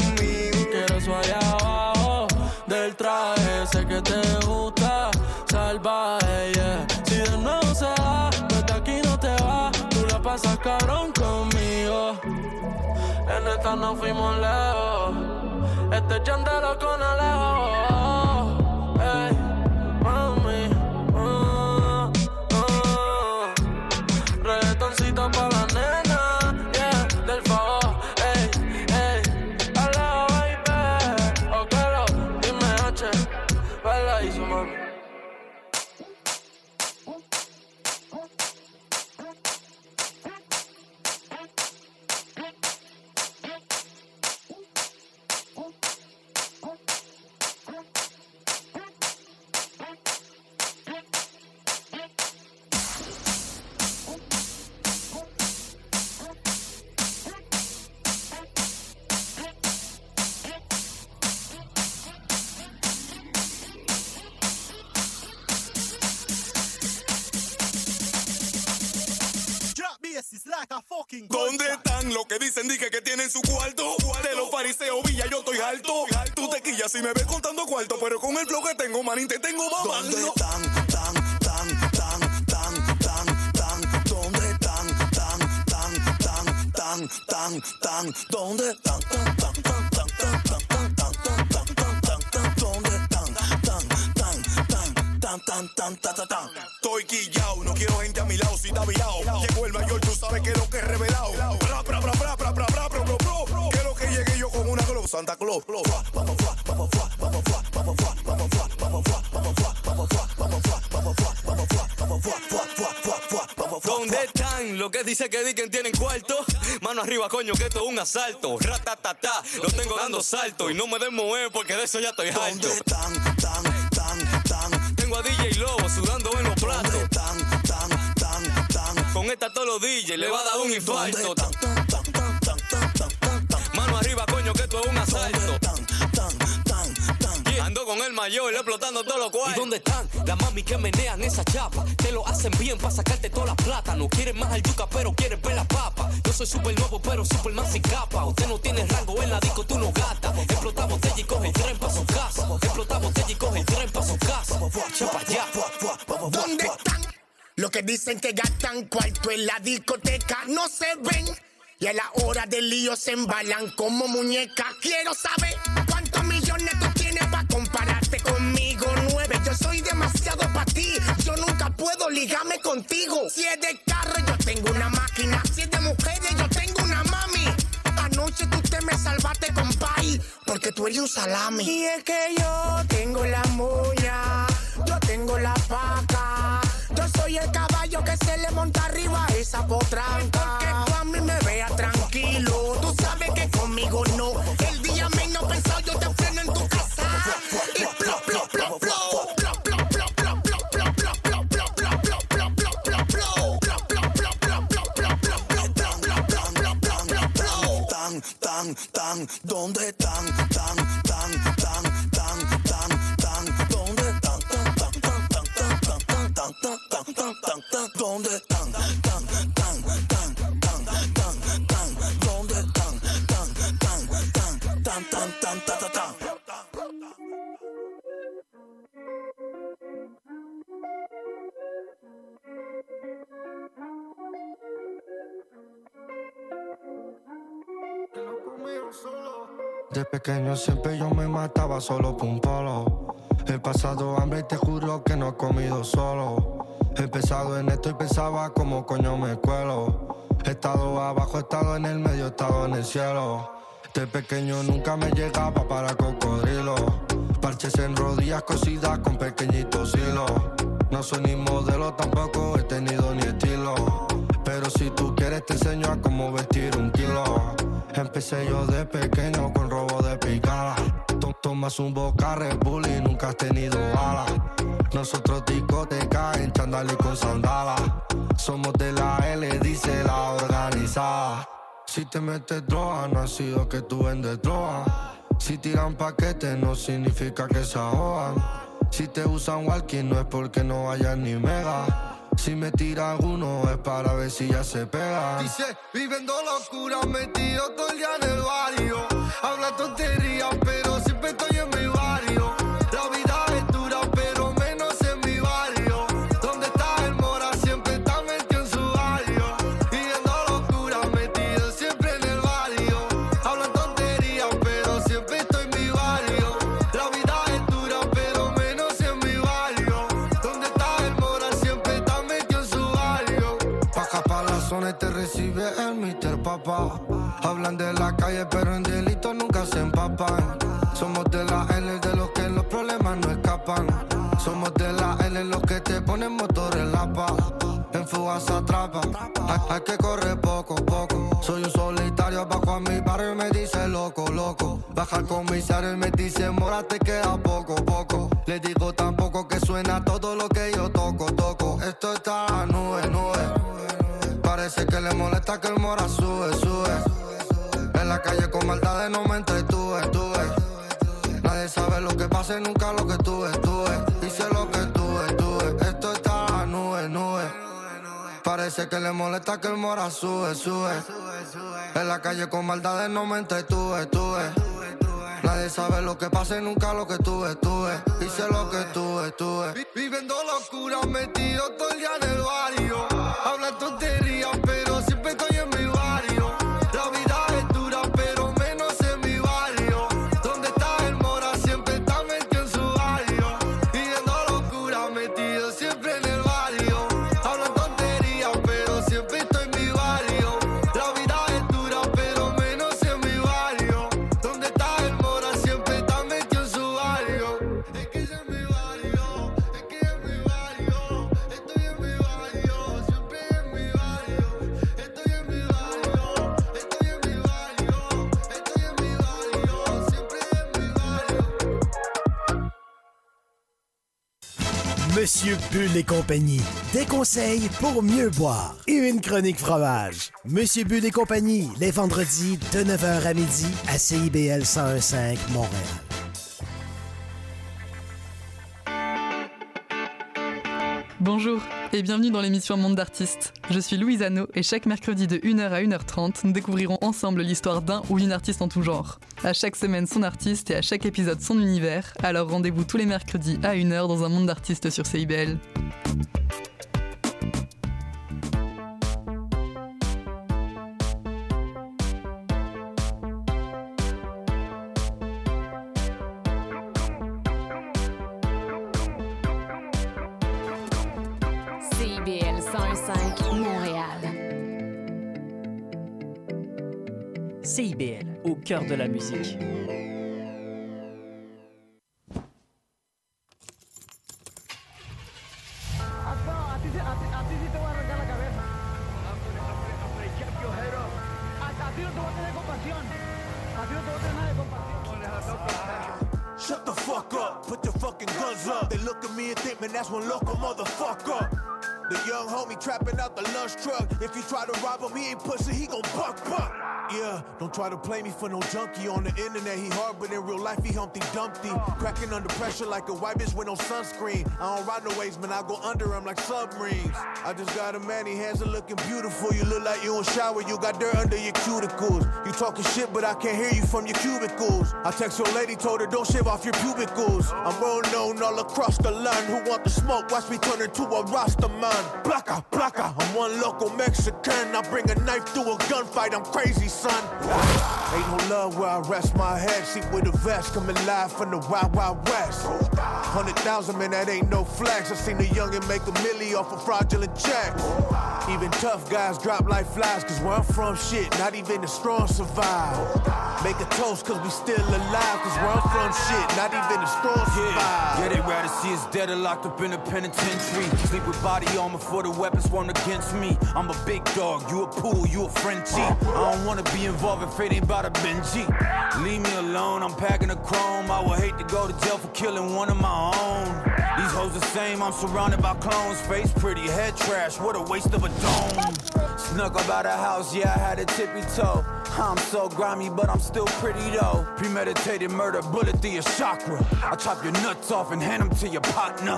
juntos nos fuimos lejos. Este es Yandelo con Alejo. Hey, mami, uh, uh. Reggaetoncito pa' la nena, yeah, del favor. Hey, hey, Alejo, baby, o claro, dime H, baila y su mami. ¿Dónde están los que dicen dije que tienen su cuarto? De los fariseos Villa yo estoy harto. Tú te quillas si me ves contando cuarto, pero con el flow que tengo, manín, te tengo mamá. ¿Dónde están, tan, tan, tan, tan, tan, tan? ¿Dónde están, tan, tan, tan, tan, tan, tan? ¿Dónde están, tan, tan, tan, tan, tan, tan, tan, tan, tan, tan, tan, tan? ¿Dónde están, tan, tan, tan, tan, tan, tan, tan, tan? Estoy quillao, no quiero gente a mi lado, si está virao. Llegó el mayor, tú sabes que lo que es revelado. Pra, pra, pra, pra, pra, pra, pra, pro, pro, pro. Quiero que llegue yo con una glow, Santa Claus. Vamos, fuá, vamos, fuá, vamos, fuá, vamos, fuá, vamos, fuá, vamos, fuá, vamos, fuá, vamos, fuá, vamos, fuá, vamos, fuá, vamos, fuá, vamos, fuá, fuá, fuá, fuá, fuá, vamos, fuá. ¿Dónde están los que dicen que diquen tienen cuarto? Mano arriba, coño, que esto es un asalto. Ratatata, los tengo dando salto y no me den mover porque de eso ya estoy harto. ¿Dónde están, tan, tan, tan? A D J Lobo sudando en los platos. Tan, tan, tan, tan. Con esta todos los D Js le va a dar un infarto. Tan, tan, tan, tan, tan, tan, tan, tan. Mano arriba, coño, que esto es un asalto. Tan, tan, tan, tan, tan. Ando con el mayor explotando todos los cuartos. ¿Y dónde están las mami que menean esa chapa? Te lo hacen bien para sacarte toda la plata. No quieren más al yuca, pero quieren ver la papa. Yo soy super nuevo, pero Superman sin capa. Usted no tiene rango, en la disco tú no gata. Explota botella y coge el tren para su casa. Explota botella y coge el tren para su casa. ¿Dónde están los que dicen que gastan cuarto en la discoteca? No se ven y a la hora del lío se embalan como muñecas. Quiero saber cuántos millones tú tienes para compararte conmigo. Nueve, yo soy demasiado para ti. Yo nunca puedo ligarme contigo. Si es de carro, yo tengo una máquina. Si es de mujeres, yo tengo una mami. Anoche tú te me salvaste, compay, porque tú eres un salami. Y es que yo tengo la moña. Yo tengo la paca, yo soy el caballo que se le monta arriba a esa potranca. Que tú a mí me veas tranquilo, tú sabes que conmigo no. El día menos pensado yo te freno en tu casa. Y plop, plop, plop, plop. Tan, tan, tan, ¿dónde están? Tan, tan, tan, tan, tan, tan, ¿dónde están? Tan, tan, tan, tan, tan, tan, tan, tan, tan, tan, tan, tan, ¿dónde están? Tan, tan, tan, tan, tan, tan, ¿dónde están? Tan, tan, tan, tan, tan, tan, tan, tan. De pequeño siempre yo me mataba solo por un polo. He pasado hambre y te juro que no he comido solo. He pensado en esto y pensaba cómo coño me cuelo. He estado abajo, he estado en el medio, he estado en el cielo. De pequeño nunca me llegaba para cocodrilo. Parches en rodillas cosidas con pequeñitos hilos. No soy ni modelo, tampoco he tenido ni estilo. Pero si tú quieres te enseño a cómo vestir un kilo. Empecé yo de pequeño con robo de picada. Tomas un boca Red Bull y nunca has tenido alas. Nosotros discoteca en chándal y con sandalas. Somos de la L, dice la organizada. Si te metes droga, no ha sido que tú vendes droga. Si tiran paquetes, no significa que se ahogan. Si te usan walkie, no es porque no hayas ni mega. Si me tira uno es para ver si ya se pega. Dice, viviendo locura, metido todo el día en el barrio. Habla tonterías, pero siempre estoy en mi barrio. La vida es dura, pero menos en mi barrio. Donde está el mora, siempre está metido en su barrio. Viviendo locura, metido siempre en el barrio. Habla corazones te recibe el mister Papá. Hablan de la calle pero en delitos nunca se empapan. Somos de la L de los que los problemas no escapan. Somos de la L los que te ponen motor en la paz. En fuga se atrapa, hay, hay que correr poco a poco. Soy un solitario, bajo a mi barrio y me dice loco, loco. Baja al comisario y me dice mora te queda poco, poco. Le digo tampoco que suena todo lo que yo toco, toco. Esto está a nube, nube. Parece que le molesta que el mora sube, sube. En la calle con maldades no me entretuve, tuve. Nadie sabe lo que pasa y nunca lo que tuve, tuve. Hice lo que tuve, tuve. Esto está a nube, nube. Parece que le molesta que el mora sube, sube. En la calle con maldades no me entretuve, tuve. Nadie sabe lo que pasa y nunca lo que tuve, tuve. Hice lo que tuve, tuve. Viviendo locura, metido todo el día en el barrio. Hablan tonterías, pero siempre estoy en mi barrio. La vida es dura, pero menos en mi barrio. Donde está el mora, siempre está metido en su barrio. Viviendo locura, metido siempre en el barrio. Hablan tonterías, pero siempre estoy en mi barrio. La vida es dura, pero menos en mi barrio. Donde está el mora, siempre está metido en su barrio. Es que es en mi barrio, es que es mi barrio. Estoy en mi barrio, siempre en mi barrio. Estoy en mi barrio, estoy en mi barrio. Estoy en mi barrio, siempre en mi barrio. Monsieur Bull et compagnie, des conseils pour mieux boire et une chronique fromage. Monsieur Bull et compagnie, les vendredis de neuf heures à midi à C I B L cent un virgule cinq Montréal. Bonjour et bienvenue dans l'émission Monde d'artistes. Je suis Louise Anneau et chaque mercredi de une heure à une heure trente, nous découvrirons ensemble l'histoire d'un ou d'une artiste en tout genre. À chaque semaine, son artiste et à chaque épisode, son univers. Alors rendez-vous tous les mercredis à une heure dans un Monde d'artistes sur C I B L. C I B L, au cœur de la musique. Shut the fuck up, put your fucking guns up. They look at me and think, man, that's one local motherfucker. The young homie trapping out the lunch truck. If you try to rob him, he ain't pussy, he gon' buck, buck. Yeah, don't try to play me for no junkie. On the internet, he hard, but in real life, he Humpty Dumpty. Cracking under pressure like a white bitch with no sunscreen. I don't ride no waves, man, I go under them like submarines. I just got a man, he hands are looking beautiful. You look like you in shower, you got dirt under your cuticles. You talking shit, but I can't hear you from your cubicles. I text your lady, told her, don't shave off your cubicles. I'm well known all across the line. Who want the smoke? Watch me turn into a Rasta man. Placa, placa, I'm one local Mexican. I bring a knife to a gunfight, I'm crazy, son. Ain't no love where I rest my head. Seat with a vest, coming live from the Wild Wild West. Hundred thousand, man, that ain't no flex. I seen a youngin' make a milli off a fraudulent check. Even tough guys drop like flies, cause where I'm from, shit, not even the strong survive. Make a toast, cause we still alive, cause where I'm from, shit, not even the strong survive. Yeah, yeah, they rather see us dead or locked up in a penitentiary. Sleep with body armor for the weapons won against me. I'm a big dog, you a pool, you a Frenchie. I don't wanna to be involved if it ain't about a Benji. Leave me alone, I'm packing a chrome. I would hate to go to jail for killing one of my own. These hoes the same, I'm surrounded by clones. Face pretty, head trash, what a waste of a dome. Snuck up out of house, yeah, I had a tippy toe. I'm so grimy, but I'm still pretty though. Premeditated murder, bullet through your chakra. I chop your nuts off and hand them to your partner.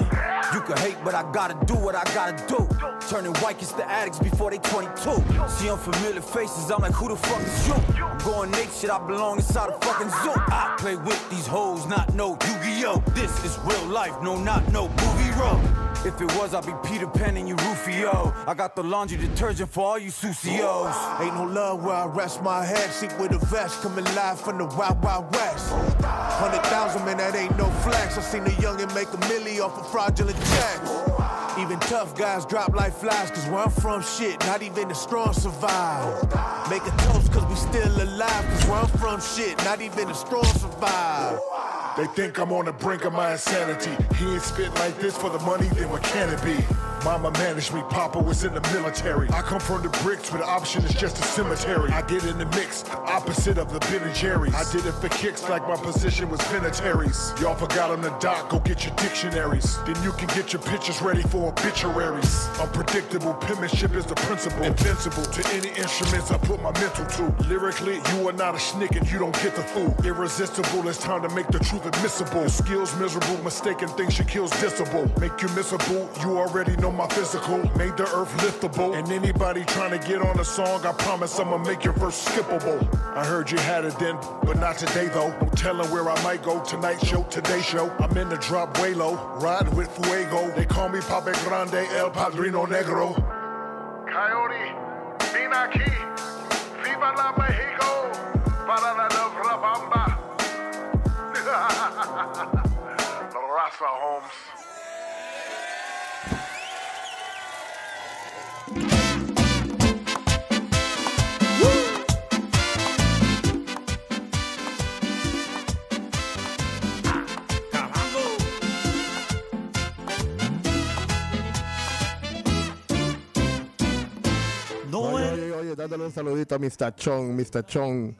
You can hate, but I gotta do what I gotta do. Turning white gets the addicts before they twenty-two. See unfamiliar faces, I'm like, who the fuck is you? I'm going naked, I belong inside a fucking zoo. I play with these hoes, not no Yu-Gi-Oh. This is real life, no, not no movie road. If it was, I'd be Peter Pan and you Rufio. I got the laundry detergent for all you sucios. Ain't no love where I rest my head. Seat with a vest, coming live from the Wild Wild West. Hundred thousand, man, that ain't no flex. I seen a youngin' make a milli off a fraudulent check. Even tough guys drop like flies, cause where I'm from, shit, not even the strong survive. Make a toast cause we still alive, cause where I'm from, shit, not even the strong survive. They think I'm on the brink of my insanity. He ain't spit like this for the money, then what can it be? Mama managed me, Papa was in the military. I come from the bricks where the option is just a cemetery. I get in the mix, opposite of the Ben and Jerry's. I did it for kicks like my position was penitentiaries. Y'all forgot on the dock, go get your dictionaries. Then you can get your pictures ready for obituaries. Unpredictable, penmanship is the principle. Invincible to any instruments I put my mental to. Lyrically, you are not a schnick and you don't get the fool. Irresistible, it's time to make the truth admissible. Your skills miserable, mistaken things your kills disable. Make you missable, you already know my physical, made the earth liftable. And anybody trying to get on a song, I promise I'ma make your verse skippable. I heard you had it then, but not today though. No telling where I might go, tonight show, today show. I'm in the drop way low, ride with Fuego. They call me Pape Grande, El Padrino Negro. Coyote, ven aquí, viva la Mexico, para la nueva bamba. La raza, Holmes. Dándole un saludito a mister Chong, mister Chong.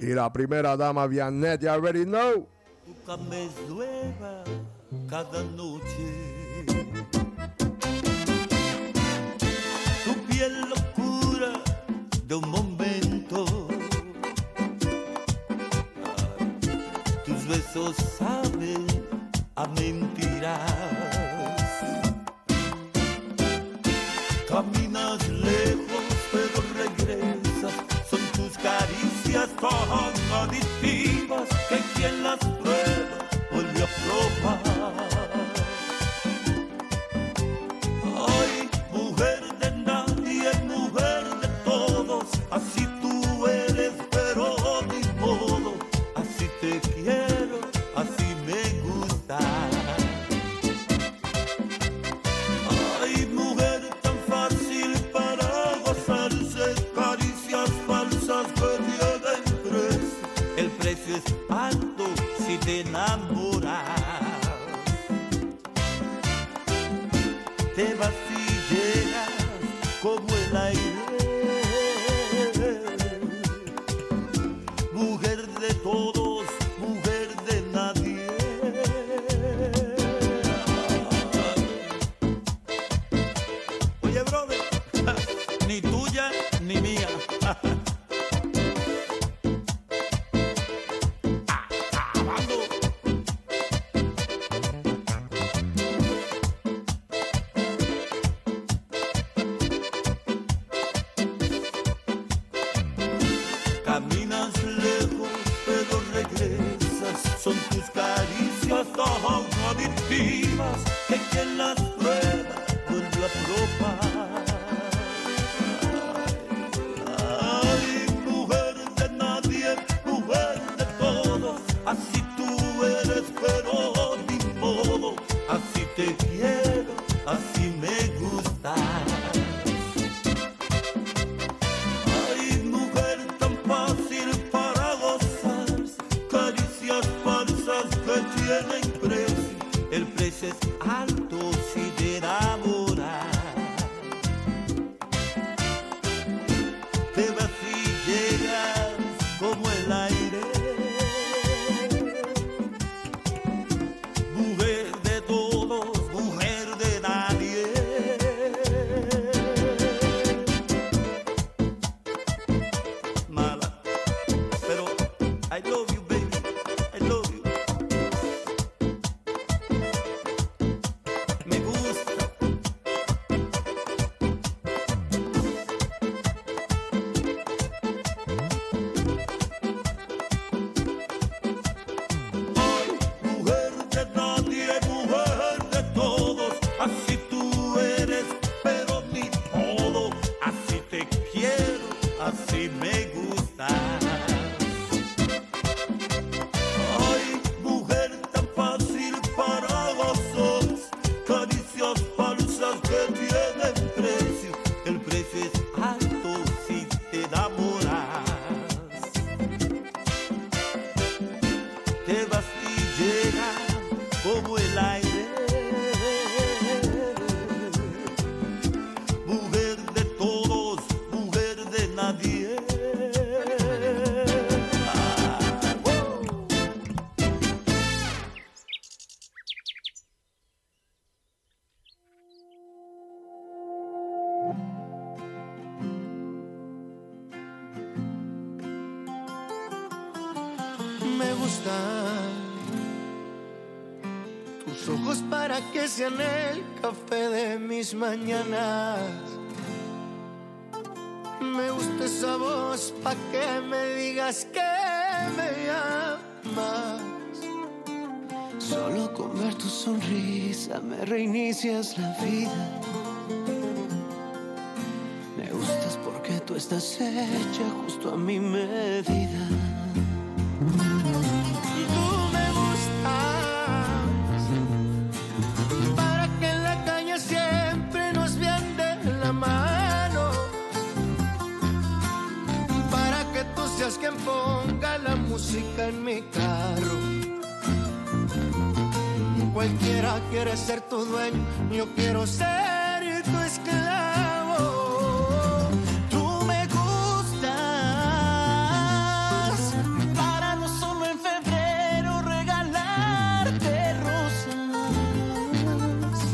Y la primera dama, Vianette, you already know. Nunca me duela cada noche. Tu piel locura de un momento. Tus besos saben a mentiras. Caminas lejos, pero regresas, son tus caricias tan adictivas que quien las prueba vuelve a probar. Ay, mujer de nadie, mujer de todos, así tú eres, pero de modo, así te quiero, así me gusta. Ay, mujer tan fácil para caricias falsas que tienen precio. El precio es alto si te enamoras. Te vas y llegas como el aire. Mujer de todos, mujer de nadie. Oye, brother, ni tuya ni mía. Caminas lejos, pero regresas. Son tus caricias tan adictivas que quien las prueba vuelve a probar. Ay, mujer de nadie, mujer de todos, así tú eres, pero ni modo, así te quiero, así me gustas. Ay, mujer tan fácil para gozar, caricias falsas que tienen precio, el precio es alto si te enamoras. Te vas y llegas como el aire. Mujer de todos, mujer de nadie. Mala, pero I love you, baby. I love you. Me gusta. como el aire, mujer de todos, mujer de nadie. Ah, oh. Me gusta. Tus ojos para que sean el café de mis mañanas. Me gusta esa voz pa' que me digas que me amas. Solo con ver tu sonrisa me reinicias la vida. Me gustas porque tú estás hecha justo a mi medida. Quien ponga la música en mi carro. Cualquiera quiere ser tu dueño, yo quiero ser tu esclavo. Tú me gustas para no solo en febrero regalarte rosas,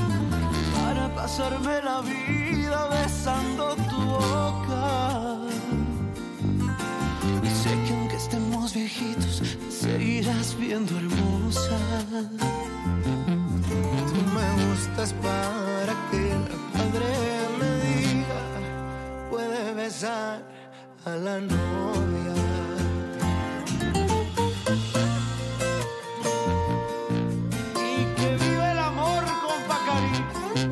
para pasarme la vida besando tu boca. Viejitos, seguirás viendo hermosa. Tú me gustas para que la padre me diga, puede besar a la novia. Y que viva el amor con Pacari,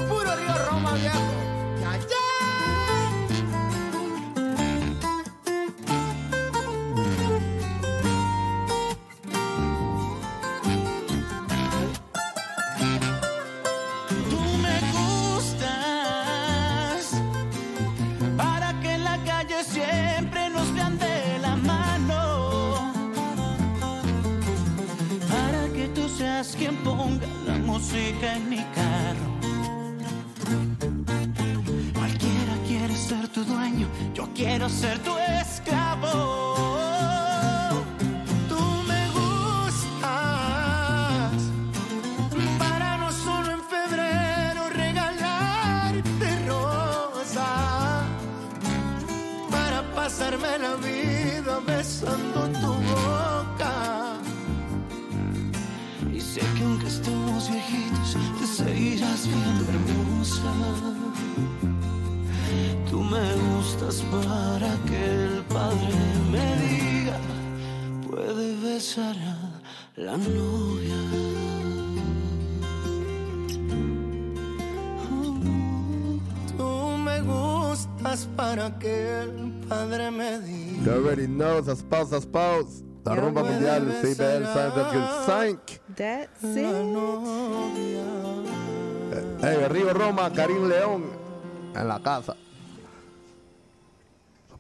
puro Río Roma viejo. Quien ponga la música en mi carro. Cualquiera quiere ser tu dueño, yo quiero ser tu esclavo. Tú me gustas para no solo en febrero regalarte rosa, para pasarme la vida besando tu boca. Sé que aunque estemos viejitos, te seguirás viendo hermosa. Tú me gustas para que el padre me diga, puede besar a la novia. You already know, ça se passe, ça se passe. La rumba mondiale, C I B L cent virgule cinq. That's it. Hey, Río Roma, Karim León, en la casa.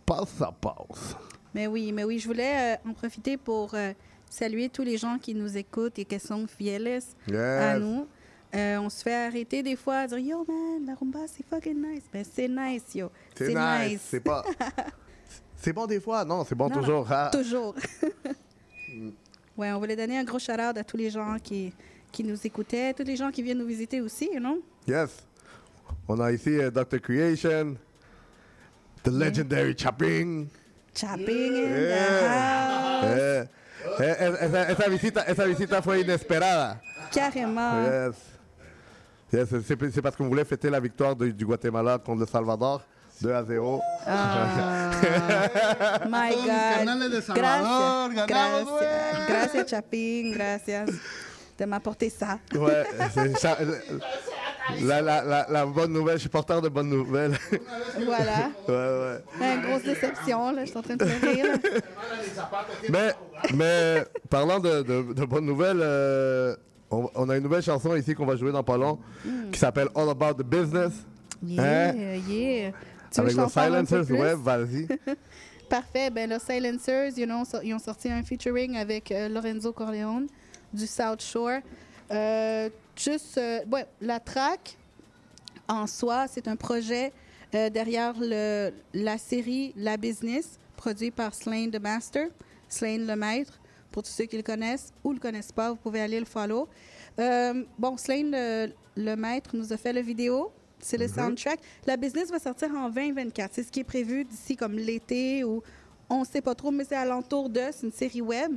Passe, ça passe. Mais oui, mais oui, je voulais euh, en profiter pour euh, saluer tous les gens qui nous écoutent et qui sont fieles yes. à nous. Euh, on se fait arrêter des fois à dire « Yo, man, la rumba, c'est fucking nice. » Ben, c'est nice, yo. C'est, c'est nice. nice. C'est pas... C'est bon des fois? Non, c'est bon non, toujours. Ah. Toujours. Ouais, on voulait donner un gros shout-out à tous les gens qui, qui nous écoutaient, tous les gens qui viennent nous visiter aussi, you know? Yes. On a ici uh, doctor Creation, the legendary yeah. Chopping. Chopping yeah. in the house. Yeah. Oh. Eh, eh, esa, esa, visita, esa visita fue inesperada. Carrément. Yes. yes c'est, c'est parce qu'on voulait fêter la victoire de, du Guatemala contre le Salvador. deux à zéro. Ah, my God. Salvador, gracias, ganamos, gracias, gracias, Chapín, gracias de m'apporter ça. Ouais, c'est ça. La, la, la, la bonne nouvelle, je suis porteur de bonnes nouvelles. Voilà. Ouais, ouais. Une grosse déception, là, je suis en train de rire. mais, mais parlant de, de, de bonnes nouvelles, euh, on, on a une nouvelle chanson ici qu'on va jouer dans pas long, mm. qui s'appelle All About the Business. Yeah, hein? yeah. Tu Avec le Silencers, ouais, vas-y. Parfait. Ben, le Silencers, you know, so, ils ont sorti un featuring avec euh, Lorenzo Corleone du South Shore. Euh, juste, euh, ouais, la track, en soi, c'est un projet euh, derrière le, la série La Business, produit par Slain the Master, Slain le Maître. Pour tous ceux qui le connaissent ou ne le connaissent pas, vous pouvez aller le follow. Euh, bon, Slain le, le Maître nous a fait la vidéo. C'est le mm-hmm. soundtrack. La Business va sortir en vingt vingt-quatre. C'est ce qui est prévu d'ici comme l'été ou on ne sait pas trop, mais c'est alentour de. C'est une série web.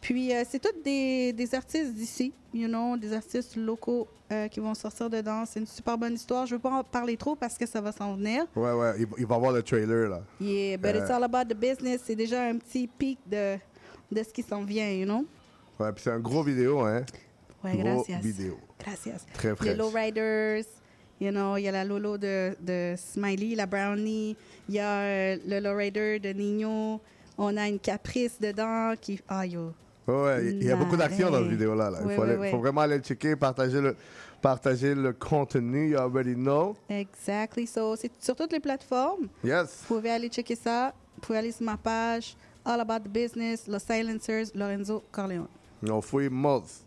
Puis, euh, c'est toutes des, des artistes d'ici, you know, des artistes locaux euh, qui vont sortir dedans. C'est une super bonne histoire. Je ne veux pas en parler trop parce que ça va s'en venir. Ouais, ouais. Il, il va y avoir le trailer, là. Yeah, but euh... it's all about the business. C'est déjà un petit pic de, de ce qui s'en vient, you know. Ouais, puis c'est un gros vidéo, hein. Ouais, gros gracias. vidéo. Gracias. Très fresh. Les Lowriders. You know, il y a la Lolo de, de Smiley, la Brownie. Il y a euh, le Lowrider de Nino. On a une Caprice dedans qui... Ah, yo. Ouais, il y a beaucoup d'action dans cette vidéo-là. Là. Il oui, faut, oui, aller, oui. faut vraiment aller checker, partager le, partager le contenu. You already know. Exactly. So, c'est sur toutes les plateformes. Yes. Vous pouvez aller checker ça. Vous pouvez aller sur ma page. All About the Business, Los Silencers, Lorenzo Corleone. No free months.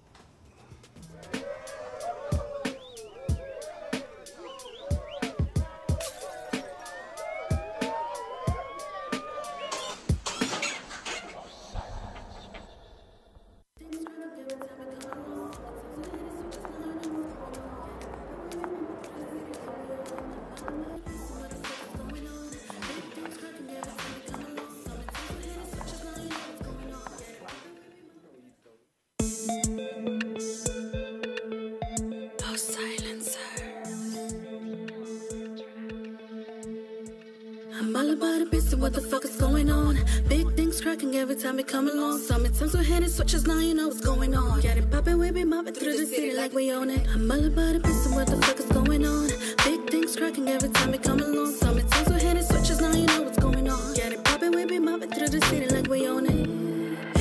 Switches now, you know what's going on. Got it poppin', we be moppin' through the city like we own it. I'm all about it, bitch, what the fuck is going on? Big things cracking every time we come along. Summertime's we hit it, switches now, you know what's going on. Got it poppin', we be moppin' through the city like we own it.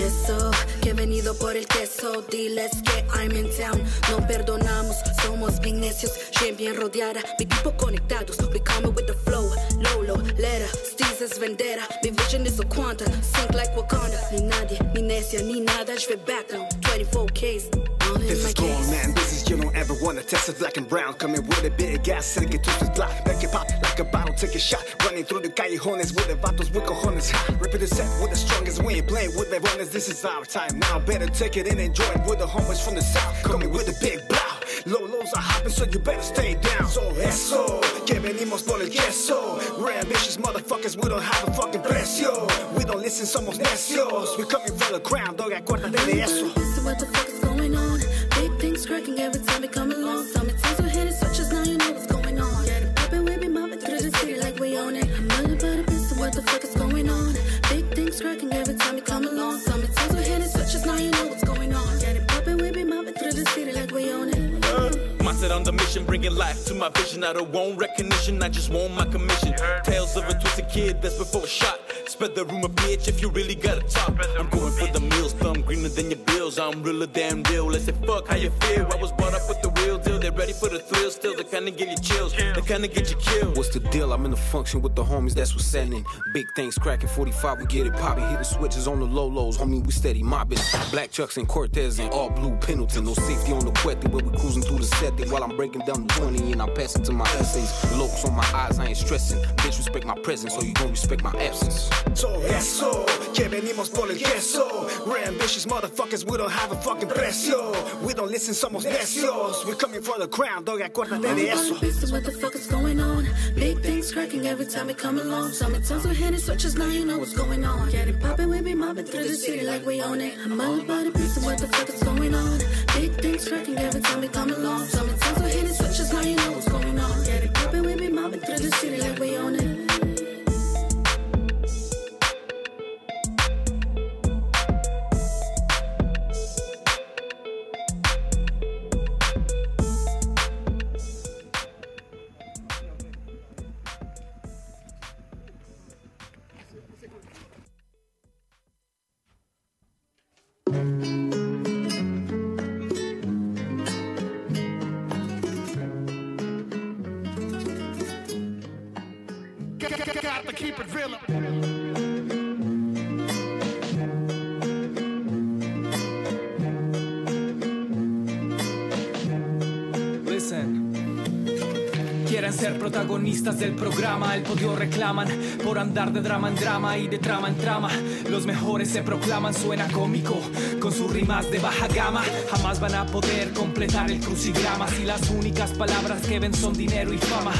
Eso, que venido por el queso. Diles que I'm in town. No perdonamos, somos bien necios. Bien bien rodeada, mi people conectados. We coming with the flow, Lolo, Lera, Steezes, Vendera. Mi vision is a quanta, sink like Wakanda. Ni nadie, ni necia, ni nada, je vais back down. twenty-four K's, all in this my case. This is going, man, this is, you don't ever want to test it. Black and brown, coming with a bit of gas. Send it to the block, make it pop like a bottle, take a shot. Running through the callejones with the vatos, with cojones. Ripping the set with the strongest, we ain't playing with the runners. This is our time now, better take it and enjoy it. With the homies from the south, coming with the big block. Low lows are hopping, so you better stay down. So eso, que venimos por el queso. We're ambitious motherfuckers, we don't have a fucking precio. We don't listen, somos necios. We coming for the crown, dog, acuérdate de eso. This is what the fuck is going on. Big things cracking every time we come along. Sometimes we hit it, switches, now you know what's going on. Get it poppin', we be moppin' through the city like we own it. I'm all about it, this is what the fuck is going on. Big things cracking every time we come along. Sometimes we hit it, switches, now you know what's going on. Get it poppin', we be moppin' through the city like we own it. Mindset on the mission, bringing life to my vision. I don't want recognition, I just want my commission. Tales of a twisted kid that's before a shot. Spread the rumor, bitch, if you really got a top. I'm going for the meals, thumb greener than your bills. I'm realer than real, let's say fuck how you feel. I was brought up with the real deal, they're ready for the thrill. Still, they kinda get you chills, they kinda get you killed. What's the deal? I'm in the function with the homies, that's what's sending. Big things cracking, forty-five, we get it poppin'. Hitting switches on the low lows, homie, we steady mopping. Black Chucks and Cortez and all blue Pendleton. No safety on the Quetty, but we cruising through the septic while I'm breaking down the twenty and I pass it to my essays. Lopes on my eyes, I ain't stressing. Bitch, respect my presence, or you gon' respect my absence. So eso, que venimos por el queso. We're ambitious motherfuckers, we don't have a fucking precio. We don't listen, somos necios. We're coming for the crown, dog, acuérdate de eso. This is what the fuck is going on. Big things cracking every time we come along. Sometimes we're hitting switches, now you know what's going on. Get it poppin', we be moppin' through the city like we own it. I'm all about it, this is what the fuck is going on. Big things cracking every time we come along. Sometimes we're hitting switches, now you know what's going on. Get it poppin', we be moppin' through the city like we own it. quieren ser protagonistas del programa. El podio reclaman por andar de drama en drama y de trama en trama. Los mejores se proclaman, suena cómico con sus rimas de baja gama. Jamás van a poder completar el crucigrama si las únicas palabras que ven son dinero y fama.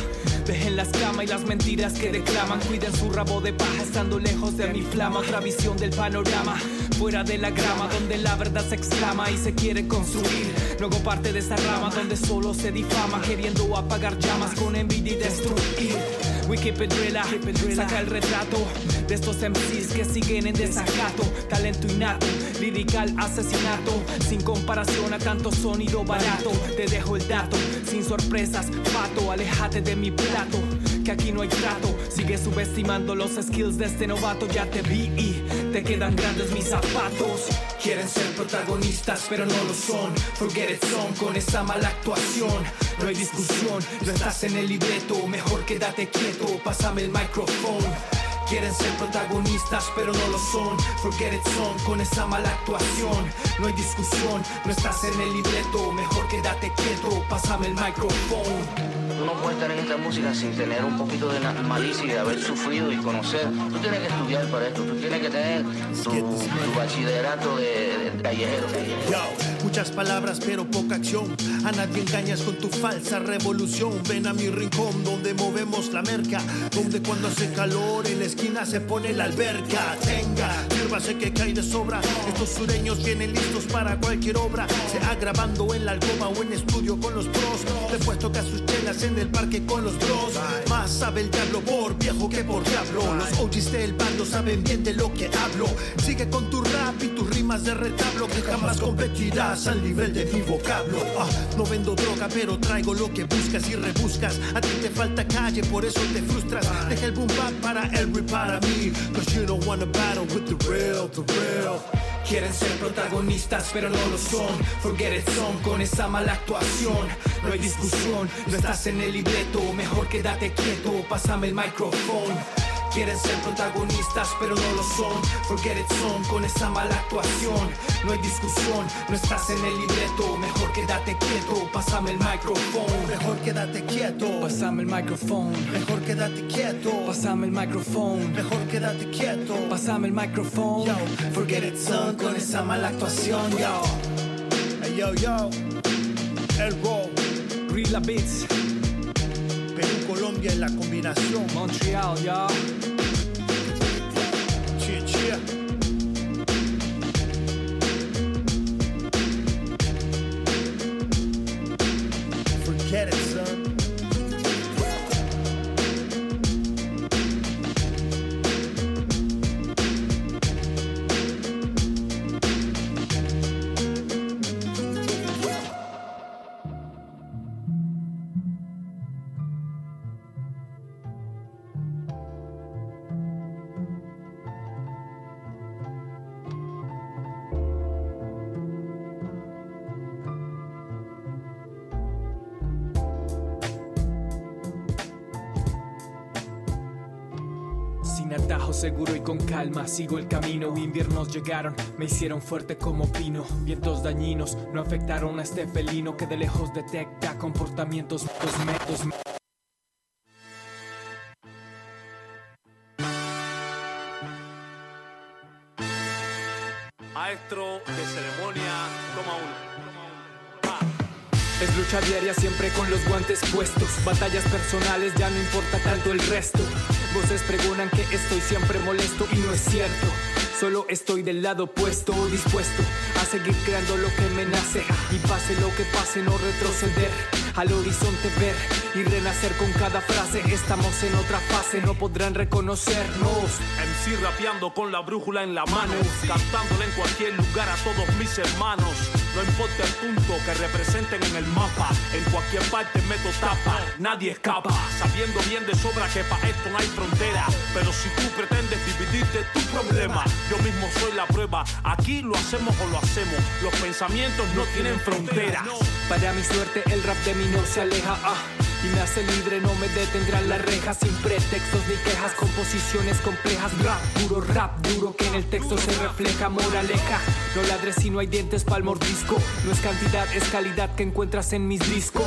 Dejen la escama y las mentiras que declaman. Cuiden su rabo de paja estando lejos de mi flama. Otra visión del panorama, fuera de la grama, donde la verdad se exclama y se quiere construir. Luego parte de esa rama donde solo se difama, queriendo apagar llamas con envidia y destruir. We keep it real, saca el retrato de estos M Cs que siguen en desacato. Talento innato, lirical asesinato, sin comparación a tanto sonido barato. Te dejo el dato, sin sorpresas, pato, alejate de mi plato, que aquí no hay trato. Sigue subestimando los skills de este novato. Ya te vi y te quedan grandes mis zapatos. Quieren ser protagonistas pero no lo son. Forget it song con esa mala actuación. No hay discusión, no estás en el libreto. Mejor quédate quieto, pásame el micrófono. Quieren ser protagonistas pero no lo son. Forget it song con esa mala actuación. No hay discusión, no estás en el libreto. Mejor quédate quieto, pásame el micrófono. Tú no puedes estar en esta música sin tener un poquito de malicia y de haber sufrido y conocer. Tú tienes que estudiar para esto, tú tienes que tener tu, tu bachillerato de callejero. Yo, muchas palabras pero poca acción. A nadie engañas con tu falsa revolución. Ven a mi rincón donde movemos la merca, donde cuando hace calor en la esquina se pone la alberca. Tenga, sírvase que cae de sobra. Estos sureños vienen listos para cualquier obra, sea grabando en la alcoba o en estudio con los pros. Después toca sus chelas en el parque con los bros. Más sabe el diablo por viejo que por diablo. Los O Gs del bando saben bien de lo que hablo. Sigue con tu rap y tus rimas de retablo, que jamás competirás al nivel de mi vocablo. Ah, no vendo droga pero traigo lo que buscas y rebuscas. A ti te falta calle, por eso te frustras. Deja el boom bap para el rip para mí, cause you don't wanna battle with the real, the real. Quieren ser protagonistas pero no lo son. Forget it song con esa mala actuación. No hay discusión, no estás en el libreto. Mejor quédate quieto, pásame el micrófono. Quieren ser protagonistas pero no lo son. Forget it song con esa mala actuación. No hay discusión, no estás en el libreto. Mejor quédate quieto, pásame el micrófono. Mejor quédate quieto, pásame el micrófono. Mejor quédate quieto, pásame el micrófono. Mejor quédate quieto, pásame el micrófono. Yo, forget it song con esa mala actuación. Yo, hey, yo, yo, el roll, Rila Beats, Perú, Colombia en la combinación. Montreal, ya. Cheer, cheer. Forget it, son. Seguro y con calma sigo el camino. Inviernos llegaron, me hicieron fuerte como pino. Vientos dañinos no afectaron a este felino que de lejos detecta comportamientos dos metros. Maestro de ceremonia, toma uno. Es lucha diaria siempre con los guantes puestos. Batallas personales, ya no importa tanto el resto. Voces pregonan que estoy siempre molesto y no es cierto. Solo estoy del lado opuesto, dispuesto a seguir creando lo que me nace. Y pase lo que pase, no retroceder. Al horizonte ver y renacer con cada frase. Estamos en otra fase, no podrán reconocernos. M C rapeando con la brújula en la mano, cantándole en cualquier lugar a todos mis hermanos. No importa el punto que representen en el mapa, en cualquier parte meto tapa, nadie escapa. Sabiendo bien de sobra que pa' esto no hay frontera, pero si tú pretendes dividirte tu problema, yo mismo soy la prueba, aquí lo hacemos o lo hacemos. Los pensamientos no tienen frontera. Para mi suerte el rap de mí no se aleja, ah. y me hace libre, no me detendrán las rejas, sin pretextos ni quejas, composiciones complejas, rap duro, rap duro que en el texto se refleja, moraleja, no ladres si no hay dientes pa'l mordisco, no es cantidad, es calidad que encuentras en mis discos,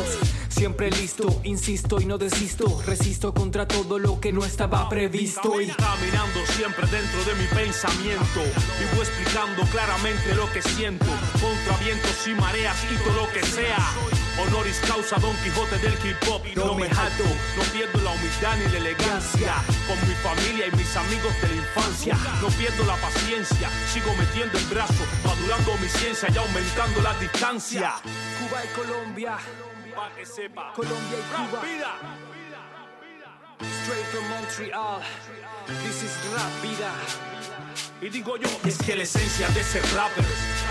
siempre listo, insisto y no desisto, resisto contra todo lo que no estaba previsto y caminando siempre dentro de mi pensamiento, vivo explicando claramente lo que siento, contra vientos y mareas y todo lo que sea, honoris causa Don Quijote del hip-hop. No, no me jalto, no pierdo la humildad ni la elegancia, con mi familia y mis amigos de la infancia, no pierdo la paciencia, sigo metiendo el brazo, madurando mi ciencia y aumentando la distancia. Cuba y Colombia, para que sepa, Colombia y Cuba, vida. Straight from Montreal, this is rap vida. Y digo yo, es que la esencia de ser rapper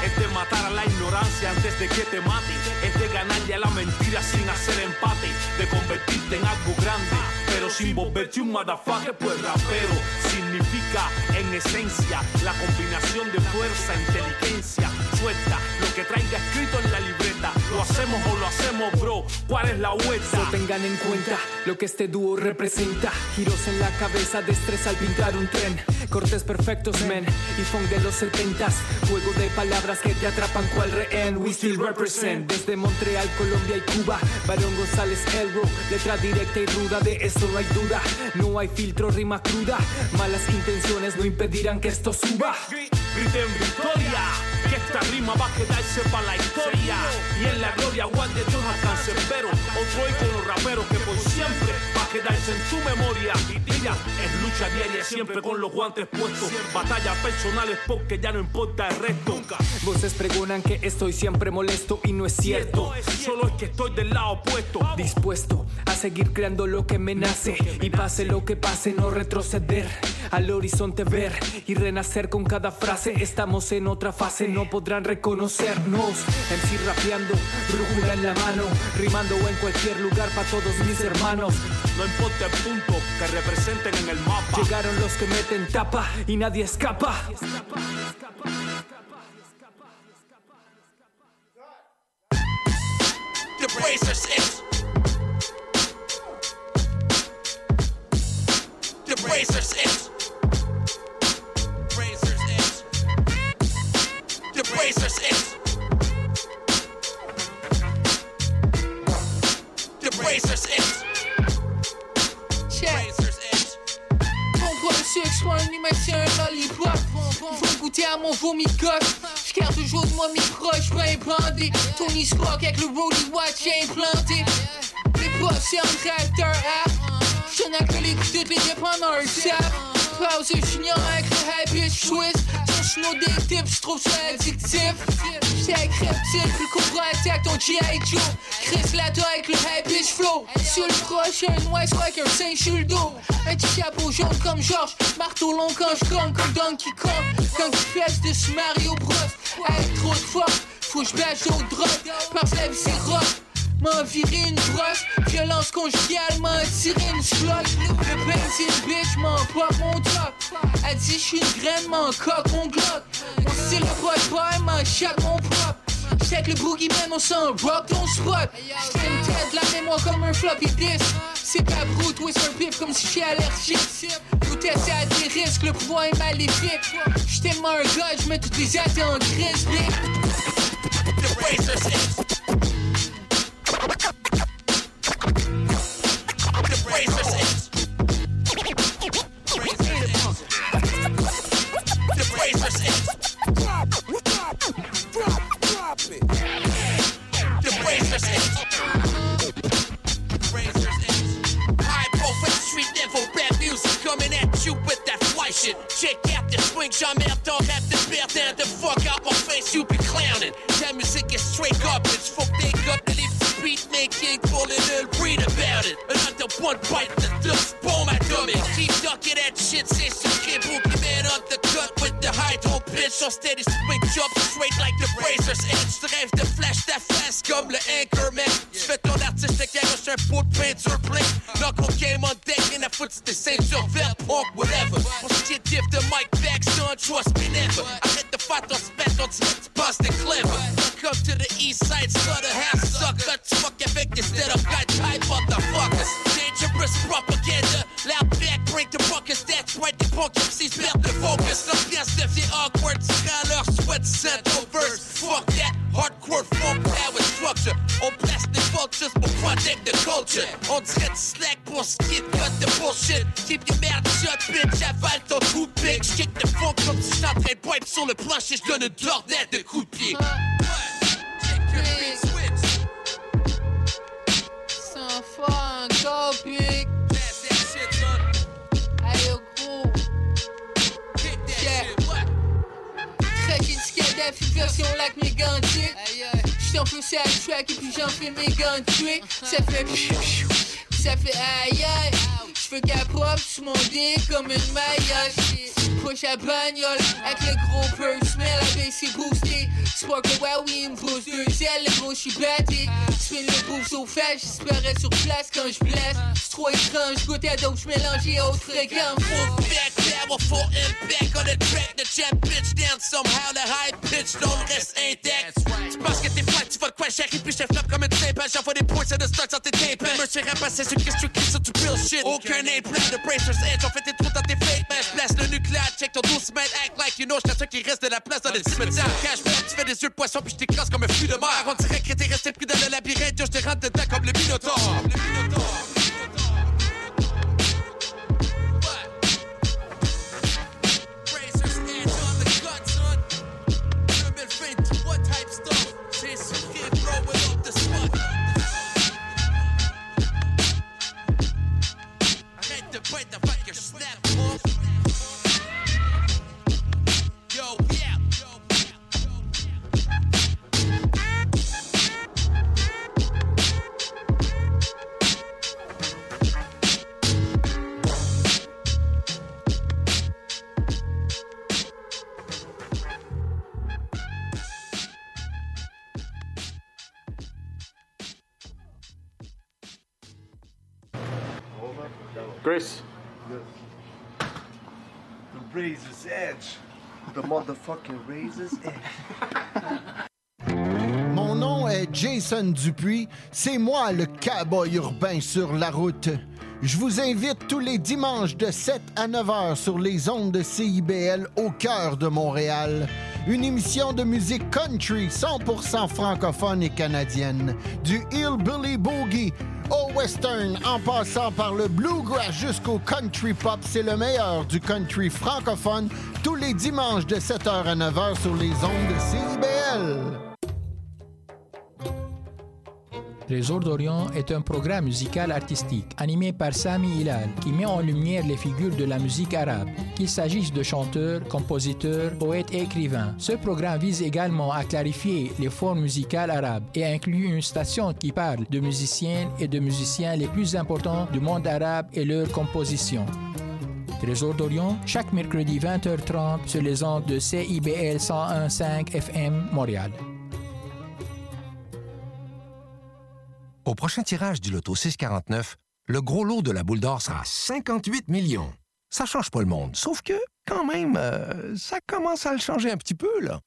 es de matar a la ignorancia antes de que te mate, es de ganarle a la mentira sin hacer empate, de convertirte en algo grande, pero sin volverte un motherfucker, pues rapero significa en esencia la combinación de fuerza, inteligencia, suelta, lo que traiga escrito en la libreta, lo hacemos o lo hacemos bro, ¿cuál es la vuelta? No tengan en cuenta lo que este dúo representa, giros en la cabeza, destreza al pintar un tren, cortes perfectos men, y funk de los setentas, juego de palabras que te atrapan cual rehén, we still represent, desde Montreal, Colombia y Cuba, Baron González, Elro, letra directa y ruda, de eso no hay duda, no hay filtro, rima cruda, malas intenciones no impedirán que esto suba. Griten victoria, que esta rima va a quedarse pa' la historia, y en la gloria guarde Dios a Cancerbero, otro ícono rapero que por siempre va a quedarse en tu memoria. Y tira, es lucha diaria siempre con los guantes puestos, batallas personales porque ya no importa el resto. Voces pregonan que estoy siempre molesto y no es cierto, solo es que estoy del lado opuesto, dispuesto a seguir creando lo que me nace, y pase lo que pase no retroceder, al horizonte ver y renacer con cada frase. Estamos en otra fase, no podrán reconocernos. M C rapeando, brújula en la mano, rimando en cualquier lugar pa' todos mis hermanos. No importa el punto que representen en el mapa, llegaron los que meten tapa y nadie escapa. The Brazers is The Brazers is Brazers is The Brazers is Brazers is. Pourquoi le sucre soit un humain, c'est un lollipop. Ils vont goûter à mon vomicoche. J'carre toujours de moi mes proches, pas implanté. Tony Spock avec le Rolly Watch implanté. Les profs c'est un tracteur app. J'en ai que les toutes les dépendants savent. Pause et junior avec le happy twist. Nos des tips, j'trouve ça addictif. J'sais avec Reptile, plus courant attaque ton G I. Joe. Chris Latta avec le high pitch flow. Sur le proche, un West avec un cinq sur le dos. Un petit chapeau jaune comme George. Marteau long quand j'comme, comme Donkey Kong. Comme tu fesses de ce Mario Bros. Avec trop de force, faut j'bâche d'autres drogues. Parce que la vie c'est rock. M'en virer une brosse, violence conjugale, m'en tirer une schlock. Le pain c'est une bitch, m'en pop mon top. Elle dit j'suis une graine, m'en coque mon glock. Mon style de poche boy, m'en chaque mon propre. J'sais que le boogeyman, on s'en rock ton spot. J't'ai une tête, la mémoire comme un floppy disk. C'est pas brou, twist un pif comme si j'suis allergique. Vous testez à des risques, le pouvoir est maléfique. J't'ai un gars, j'mets toutes les athées en crise, bitch. Check out the swing, Jamel, don't have to bear down the fuck up on face, you be clowning. That music is straight garbage, fuck they got the lift speed, man can't call it, they'll read about it. Another one bite, the dust, boom, I dumb it. Keep ducking that shit, say some kid, boogie man undercut with the high tone pitch. On steady swing, jump straight like the razor's edge. Drive the flash, that fast, comme le anchorman. J'fais ton artistique, y'a un chien pour peinture blink. Knuckle game on deck, and I foot the same sur vert, punk, whatever. Give the mic back, son, trust me never. I hit the fight on spat on tips, busted clever. Come to the east side, slaughterhouse, sucker. Fuck your victims, instead of got tight, motherfucker. ils perdent le focus, l'ambiance devient awkward quand leur sweat set overs. Fuck that hardcore funk power structure. On place des vultures pour protect the culture. On dirait du slack pour skid cut de bullshit. Keep your merde shut, bitch, avale ton coup de pic. J'kick the funk comme si j'étais en train de wipe sur le plancher. J'donne une tornade de coups de pied. Sans fun, go pic. Version like mes guns dick. J't'en poussais à track et puis j'en fais mes guns trick. Ça fait pfiou, ça fait aïe aïe. J'fais qu'à propre sous mon dick comme une maillot. Proche à bagnole avec le gros purse, mais la baisse est boostée. Spark le wowie, il me pose deux ailes, le gros j'suis batté. J'fais le bouffe au fait, j'espérais sur place quand j'blesse. C'est trop étrange, goûter à d'autres, j'mélangeais à autre fréquence. Powerful impact on the track, the trap bitch down somehow, the high pitch don't rest intact. Tu penses que t'es flat, tu vas quoi j'arrive puis je flappe comme une tympan, j'envoie des points sur le stock sans tes tympans. Me suis rapassé sur Chris Tricky sur du real shit. Aucun implant de Bracer's Edge, on fait tes trous dans tes fake man, j'place le nucléaire, check ton douze mètres, act like you know, j't'assure ceux qui reste de la place dans le cimetière. Cash back, tu fais des yeux de poisson puis j't'écrase comme un flux de mer. On dirait que t'es resté pris dans le labyrinthe, yo j'te rentre dedans comme le Minotaur. Le Minotaur. Chris. The, the razor's edge. The motherfucking razor's edge. Mon nom est Jason Dupuis. C'est moi le cowboy urbain sur la route. Je vous invite tous les dimanches de sept à neuf heures sur les ondes de C I B L au cœur de Montréal. Une émission de musique country cent pour cent francophone et canadienne. Du Hillbilly Boogie au western, en passant par le bluegrass jusqu'au country pop, c'est le meilleur du country francophone, tous les dimanches de sept heures à neuf heures sur les ondes de C I B L. Les Heures d'Orient est un programme musical artistique animé par Sami Hilal qui met en lumière les figures de la musique arabe, qu'il s'agisse de chanteurs, compositeurs, poètes et écrivains. Ce programme vise également à clarifier les formes musicales arabes et inclut une station qui parle de musiciennes et de musiciens les plus importants du monde arabe et leurs compositions. Trésor d'Orient, chaque mercredi vingt heures trente sur les ondes de C I B L cent un virgule cinq F M Montréal. Au prochain tirage du loto six cent quarante-neuf, le gros lot de la boule d'or sera cinquante-huit millions. Ça change pas le monde, sauf que, quand même, euh, ça commence à le changer un petit peu, là.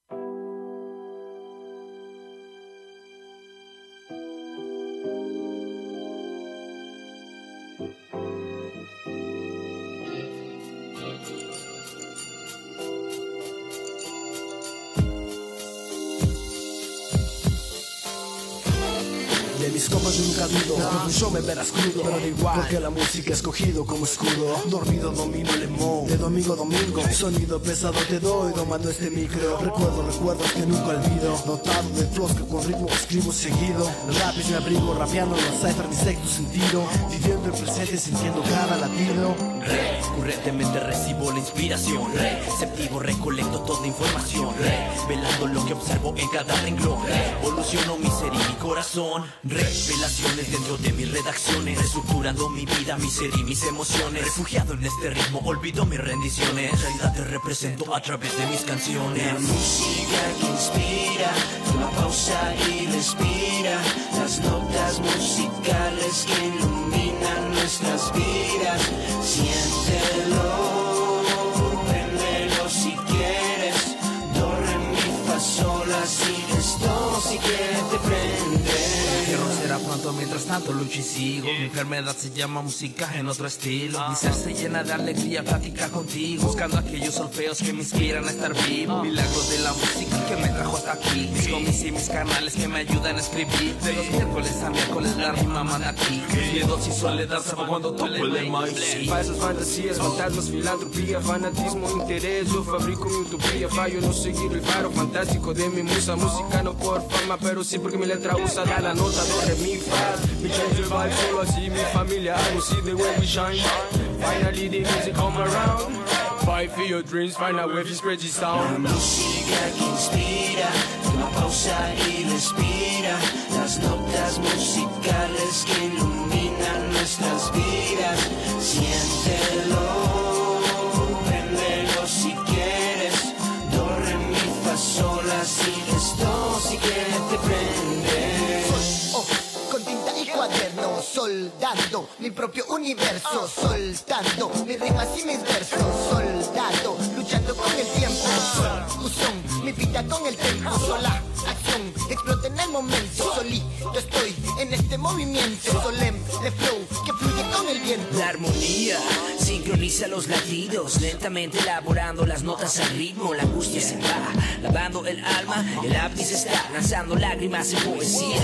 Mis copas nunca dudo, nah. Yo me verás crudo, pero da igual, porque la música es cogido como escudo. Dormido domino el emo, de domingo a domingo, sonido pesado te doy, domando este micro. Recuerdo recuerdos que nunca olvido, dotado de flows que con ritmo escribo seguido. Rap es mi abrigo, rapeando los cipher, mi sexto sentido, viviendo el presente, sintiendo cada latido. Recurrentemente recibo la inspiración, receptivo, recolecto toda información, velando lo que observo en cada renglón, evoluciono mi ser y mi corazón. Revelaciones dentro de mis redacciones, reestructurando mi vida, mi ser y mis emociones. Refugiado en este ritmo, olvido mis rendiciones. En realidad te represento a través de mis canciones. La música que inspira, toma pausa y respira. Las notas musicales que iluminan nuestras vidas. Siéntelo, prendelo si quieres. Do, re, mi, fa, sol, así, esto si quieres te prende. pronto mientras tanto lucho y sigo. Mi enfermedad se llama música en otro estilo. Mi ser se llena de alegría, plática contigo, buscando aquellos solfeos que me inspiran a estar vivo. Milagros de la música que me trajo hasta aquí, mis comis y mis canales que me ayudan a escribir. De los miércoles a miércoles la rima manda aquí. Mis miedos y soledad se van cuando toco el maíz. Falsas fantasías, fantasmas, filantropía, fanatismo, interés. Yo fabrico mi utopía, fallo no seguir el faro fantástico de mi musa. Música no por fama, pero sí porque mi letra usa. Da la nota, do, re, mi, fa. Me change el vibe, solo así mi familia. I will see the way we shine. Finally the music come around. Fight for your dreams, find out where you spread your sound. La música que inspira, toma pausa y respira. Las notas musicales que iluminan nuestras vidas. Siéntelo. Sola, si esto, si quieres te prende. Sol, oh, con tinta y cuaderno, soldando mi propio universo, soltando mis rimas y mis versos, soldado, luchando con el tiempo. Sol, fusión, mi vida con el tiempo. Sola, acción, explota en el momento. Solito estoy en este movimiento. Solemne flow que fluye con el viento. La armonía sincroniza los latidos, lentamente elaborando las notas al ritmo. La angustia se va, lavando el alma. El lápiz está lanzando lágrimas en poesía.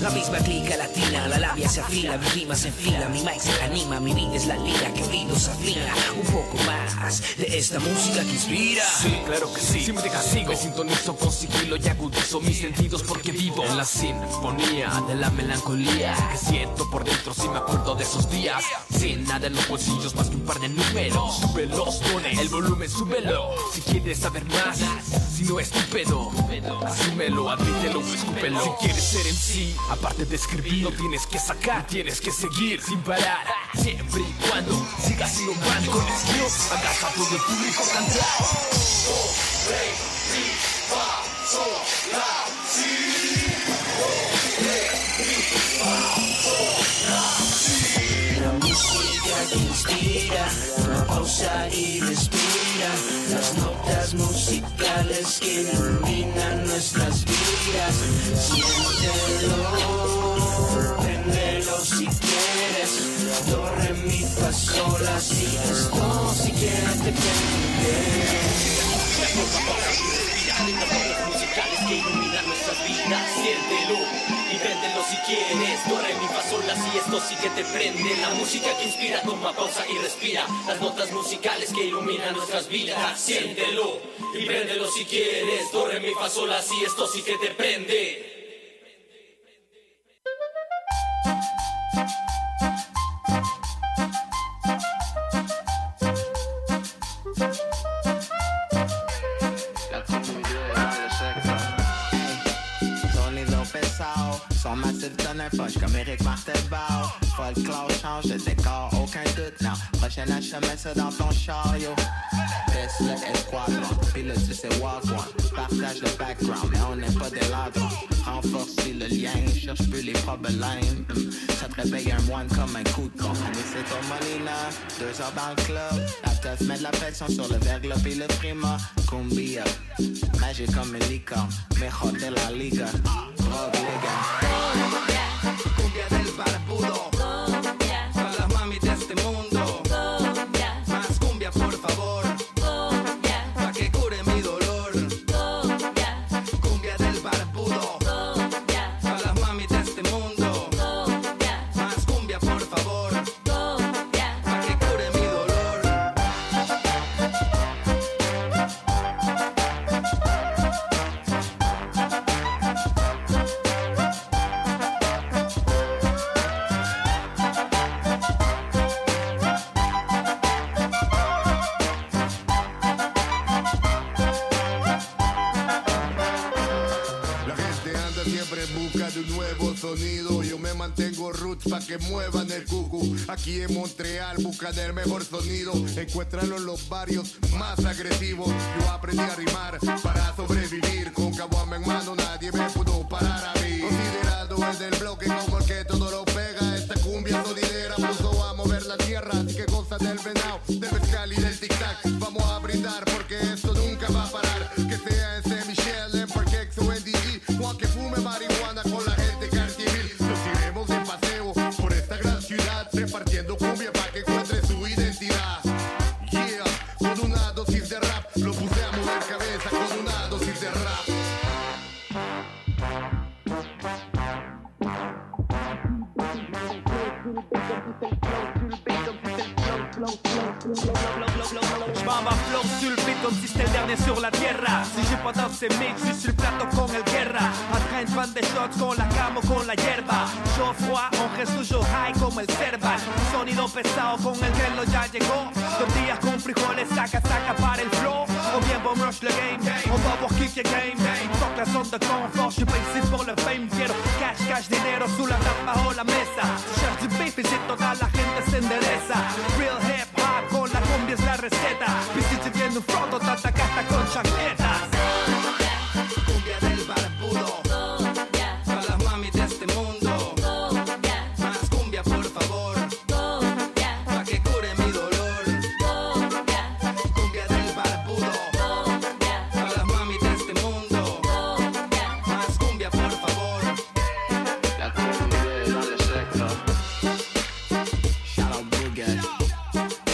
La misma clica latina, la labia se afila, mi rima se enfila, mi mic se anima, mi vida es la lira que oídos se afila. Un poco más de esta música que inspira. Sí, claro que sí, siempre te castigo. Me sintonizo con sigilo y agudizo mis sentidos porque vivo en la sinfonía de la melancolía que siento por dentro si me acuerdo de esos días. Sin nada en los bolsillos más que un par de números. Sube los tones, el volumen súbelo. Si quieres saber más, si no es tu pedo, asúmelo, admítelo, escúpelo. Si quieres ser en sí, aparte de escribir, no tienes que sacar, tienes que seguir sin parar. Siempre y cuando sigas innovando con skills, hagas a todo el público cantar. La música que inspira, toma pausa y respira. Las notas musicales que iluminan nuestras vidas. Siéntelo, préndelo si quieres. Do, re, mi, fa, sol, la, si, esto, si quieres te prende. Musicales que iluminan nuestras vidas. Siéntelo y préndelo si quieres. Do, re, mi, fa, sol, la, si, esto sí que te prende. La música que inspira, toma pausa y respira. Las notas musicales que iluminan nuestras vidas. Siéntelo y préndelo si quieres. Do, re, mi, fa, sol, la, si, esto sí que te prende. Son massif donne un punch comme Eric Martel-Bao. Folklore change de décor, aucun doute, non. Prochain achemins ça dans ton chariot. Test le esquadron, pilote tu sais walk one. Partage le background, mais on n'est pas des ladrons. Renforce le lien, cherche plus les problèmes. Ça te réveille un moine comme un coup de con. Mais c'est ton Molina, deux heures dans le club. La teuf met de la pression sur le verglas pis le prima. Cumbia, magique comme une licorne. Mejor de la liga, drogue légal. Cumbia del barbudo, cumbia. Para las mami de este mundo, cumbia. Más cumbia por favor, cumbia. Pa' que cure mi dolor, cumbia. Cumbia del barbudo, cumbia. Para las mami de este mundo, cumbia. Más cumbia por favor, cumbia. Pa' que cure mi dolor. Pa' que muevan el cucu. Aquí en Montreal buscan el mejor sonido. Encuéntralo en los barrios más agresivos. Yo aprendí a rimar para sobrevivir. Con caguama en mano nadie me pudo parar a mí. Considerado el del bloque como el que todo lo pega. Esta cumbia sonidera puso a mover la tierra. Así que goza del venao, del mezcal y del tic tac. Vamos a brindar porque esto nunca va a parar. Que sea en Saint Michel, en Parquex o en D G. O a que fume marihuana con la gente Cartierville. carne sur la tierra. Si j'ai pas dans ces mix, je suis le plateau con el guerra. En train de prendre des shots con la camo, con la hierba. Chaud, froid, on reste toujours high comme el cerval. Sonido pesado con el que lo ya llegó. Tortillas con frijoles, saca, saca para el flow. On vient, bon rush le game, on va voir kick the game. Fuck la zone de confort, je suis pas ici pour le fame. Quiero cash, cash, dinero, sous la table, bajo la mesa. Cherche du beef et j'ai toda la gente se endereza. Real hip hop, con la cumbia es la receta. Puis si tu viens nous fronto, t'attacaste con chaquetas. Cumbia del barbudo, para las mami de este mundo. Más cumbia, por favor, pa' que cure mi dolor. Cumbia del barbudo, para las mami de este mundo. Más cumbia, por favor. La cumbia dans le secteur. Shout out Boogie.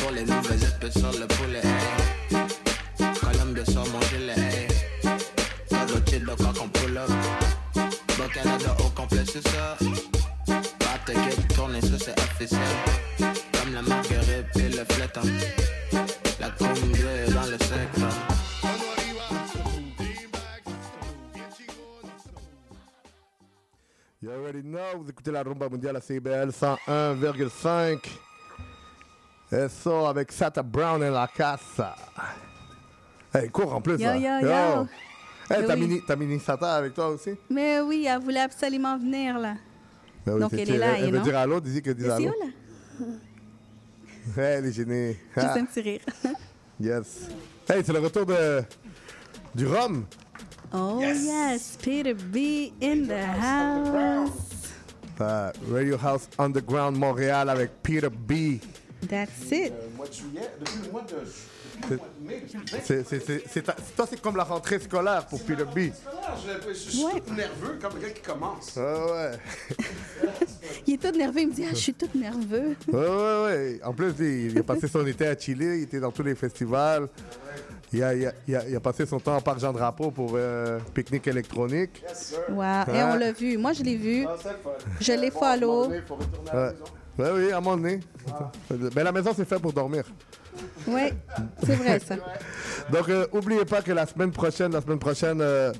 Pour les nouvelles espèces sur le poulet. Colombia sur mon gilet. Chido quand on pull up. Bon Canada au complet, c'est ça. Pas de gueule tourner, ça c'est officiel. Comme la marguerite et le flétan. La cumbia est dans le secteur. You already know, vous écoutez la rumba mondiale à C I B L cent un virgule cinq. Et ça avec Santa Brown et la Casa. Hey, court en plus. Yo, là. yo, yo. yo. Hey, t'as, oui. mini, t'as mini Santa avec toi aussi? Mais oui, elle voulait absolument venir, là. Oui, donc, elle est là, elle, elle veut dire allô, dis-y que dis allô. Hey, elle est gênée. Juste un petit rire. Yes. Hey, c'est le retour de... du rhum. Oh, yes. yes. Peter B in the house. Uh, Radio House Underground Montréal avec Peter B. That's it. Le mois de juillet, depuis le mois de juillet. C'est, c'est, c'est, c'est ta, toi, c'est comme la rentrée scolaire pour Peter B. Je, je, je suis ouais. tout nerveux comme quelqu'un qui commence. Ah ouais. Il est tout nerveux, il me dit ah, je suis tout nerveux. Ouais, ouais, ouais. En plus, il, il a passé son été à Chili, il était dans tous les festivals. Il a, il a, il a, il a passé son temps au parc Jean-Drapeau pour euh, pique-nique électronique. Yes, sir. Wow. Hein? Et on l'a vu. Moi, je l'ai vu. Ah, je l'ai bon, follow. Il faut retourner à la ouais. maison. Oui, oui, à mon nez. Mais wow. ben, la maison, c'est fait pour dormir. Oui, c'est vrai, ça. Donc, euh, n'oubliez pas que la semaine prochaine, la semaine prochaine, euh,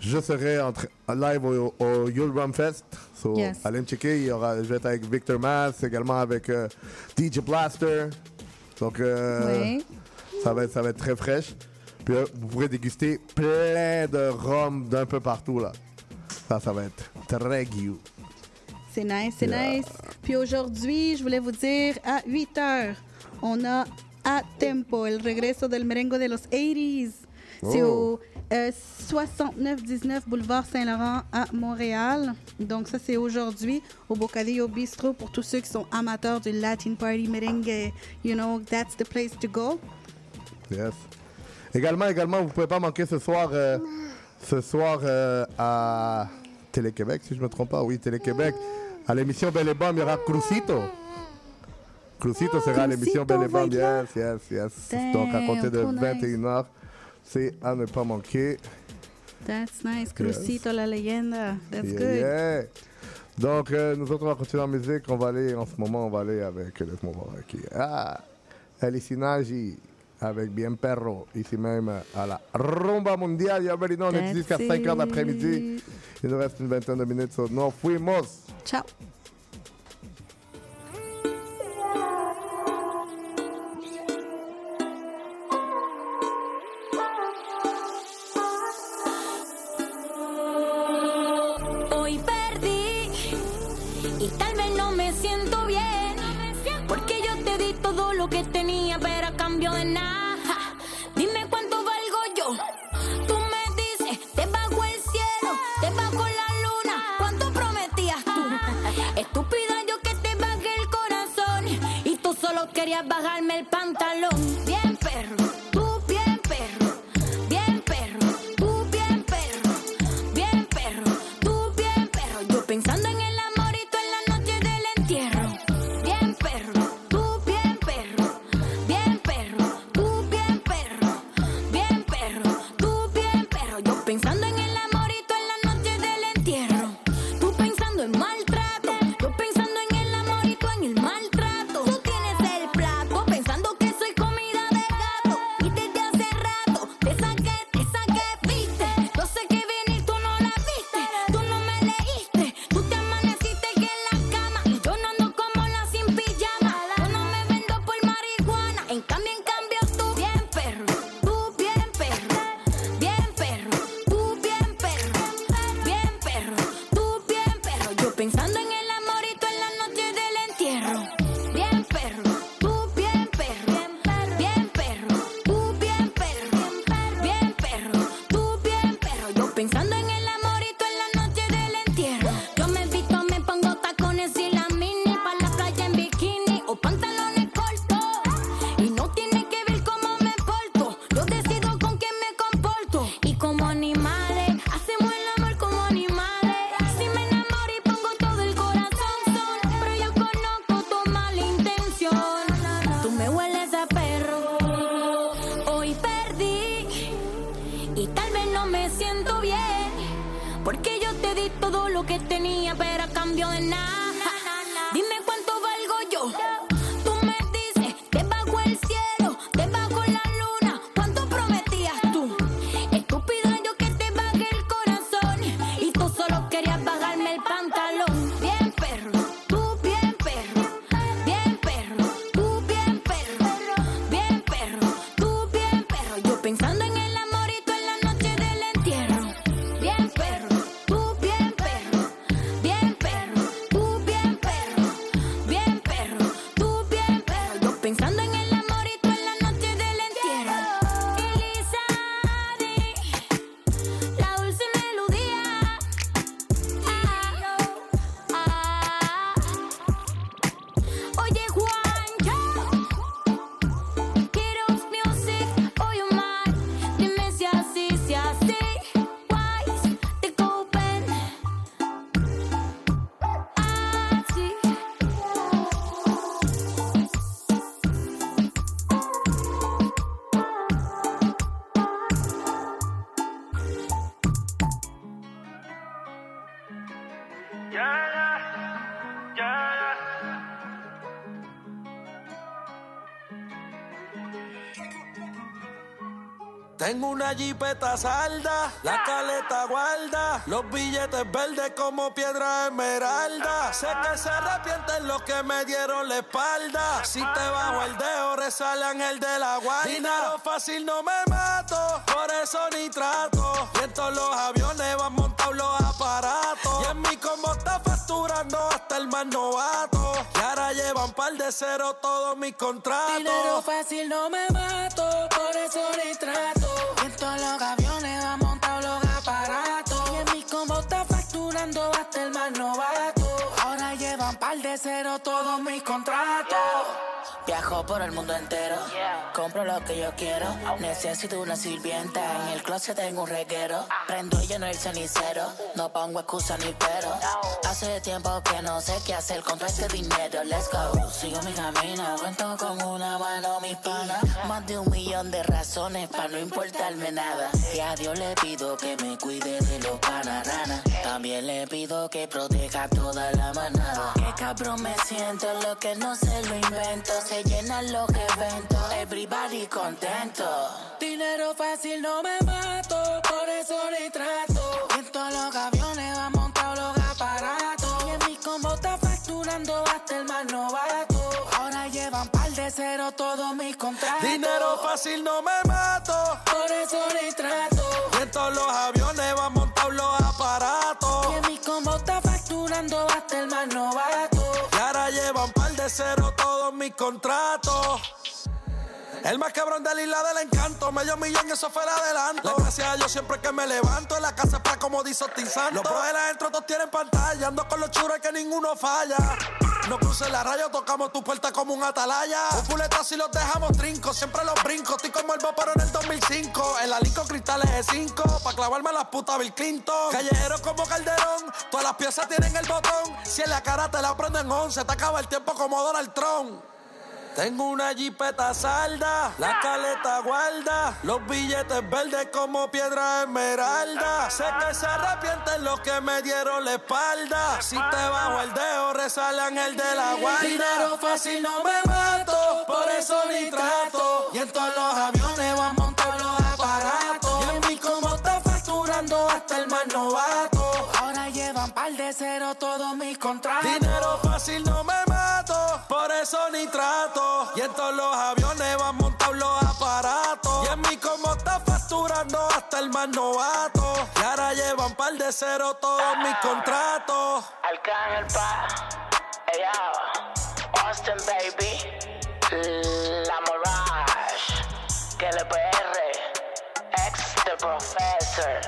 je serai en tra- live au, au Yule Rum Fest. So, yes. Allez me checker. Il y aura, je vais être avec Victor Mas, également avec euh, D J Blaster. Donc, euh, oui. ça, va être, ça va être très fraîche. Puis, euh, vous pourrez déguster plein de rhum d'un peu partout, là. Ça, ça va être très guillou. C'est nice, c'est yeah. nice. Puis aujourd'hui, je voulais vous dire, à huit heures, on a A Tempo, el regreso del merengue de los eighties. Oh. C'est au euh, soixante-neuf dix-neuf Boulevard Saint-Laurent à Montréal. Donc ça, c'est aujourd'hui au Bocadillo Bistro pour tous ceux qui sont amateurs du Latin Party merengue. You know, that's the place to go. Yes. Également, également, vous pouvez pas manquer ce soir, euh, ce soir euh, à Télé-Québec, si je me trompe pas. Oui, Télé-Québec. À l'émission Belle et Bombe, il y aura Crucito. Crucito sera à l'émission Belle et Bombe. Yes, yes, yes. Damn, donc, à compter de vingt et une heures, c'est à ne pas manquer. That's nice. Crucito, yes. La leyenda. That's yeah, good. Yeah. Donc, euh, nous autres, on va continuer en musique. On va aller, en ce moment, on va aller avec... Laisse-moi voir qui. Ah! Elisinagi avec Bien Perro. Ici même, à la Rumba Mondiale. You already know, on est jusqu'à cinq heures d'après-midi. Il nous reste une vingtaine de minutes. So, nos fuimos. Ciao. Querías bajarme el pantalón. Bien perro, tú bien perro. Bien perro, tú bien perro. Bien perro, tú bien perro. Yo pensando en el amor y tú en la noche del entierro. Bien perro, tú bien perro. Bien perro, tú bien perro. Bien perro, tú bien perro. Yo pensando en el amor y tú en la noche del entierro. Tú pensando en maltrato. Yo pensando en el amor y tú en el maltrato. Comida Tengo una jipeta salda, la caleta guarda, los billetes verdes como piedra esmeralda. Sé que se arrepienten los que me dieron la espalda. Si te bajo el dedo, reza el ángel de la guarda. Dinero fácil no me mato, por eso ni trato. Y en todos los aviones van montados los aparatos. Y en mi combo está facturando hasta el más novato. Y ahora llevan par de cero todos mis contratos. Dinero fácil no me mato, por eso ni trato. Los aviones van montados los aparatos. Y en mi combo está facturando hasta el más novato. Ahora llevan par de cero todos mis contratos. Yeah. Viajo por el mundo entero, yeah. Compro lo que yo quiero, okay. Necesito una sirvienta, en el closet tengo un reguero, ah. Prendo y lleno el cenicero, no pongo excusa ni pero, no. Hace tiempo que no sé qué hacer con todo este dinero, let's go. Sigo mi camino, cuento con una mano mis panas, más de un millón de razones para no importarme nada. Y a Dios le pido que me cuide de los panaranas, también le pido que proteja toda la manada. Qué cabrón me siento, lo que no se lo invento, se llenan los eventos, everybody contento. Dinero fácil no me mato, por eso ni trato. En todos los aviones van montados los aparatos. Y en mi combo está facturando hasta el más novato. Ahora llevan par de cero todos mis contratos. Dinero fácil no me mato, por eso ni trato. Y en todos los aviones van montados los aparatos. Y en mi combo está facturando hasta el más novato. Y ahora llevan par de cero todos mis contratos. El más cabrón de la isla del encanto, medio millón, eso fue el adelanto. Gracias a Dios siempre que me levanto, en la casa está como disotizando. Los pros adentro todos tienen pantalla, ando con los churros que ninguno falla. No cruces la raya, tocamos tu puerta como un atalaya. Un puletazo y los dejamos trinco, siempre los brinco. Estoy como el Vapor en el dos mil cinco, en la Lincoln cristales de cinco, pa' clavarme a las putas Bill Clinton. Callejero como Calderón, todas las piezas tienen el botón. Si en la cara te la prendo en once, te acaba el tiempo como Donald Trump. Tengo una jipeta salda, la caleta guarda, los billetes verdes como piedra esmeralda. Sé que se arrepienten los que me dieron la espalda. Si te bajo el dedo, reza el ángel de la guarda. Dinero fácil no me mato, por eso ni trato. Y en todos los aviones van montados los aparatos. Y en mi combo está facturando hasta el más novato. Ahora llevan par de cero todos mis contratos. Dinero fácil no me mato, por eso ni trato. Y en todos los aviones van montados los aparatos. Y en mi combo está facturando hasta el más novato. Y ahora llevan par de cero todos mis contratos. Davo. Alca en el pa, hey yo, Austin baby, la Mirage, que le P R, ex the professor,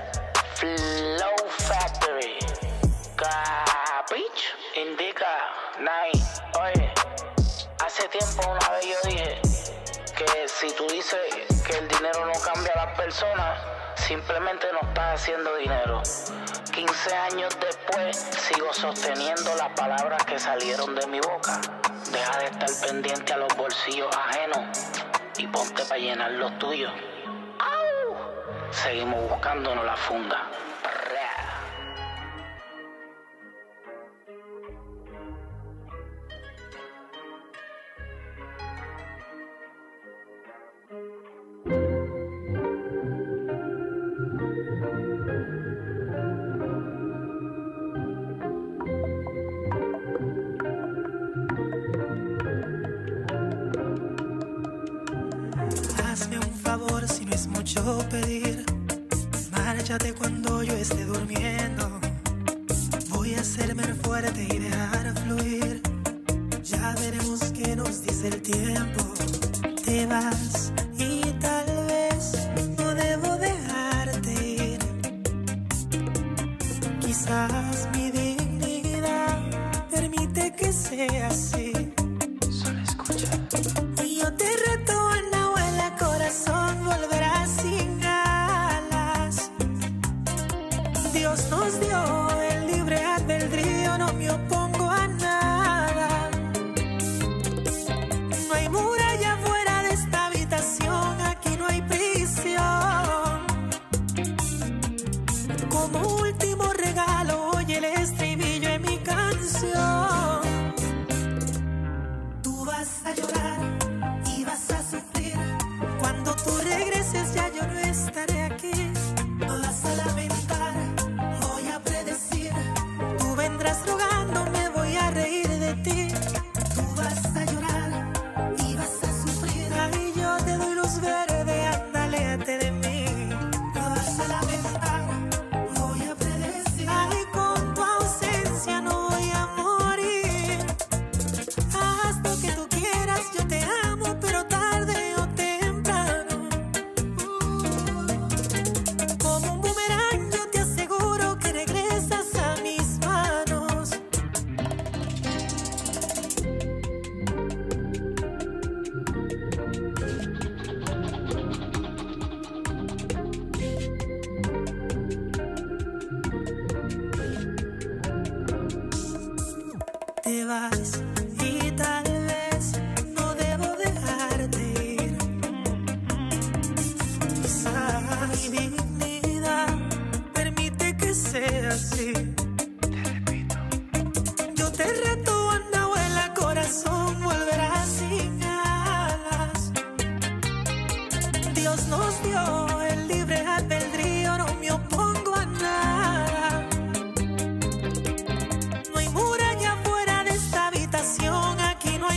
Flow Factory, Capich, indica, nine, oye, hace tiempo una vez yo dije que si tú dices que el dinero no cambia a las personas, simplemente no estás haciendo dinero. quince años después sigo sosteniendo las palabras que salieron de mi boca. Deja de estar pendiente a los bolsillos ajenos y ponte para llenar los tuyos. ¡Au! Seguimos buscándonos la funda. Pedir, márchate cuando yo esté durmiendo. Voy a hacerme fuerte y dejar fluir. Ya veremos qué nos dice el tiempo. Te vas y tal vez no debo dejarte ir. Quizás mi dignidad permite que sea así. Solo escucha. Y yo te reto en la abuela, corazón volverá. Nos dio el libre albedrío, no me opongo a nada. No hay muralla fuera de esta habitación, aquí no hay prisión. Como último regalo, oye el estribillo en mi canción. Tú vas a llorar y vas a sufrir. Cuando tú regreses ya yo no estaré aquí. No vas a lamentar. Rogando me voy a reír de ti. Tú vas a llorar y vas a sufrir. Ay, yo te doy luz verde, ándale de mí. No vas a lamentar, voy a predecir. Ay, con tu ausencia no voy a morir. Haz lo que tú quieras, yo te amo, pero tarde o temprano. Uh, como un boomerang yo te aseguro que regresas a mis manos. Y tal vez no debo dejarte ir. Quizás mi dignidad permite que sea así. Te repito. Yo te reto, anda abuela, corazón volverá sin alas. Dios nos dio el libre albedrío, no me opongo a nada. Aquí no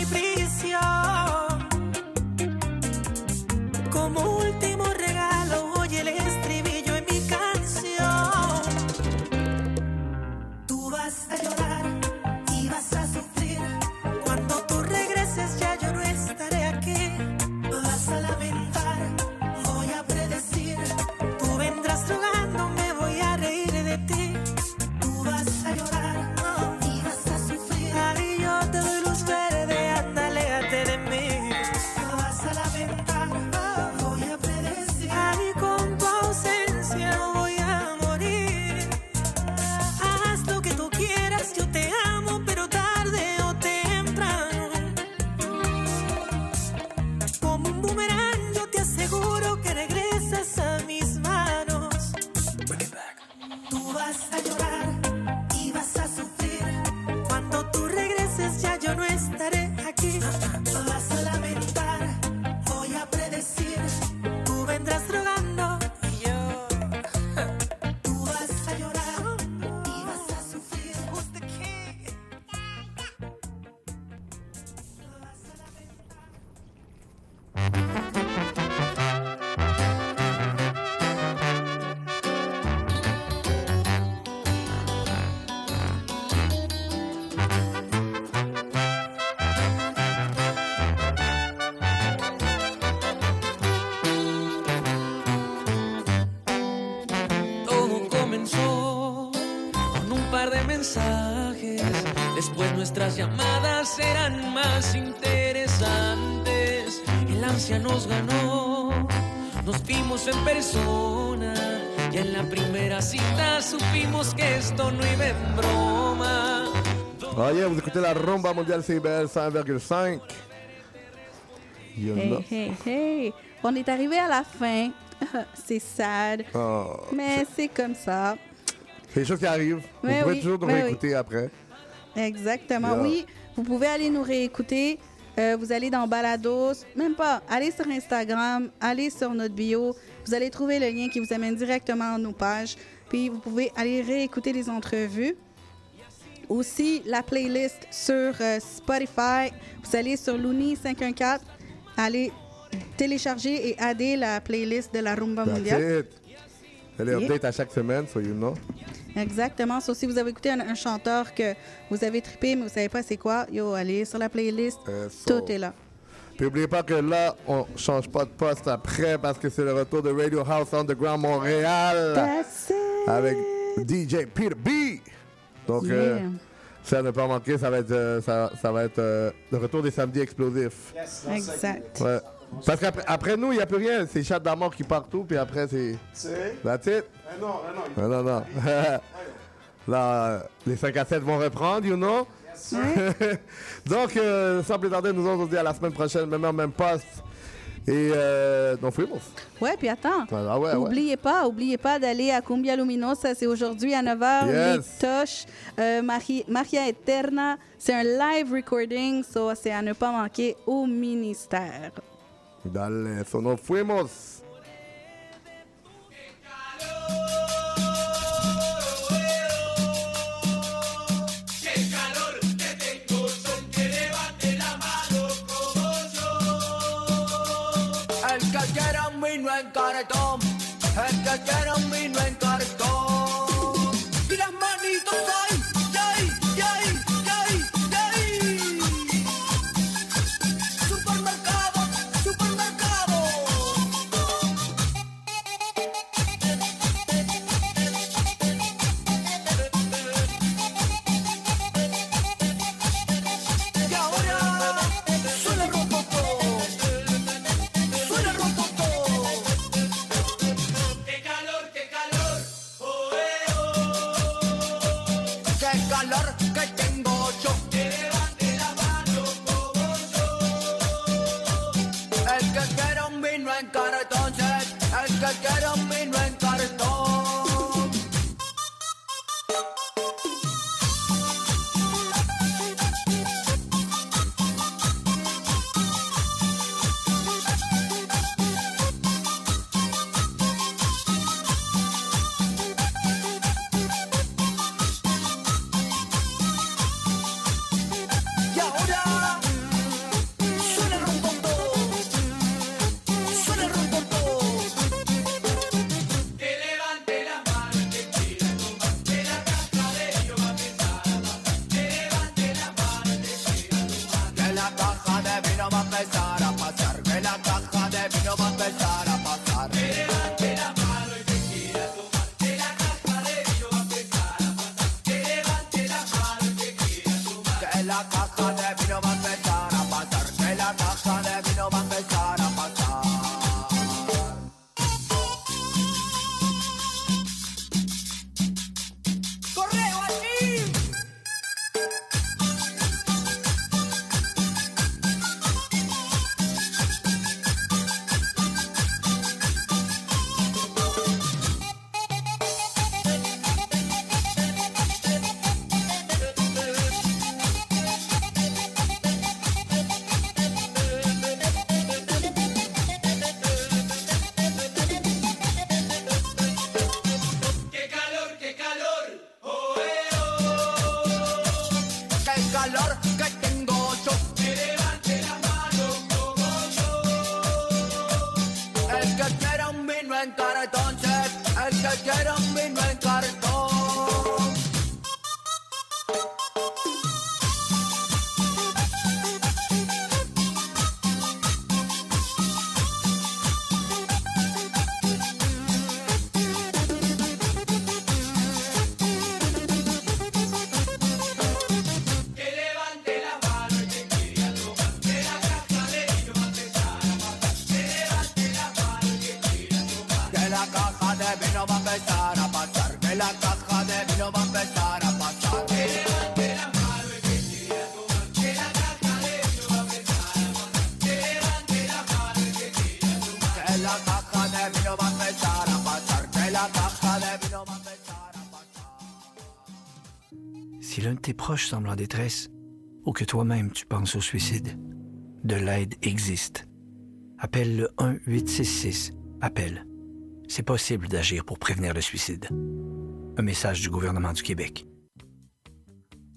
mensajes. Después nuestras llamadas eran más interesantes. El ansia nos ganó, nos vimos en persona. Y en la primera cita supimos que esto no iba en broma. Oh yeah, vous écoutez la rumba mondiale C I B L cent virgule cinq. Hey, hey, hey. On est arrivé à la fin. C'est sad. Oh, mais c'est... c'est comme ça. C'est des choses qui arrivent. Mais vous pouvez oui, toujours nous réécouter oui. après. Exactement, yeah. oui. Vous pouvez aller nous réécouter. Euh, vous allez dans Balados. Même pas. Allez sur Instagram. Allez sur notre bio. Vous allez trouver le lien qui vous amène directement à nos pages. Puis vous pouvez aller réécouter les entrevues. Aussi, la playlist sur euh, Spotify. Vous allez sur Looney cinq cent quatorze. Allez télécharger et adder la playlist de la Rumba That's mondiale. It. Elle est update à chaque semaine, so you know. Exactement. So, si vous avez écouté un, un chanteur que vous avez trippé, mais vous ne savez pas c'est quoi, yo, allez sur la playlist. Uh, so. Tout est là. Puis n'oubliez pas que là, on ne change pas de poste après parce que c'est le retour de Radio House Underground Montréal. That's it. Avec D J Peter B. Donc, yeah. euh, ça ne pas manquer, ça va être, euh, ça, ça va être euh, le retour des samedis explosifs. Yes, exact. Ouais. Parce qu'après après nous, il n'y a plus rien. C'est Chat d'Amour qui part tout, puis après, c'est... C'est... That's it. Eh non, eh non. Eh non, non. Là, euh, les cinq à sept vont reprendre, you know. Yes, donc, euh, sans plus tarder, nous on se dit à la semaine prochaine, même heure, même poste. Et euh, donc Frimos. Ouais, puis attends. Ah ouais, oubliez ouais. pas, oubliez pas d'aller à Cumbia Luminosa. C'est aujourd'hui à neuf heures. Yes. Les Touches. Euh, Marie, Maria Eterna. C'est un live recording, so c'est à ne pas manquer au ministère. Dale, so nos fuimos. Vino en cartón, el que quiera un vino en cartón. Y las manitos ahí, ahí, ahí, ahí, ahí. Supermercado, supermercado. Y ahora suena rompopó, suena rompopó. si l'un de tes proches semble en détresse ou que toi-même tu penses au suicide, de l'aide existe. Appelle le un huit six six appel. C'est possible d'agir pour prévenir le suicide. Un message du gouvernement du Québec.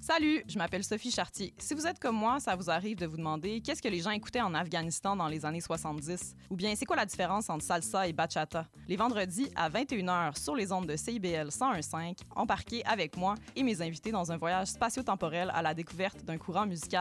Salut, je m'appelle Sophie Chartier. Si vous êtes comme moi, ça vous arrive de vous demander qu'est-ce que les gens écoutaient en Afghanistan dans les années soixante-dix? Ou bien, c'est quoi la différence entre salsa et bachata? Les vendredis, à vingt et une heures, sur les ondes de C I B L cent un virgule cinq, embarquez avec moi et mes invités dans un voyage spatio-temporel à la découverte d'un courant musical